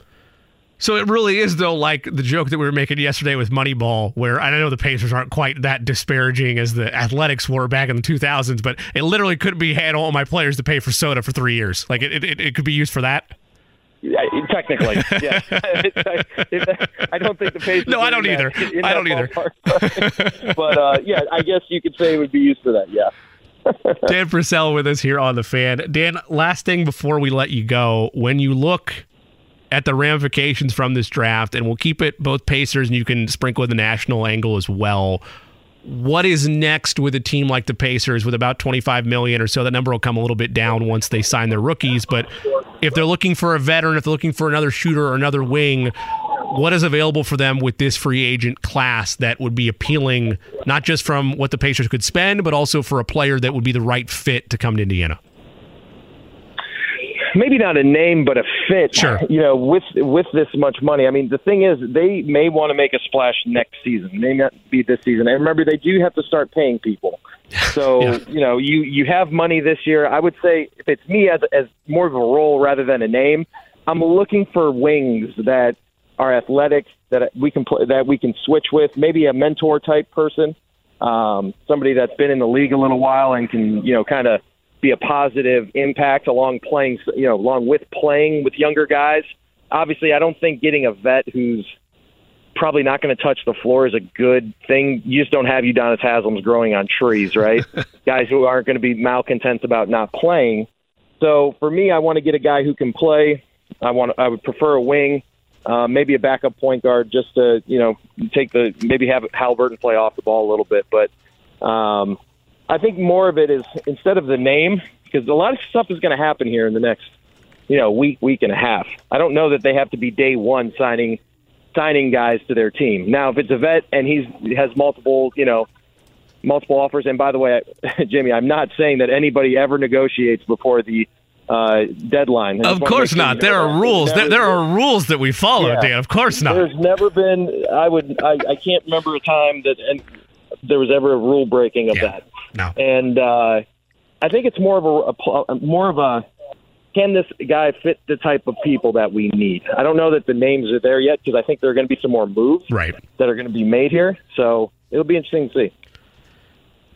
So it really is, though, like the joke that we were making yesterday with Moneyball, where I know the Pacers aren't quite that disparaging as the Athletics were back in the 2000s, but it literally could be, hey, I don't want my players to pay for soda for 3 years. Like, it could be used for that. Technically, yeah. I don't think the Pacers. No, I don't either. I don't either. But I guess you could say it would be used for that. Yeah. Dan Purcell with us here on The Fan. Dan, last thing before we let you go, when you look at the ramifications from this draft, and we'll keep it both Pacers, and you can sprinkle the national angle as well. What is next with a team like the Pacers with about $25 million or so? That number will come a little bit down once they sign their rookies. But if they're looking for a veteran, if they're looking for another shooter or another wing, what is available for them with this free agent class that would be appealing, not just from what the Pacers could spend, but also for a player that would be the right fit to come to Indiana? Maybe not a name, but a fit. Sure. With this much money, I mean, the thing is, they may want to make a splash next season. It may not be this season. And remember, they do have to start paying people. So yeah. You have money this year. I would say, if it's me as more of a role rather than a name, I'm looking for wings that are athletic, that we can play, that we can switch with, maybe a mentor type person, somebody that's been in the league a little while and can, you know, kind of be a positive impact along playing, you know, along with playing with younger guys. Obviously, I don't think getting a vet who's probably not going to touch the floor is a good thing. You just don't have Udonis Haslem growing on trees, right? Guys who aren't going to be malcontents about not playing. So for me, I want to get a guy who can play. I would prefer a wing, maybe a backup point guard, just to, you know, maybe have Halliburton play off the ball a little bit. But I think more of it is instead of the name, because a lot of stuff is going to happen here in the next, you know, week and a half. I don't know that they have to be day one signing guys to their team. Now, if it's a vet and he has multiple offers, and by the way, Jimmy, I'm not saying that anybody ever negotiates before the deadline. Of course not. There are rules. There are rules that we follow, yeah. Dan. Of course not. There's never been. I can't remember a time that there was ever a rule breaking of that. No. And I think it's more of a can this guy fit the type of people that we need? I don't know that the names are there yet because I think there are going to be some more moves that are going to be made here. So it'll be interesting to see.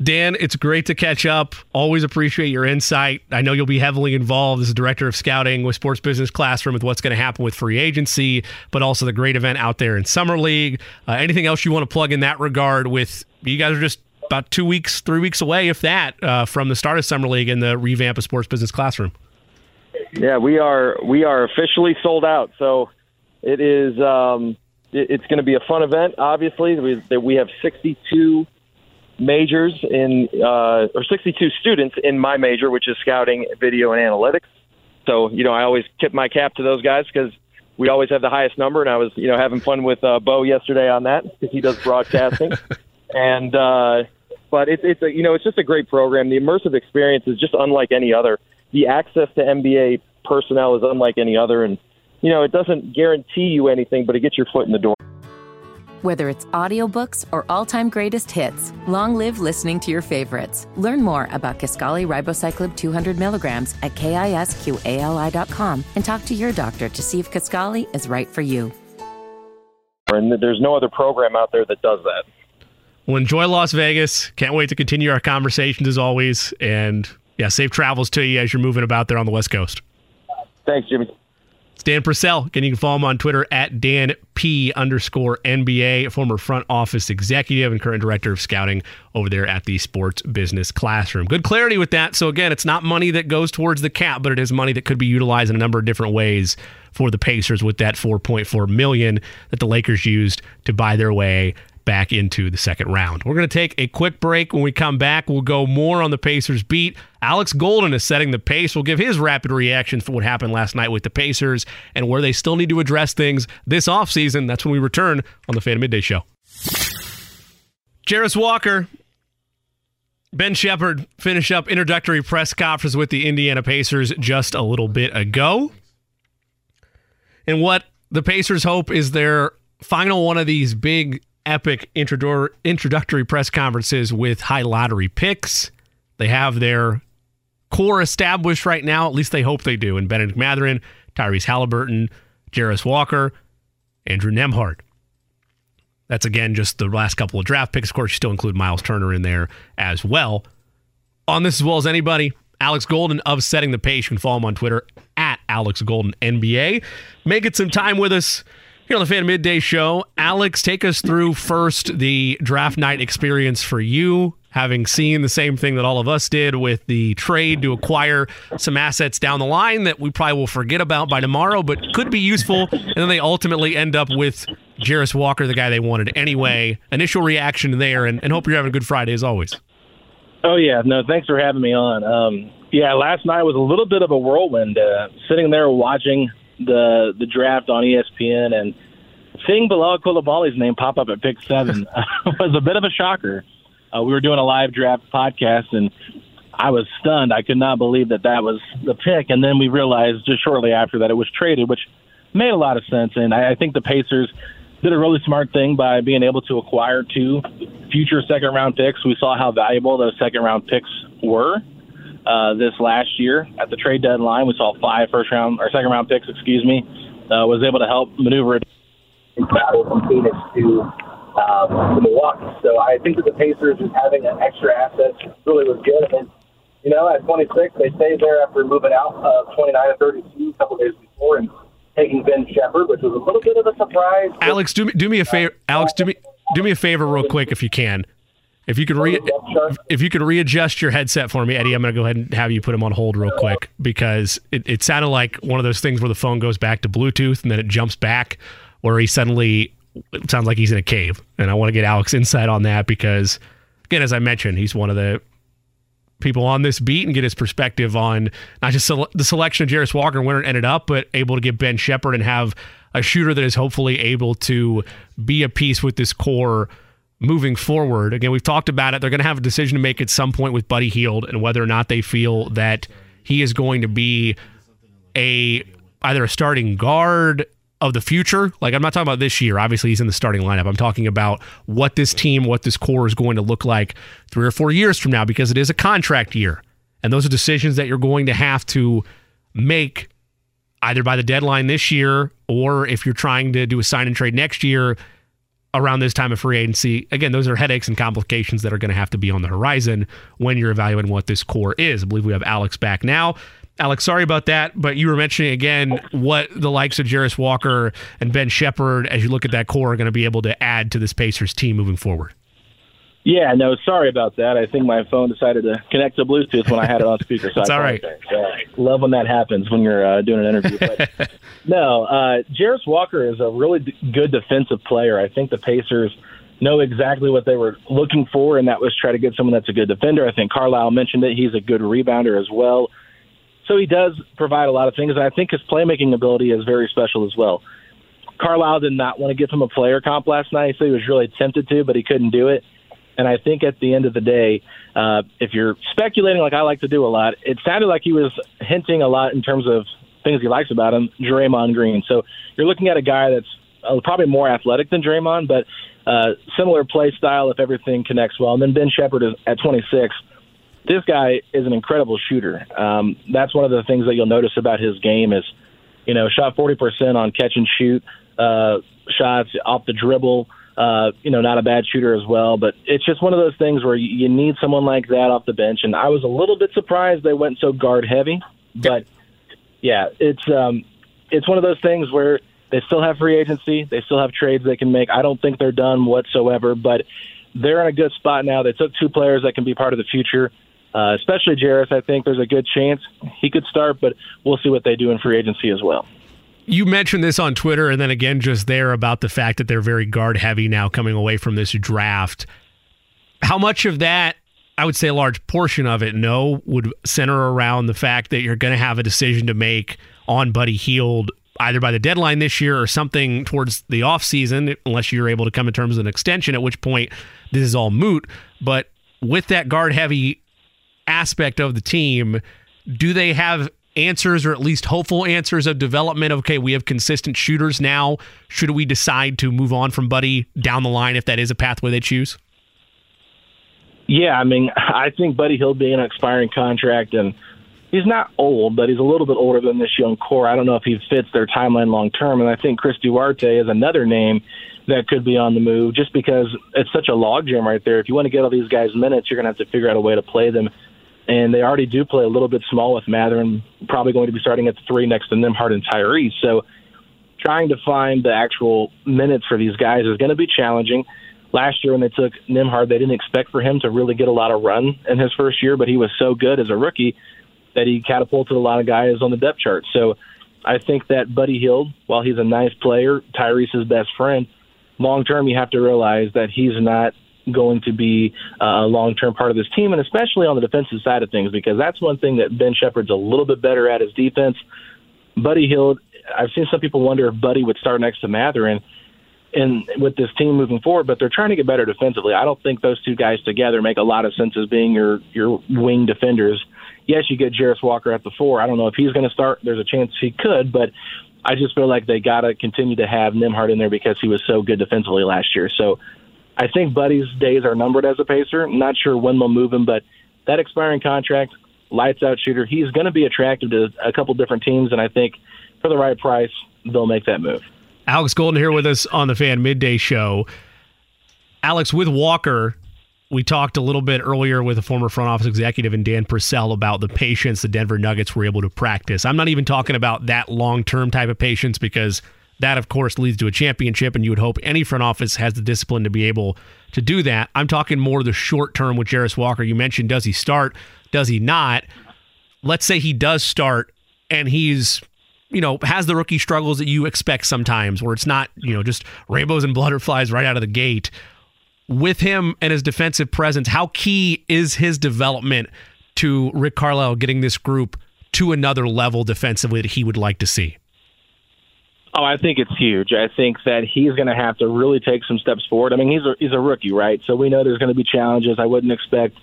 Dan, it's great to catch up. Always appreciate your insight. I know you'll be heavily involved as a director of scouting with Sports Business Classroom with what's going to happen with free agency, but also the great event out there in Summer League. Anything else you want to plug in that regard with you guys are just about 2 weeks, 3 weeks away, if that, from the start of Summer League and the revamp of Sports Business Classroom? Yeah, we are officially sold out. So it is it's going to be a fun event. Obviously, we have 62 majors in 62 students in my major, which is scouting, video, and analytics. So you know, I always tip my cap to those guys because we always have the highest number. And I was having fun with Bo yesterday on that because he does broadcasting. And but it's a, it's just a great program. The immersive experience is just unlike any other. The access to NBA personnel is unlike any other. And, it doesn't guarantee you anything, but it gets your foot in the door. Whether it's audiobooks or all-time greatest hits, long live listening to your favorites. Learn more about Kisqali Ribociclib 200 milligrams at KISQALI.com and talk to your doctor to see if Kisqali is right for you. And there's no other program out there that does that. Well, enjoy Las Vegas. Can't wait to continue our conversations as always. And... yeah, safe travels to you as you're moving about there on the West Coast. Thanks, Jimmy. It's Dan Purcell. Again, you can follow him on Twitter at @DanP_NBA, former front office executive and current director of scouting over there at the Sports Business Classroom. Good clarity with that. So again, it's not money that goes towards the cap, but it is money that could be utilized in a number of different ways for the Pacers with that $4.4 million that the Lakers used to buy their way back into the second round. We're going to take a quick break. When we come back, we'll go more on the Pacers beat. Alex Golden is setting the pace. We'll give his rapid reaction for what happened last night with the Pacers and where they still need to address things this offseason. That's when we return on the Fan Midday Show. Jarace Walker, Ben Sheppard finish up introductory press conference with the Indiana Pacers just a little bit ago. And what the Pacers hope is their final one of these big epic introductory press conferences with high lottery picks. They have their core established right now, at least they hope they do, in Benedict Mathurin, Tyrese Halliburton, Jarace Walker, Andrew Nembhard. That's, again, just the last couple of draft picks. Of course, you still include Miles Turner in there as well. On this as well as anybody, Alex Golden of Setting the Pace. You can follow him on Twitter at @AlexGoldenNBA. Make it some time with us here on the Fan Midday Show. Alex, take us through first the draft night experience for you, having seen the same thing that all of us did with the trade to acquire some assets down the line that we probably will forget about by tomorrow, but could be useful. And then they ultimately end up with Jarace Walker, the guy they wanted anyway. Initial reaction there, and hope you're having a good Friday as always. Oh, yeah. No, thanks for having me on. Yeah, last night was a little bit of a whirlwind, sitting there watching the draft on ESPN and seeing Bilal Coulibaly's name pop up at pick 7 was a bit of a shocker. We were doing a live draft podcast and I was stunned. I could not believe that was the pick. And then we realized just shortly after that it was traded, which made a lot of sense. And I think the Pacers did a really smart thing by being able to acquire 2 future second round picks. We saw how valuable those second round picks were. This last year at the trade deadline, we saw 5 second round picks. Was able to help maneuver in battle from Phoenix to Milwaukee. So I think that the Pacers just having an extra asset really was good. And, you know, at 26, they stayed there after moving out of 29 to 32 a couple days before and taking Ben Sheppard, which was a little bit of a surprise. Alex, do me a favor real quick if you can. If you could readjust your headset for me, Eddie, I'm going to go ahead and have you put him on hold real quick because it sounded like one of those things where the phone goes back to Bluetooth and then it jumps back where he suddenly it sounds like he's in a cave. And I want to get Alex insight on that because, again, as I mentioned, he's one of the people on this beat and get his perspective on not just the selection of Jarace Walker and where it ended up, but able to get Ben Sheppard and have a shooter that is hopefully able to be a piece with this core moving forward. Again, we've talked about it. They're going to have a decision to make at some point with Buddy Hield and whether or not they feel that he is going to be either a starting guard of the future. Like, I'm not talking about this year. Obviously, he's in the starting lineup. I'm talking about what this team, what this core is going to look like 3 or 4 years from now because it is a contract year. And those are decisions that you're going to have to make either by the deadline this year or if you're trying to do a sign and trade next year, around this time of free agency. Again, those are headaches and complications that are going to have to be on the horizon when you're evaluating what this core is. I believe we have Alex back now. Alex, sorry about that, but you were mentioning again what the likes of Jarace Walker and Ben Sheppard, as you look at that core, are going to be able to add to this Pacers team moving forward. Yeah, no, sorry about that. I think my phone decided to connect to Bluetooth when I had it on speaker. That's all right. Love when that happens when you're doing an interview. But no, Jarace Walker is a really good defensive player. I think the Pacers know exactly what they were looking for, and that was try to get someone that's a good defender. I think Carlisle mentioned it. He's a good rebounder as well. So he does provide a lot of things, and I think his playmaking ability is very special as well. Carlisle did not want to give him a player comp last night, so he was really tempted to, but he couldn't do it. And I think at the end of the day, if you're speculating like I like to do a lot, it sounded like he was hinting a lot in terms of things he likes about him, Draymond Green. So you're looking at a guy that's probably more athletic than Draymond, but similar play style if everything connects well. And then Ben Sheppard is, at 26. This guy is an incredible shooter. That's one of the things that you'll notice about his game is, you know, shot 40% on catch and shoot shots off the dribble. Not a bad shooter as well, but it's just one of those things where you need someone like that off the bench. And I was a little bit surprised they went so guard heavy, but yeah, it's one of those things where they still have free agency. They still have trades they can make. I don't think they're done whatsoever, but they're in a good spot now. They took two players that can be part of the future, especially Jarace. I think there's a good chance he could start, but we'll see what they do in free agency as well. You mentioned this on Twitter and then again just there about the fact that they're very guard heavy now coming away from this draft. How much of that, I would say a large portion of it, would center around the fact that you're going to have a decision to make on Buddy Hield either by the deadline this year or something towards the offseason, unless you're able to come in terms of an extension, at which point this is all moot. But with that guard heavy aspect of the team, do they have answers, or at least hopeful answers of development? Okay, we have consistent shooters now. Should we decide to move on from Buddy down the line if that is a pathway they choose? Yeah, I mean, I think Buddy Hield being an expiring contract, and he's not old, but he's a little bit older than this young core. I don't know if he fits their timeline long term, and I think Chris Duarte is another name that could be on the move just because it's such a logjam right there. If you want to get all these guys minutes, you're going to have to figure out a way to play them. And they already do play a little bit small with Mathurin, probably going to be starting at the 3 next to Nembhard and Tyrese. So trying to find the actual minutes for these guys is going to be challenging. Last year when they took Nembhard, they didn't expect for him to really get a lot of run in his first year, but he was so good as a rookie that he catapulted a lot of guys on the depth chart. So I think that Buddy Hield, while he's a nice player, Tyrese's best friend, long-term you have to realize that he's not going to be a long-term part of this team, and especially on the defensive side of things, because that's one thing that Ben Sheppard's a little bit better at is defense. Buddy Hield, I've seen some people wonder if Buddy would start next to Mathurin and with this team moving forward, but they're trying to get better defensively. I don't think those two guys together make a lot of sense as being your wing defenders. Yes, you get Jarace Walker at the 4. I don't know if he's going to start. There's a chance he could, but I just feel like they got to continue to have Nembhard in there because he was so good defensively last year. So I think Buddy's days are numbered as a Pacer. I'm not sure when they'll move him, but that expiring contract, lights-out shooter, he's going to be attractive to a couple different teams, and I think for the right price, they'll make that move. Alex Golden here with us on the Fan Midday Show. Alex, with Walker, we talked a little bit earlier with a former front office executive and Dan Purcell about the patience the Denver Nuggets were able to practice. I'm not even talking about that long-term type of patience, because that, of course, leads to a championship, and you would hope any front office has the discipline to be able to do that. I'm talking more the short term with Jarace Walker. You mentioned, does he start? Does he not? Let's say he does start, and he's, you know, has the rookie struggles that you expect sometimes, where it's not, you know, just rainbows and butterflies right out of the gate. With him and his defensive presence, how key is his development to Rick Carlisle getting this group to another level defensively that he would like to see? Oh, I think it's huge. I think that he's going to have to really take some steps forward. I mean, he's a rookie, right? So we know there's going to be challenges. I wouldn't expect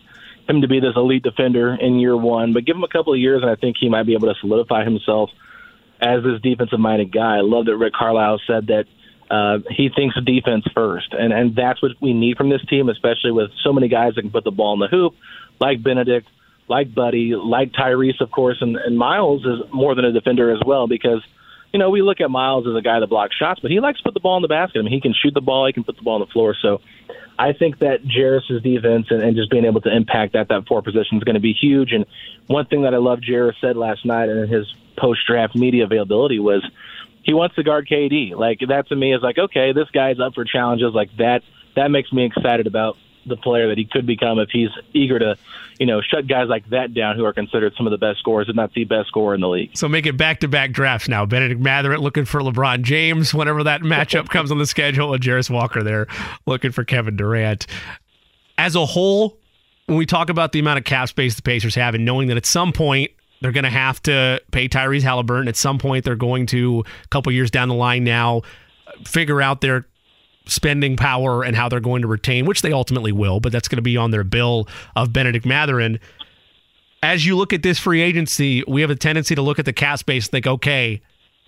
him to be this elite defender in year one, but give him a couple of years, and I think he might be able to solidify himself as this defensive-minded guy. I love that Rick Carlisle said that he thinks of defense first, and that's what we need from this team, especially with so many guys that can put the ball in the hoop, like Benedict, like Buddy, like Tyrese, of course, and Miles is more than a defender as well, because, you know, we look at Miles as a guy that blocks shots, but he likes to put the ball in the basket. I mean, he can shoot the ball, he can put the ball on the floor. So I think that Jarace's defense and just being able to impact that four position is going to be huge. And one thing that I love Jarace said last night in his post-draft media availability was, he wants to guard KD. Like, that to me is like, okay, this guy's up for challenges like that. That makes me excited about the player that he could become if he's eager to, you know, shut guys like that down who are considered some of the best scorers, if not the best scorer in the league. So make it back-to-back drafts now. Benedict Mathurin looking for LeBron James whenever that matchup comes on the schedule, and Jarace Walker there looking for Kevin Durant. As a whole, when we talk about the amount of cap space the Pacers have and knowing that at some point they're going to have to pay Tyrese Halliburton. At some point, they're going to, a couple years down the line now, figure out their spending power and how they're going to retain, which they ultimately will, but that's going to be on their bill of Benedict Mathurin. As you look at this free agency, we have a tendency to look at the cap space and think, okay,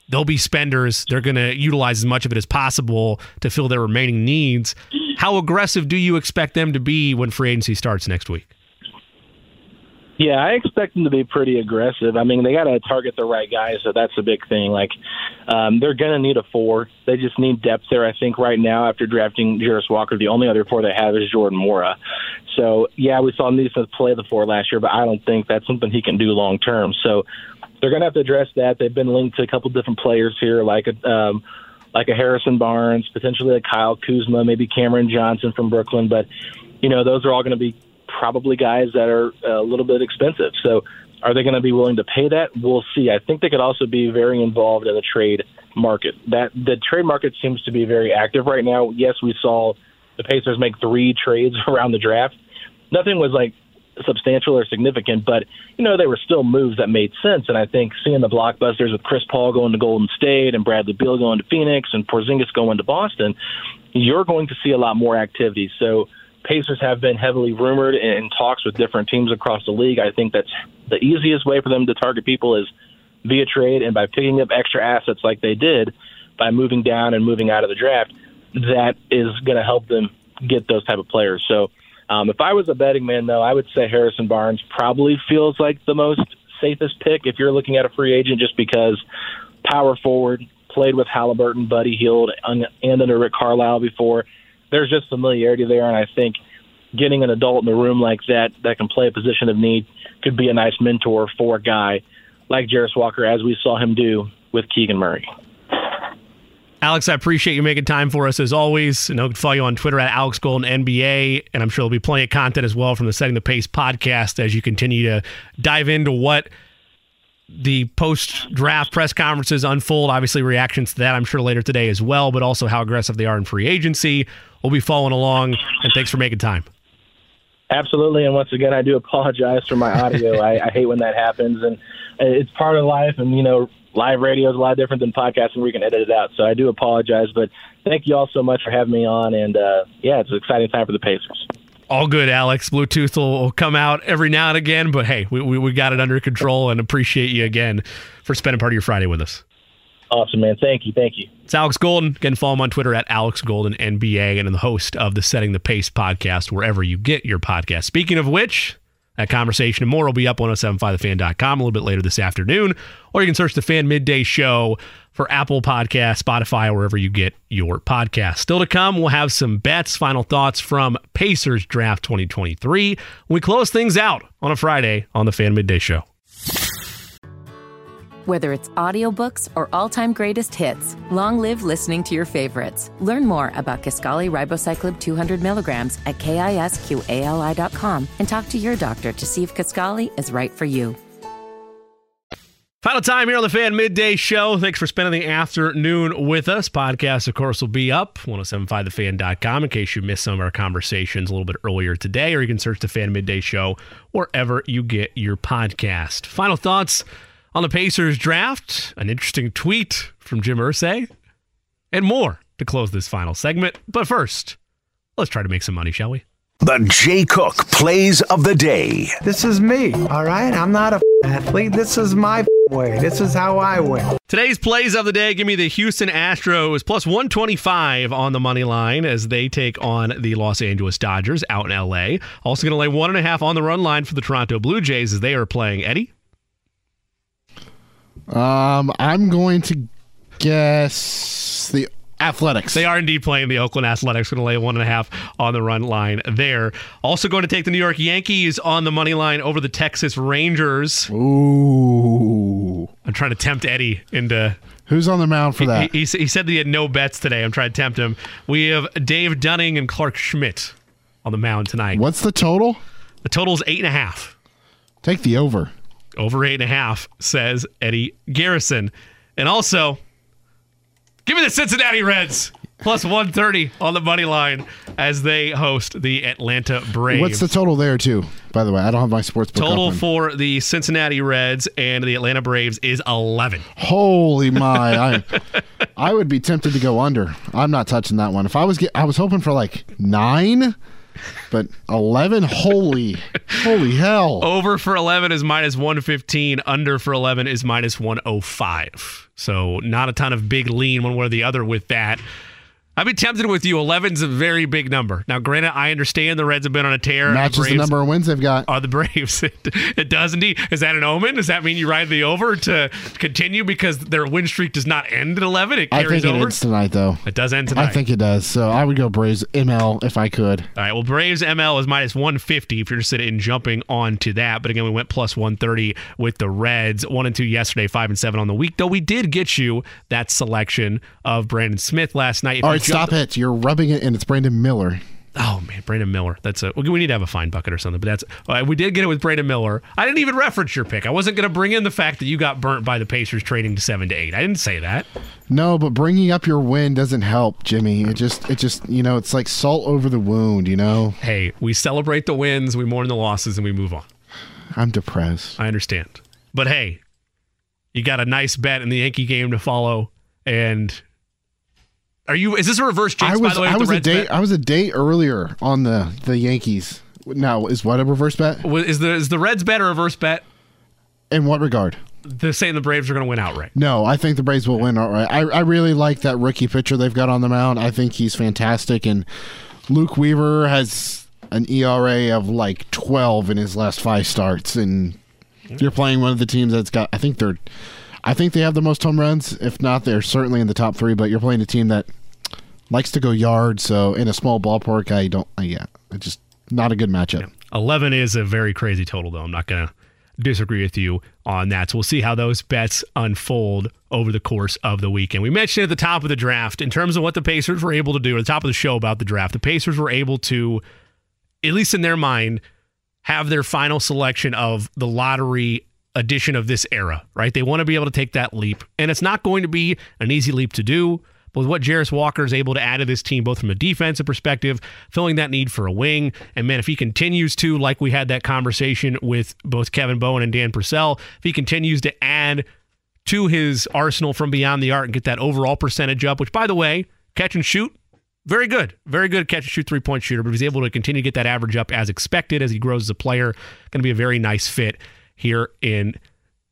they'll be spenders. They're going to utilize as much of it as possible to fill their remaining needs. How aggressive do you expect them to be when free agency starts next week? Yeah, I expect them to be pretty aggressive. I mean, they got to target the right guys, so that's a big thing. Like, they're going to need a four. They just need depth there, I think, right now. After drafting Jarace Walker, the only other four they have is Jordan Mora. So, yeah, we saw Neesmith play the four last year, but I don't think that's something he can do long term. So they're going to have to address that. They've been linked to a couple different players here, like a Harrison Barnes, potentially a Kyle Kuzma, maybe Cameron Johnson from Brooklyn. But, you know, those are all going to be probably guys that are a little bit expensive. So are they going to be willing to pay that? We'll see. I think they could also be very involved in the trade market. The trade market seems to be very active right now. Yes, we saw the Pacers make 3 trades around the draft. Nothing was like substantial or significant, but, you know, they were still moves that made sense. And I think seeing the blockbusters with Chris Paul going to Golden State and Bradley Beal going to Phoenix and Porzingis going to Boston, you're going to see a lot more activity. So Pacers have been heavily rumored in talks with different teams across the league. I think that's the easiest way for them to target people is via trade, and by picking up extra assets like they did by moving down and moving out of the draft, that is going to help them get those type of players. So if I was a betting man, though, I would say Harrison Barnes probably feels like the most safest pick if you're looking at a free agent, just because power forward, played with Halliburton, Buddy Hield, and under Rick Carlisle before. There's just familiarity there, and I think getting an adult in the room like that can play a position of need could be a nice mentor for a guy like Jarace Walker, as we saw him do with Keegan Murray. Alex, I appreciate you making time for us as always. And I can follow you on Twitter at AlexGoldenNBA, and I'm sure there'll be plenty of content as well from the Setting the Pace podcast as you continue to dive into what the post-draft press conferences unfold, obviously reactions to that, I'm sure, later today as well, but also how aggressive they are in free agency. We'll be following along, and thanks for making time. Absolutely, and once again, I do apologize for my audio. I hate when that happens, and it's part of life, and, you know, live radio is a lot different than podcasting where you can edit it out, so I do apologize, but thank you all so much for having me on, and, yeah, it's an exciting time for the Pacers. All good, Alex. Bluetooth will come out every now and again, but hey, we got it under control, and appreciate you again for spending part of your Friday with us. Awesome, man. Thank you. It's Alex Golden. Again, follow him on Twitter at AlexGoldenNBA, and I'm the host of the Setting the Pace podcast, wherever you get your podcast. Speaking of which, That conversation and more will be up 1075thefan.com a little bit later this afternoon, or you can search the Fan Midday Show for Apple Podcasts, Spotify, wherever you get your podcasts. Still to come, we'll have some bets, final thoughts from Pacers Draft 2023. We close things out on a Friday on the Fan Midday Show. Whether it's audiobooks or all-time greatest hits, long live listening to your favorites. Learn more about Kisqali Ribociclib 200 milligrams at KISQALI.com and talk to your doctor to see if Kisqali is right for you. Final time here on the Fan Midday Show. Thanks for spending the afternoon with us. Podcast, of course, will be up 1075thefan.com in case you missed some of our conversations a little bit earlier today, or you can search the Fan Midday Show wherever you get your podcast. Final thoughts on the Pacers draft, an interesting tweet from Jim Irsay, and more to close this final segment. But first, let's try to make some money, shall we? The Jay Cook Plays of the Day. This is me, all right? I'm not a athlete. This is my way. This is how I win. Today's Plays of the Day, give me the Houston Astros plus 125 on the money line as they take on the Los Angeles Dodgers out in L.A. Also going to lay 1.5 on the run line for the Toronto Blue Jays as they are playing Eddie. I'm going to guess the Athletics. They are indeed playing the Oakland Athletics. Going to lay 1.5 on the run line there. Also going to take the New York Yankees on the money line over the Texas Rangers. Ooh! I'm trying to tempt Eddie into. Who's on the mound for that? He said that he had no bets today. I'm trying to tempt him. We have Dave Dunning and Clark Schmidt on the mound tonight. What's the total? The total is 8.5. Take the over. Over 8.5, says Eddie Garrison. And also, give me the Cincinnati Reds plus 130 on the money line as they host the Atlanta Braves. What's the total there, too? By the way, I don't have my sports book. Total for the Cincinnati Reds and the Atlanta Braves is 11. Holy my! I would be tempted to go under. I'm not touching that one. If I was hoping for like 9. But 11, holy hell. Over for 11 is minus 115. Under for 11 is minus 105. So not a ton of big lean one way or the other with that. I'd be tempted with you. 11's a very big number. Now, granted, I understand the Reds have been on a tear. Matches the number of wins they've got. Are the Braves. It does indeed. Is that an omen? Does that mean you ride the over to continue because their win streak does not end at 11? It carries over? I think it ends tonight, though. It does end tonight. I think it does. So I would go Braves ML if I could. All right. Well, Braves ML is minus 150 if you're interested in jumping on to that. But again, we went plus 130 with the Reds. 1-2 yesterday, 5-7 on the week. Though we did get you that selection of Brandon Smith last night. All right. Stop it. You're rubbing it, and it's Brandon Miller. Oh, man, Brandon Miller. That's we need to have a fine bucket or something, but we did get it with Brandon Miller. I didn't even reference your pick. I wasn't going to bring in the fact that you got burnt by the Pacers trading to 7-8. I didn't say that. No, but bringing up your win doesn't help, Jimmy. It just, you know, it's like salt over the wound, you know? Hey, we celebrate the wins, we mourn the losses, and we move on. I'm depressed. I understand. But, hey, you got a nice bet in the Yankee game to follow, and... Is this a reverse jinx, by the way? I was a day earlier on the Yankees. Now, is what a reverse bet? Is the Reds bet a reverse bet? In what regard? The saying the Braves are going to win outright. No, I think the Braves will win outright. I really like that rookie pitcher they've got on the mound. I think he's fantastic. And Luke Weaver has an ERA of like 12 in his last 5 starts. And if you're playing one of the teams that's got, I think they have the most home runs. If not, they're certainly in the top 3. But you're playing a team that likes to go yard. So in a small ballpark, it's just not a good matchup. Yeah. 11 is a very crazy total, though. I'm not going to disagree with you on that. So we'll see how those bets unfold over the course of the weekend. We mentioned at the top of the draft, in terms of what the Pacers were able to do, at the top of the show about the draft, the Pacers were able to, at least in their mind, have their final selection of the lottery edition of this era, right? They want to be able to take that leap, and it's not going to be an easy leap to do, but with what Jarace Walker is able to add to this team, both from a defensive perspective, filling that need for a wing, and man, if he continues to, like we had that conversation with both Kevin Bowen and Dan Purcell, if he continues to add to his arsenal from beyond the arc and get that overall percentage up, which, by the way, catch and shoot, very good catch and shoot three-point shooter, but if he's able to continue to get that average up as expected as he grows as a player, going to be a very nice fit here in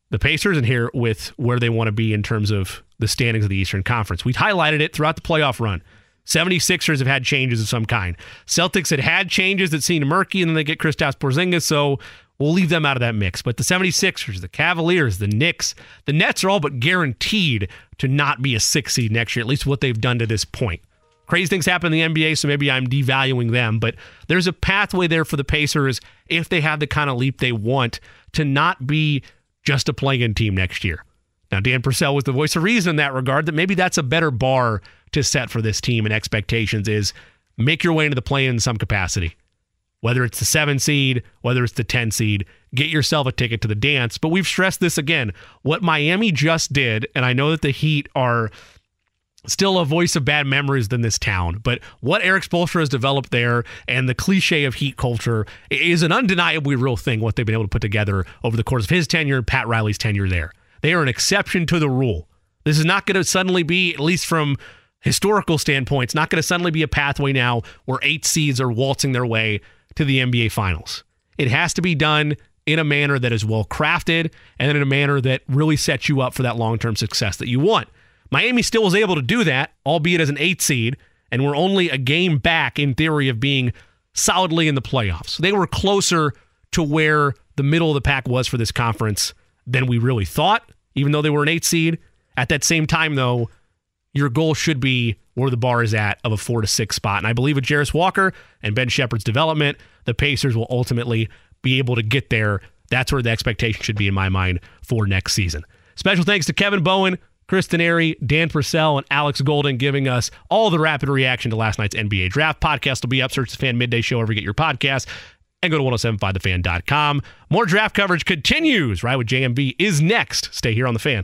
the Pacers and here with where they want to be in terms of the standings of the Eastern Conference. We highlighted it throughout the playoff run. 76ers have had changes of some kind. Celtics had changes that seemed murky, and then they get Kristaps Porzingis, so We'll leave them out of that mix. But the 76ers, the Cavaliers, the Knicks, the Nets are all but guaranteed to not be a 6 seed next year, at least what they've done to this point. Crazy things happen in the NBA, so maybe I'm devaluing them, but there's a pathway there for the Pacers if they have the kind of leap they want to not be just a play-in team next year. Now, Dan Purcell was the voice of reason in that regard, that maybe that's a better bar to set for this team and expectations is make your way into the play-in in some capacity. Whether it's the 7 seed, whether it's the 10 seed, get yourself a ticket to the dance. But we've stressed this again. What Miami just did, and I know that the Heat are still a voice of bad memories than this town, but what Eric Spoelstra has developed there and the cliche of Heat culture is an undeniably real thing, what they've been able to put together over the course of his tenure and Pat Riley's tenure there. They are an exception to the rule. This is not going to suddenly be, at least from historical standpoint, it's not going to suddenly be a pathway now where 8 seeds are waltzing their way to the NBA Finals. It has to be done in a manner that is well-crafted and in a manner that really sets you up for that long-term success that you want. Miami still was able to do that, albeit as an 8 seed, and we're only a game back in theory of being solidly in the playoffs. They were closer to where the middle of the pack was for this conference than we really thought, even though they were an 8 seed. At that same time, though, your goal should be where the bar is at of a 4 to 6 spot. And I believe with Jarace Walker and Ben Sheppard's development, the Pacers will ultimately be able to get there. That's where the expectation should be in my mind for next season. Special thanks to Kevin Bowen, Chris Denary, Dan Purcell, and Alex Golden giving us all the rapid reaction to last night's NBA Draft podcast. Will be up, search the Fan Midday Show wherever you get your podcast, and go to 1075thefan.com. More draft coverage continues. Ride with JMV is next. Stay here on The Fan.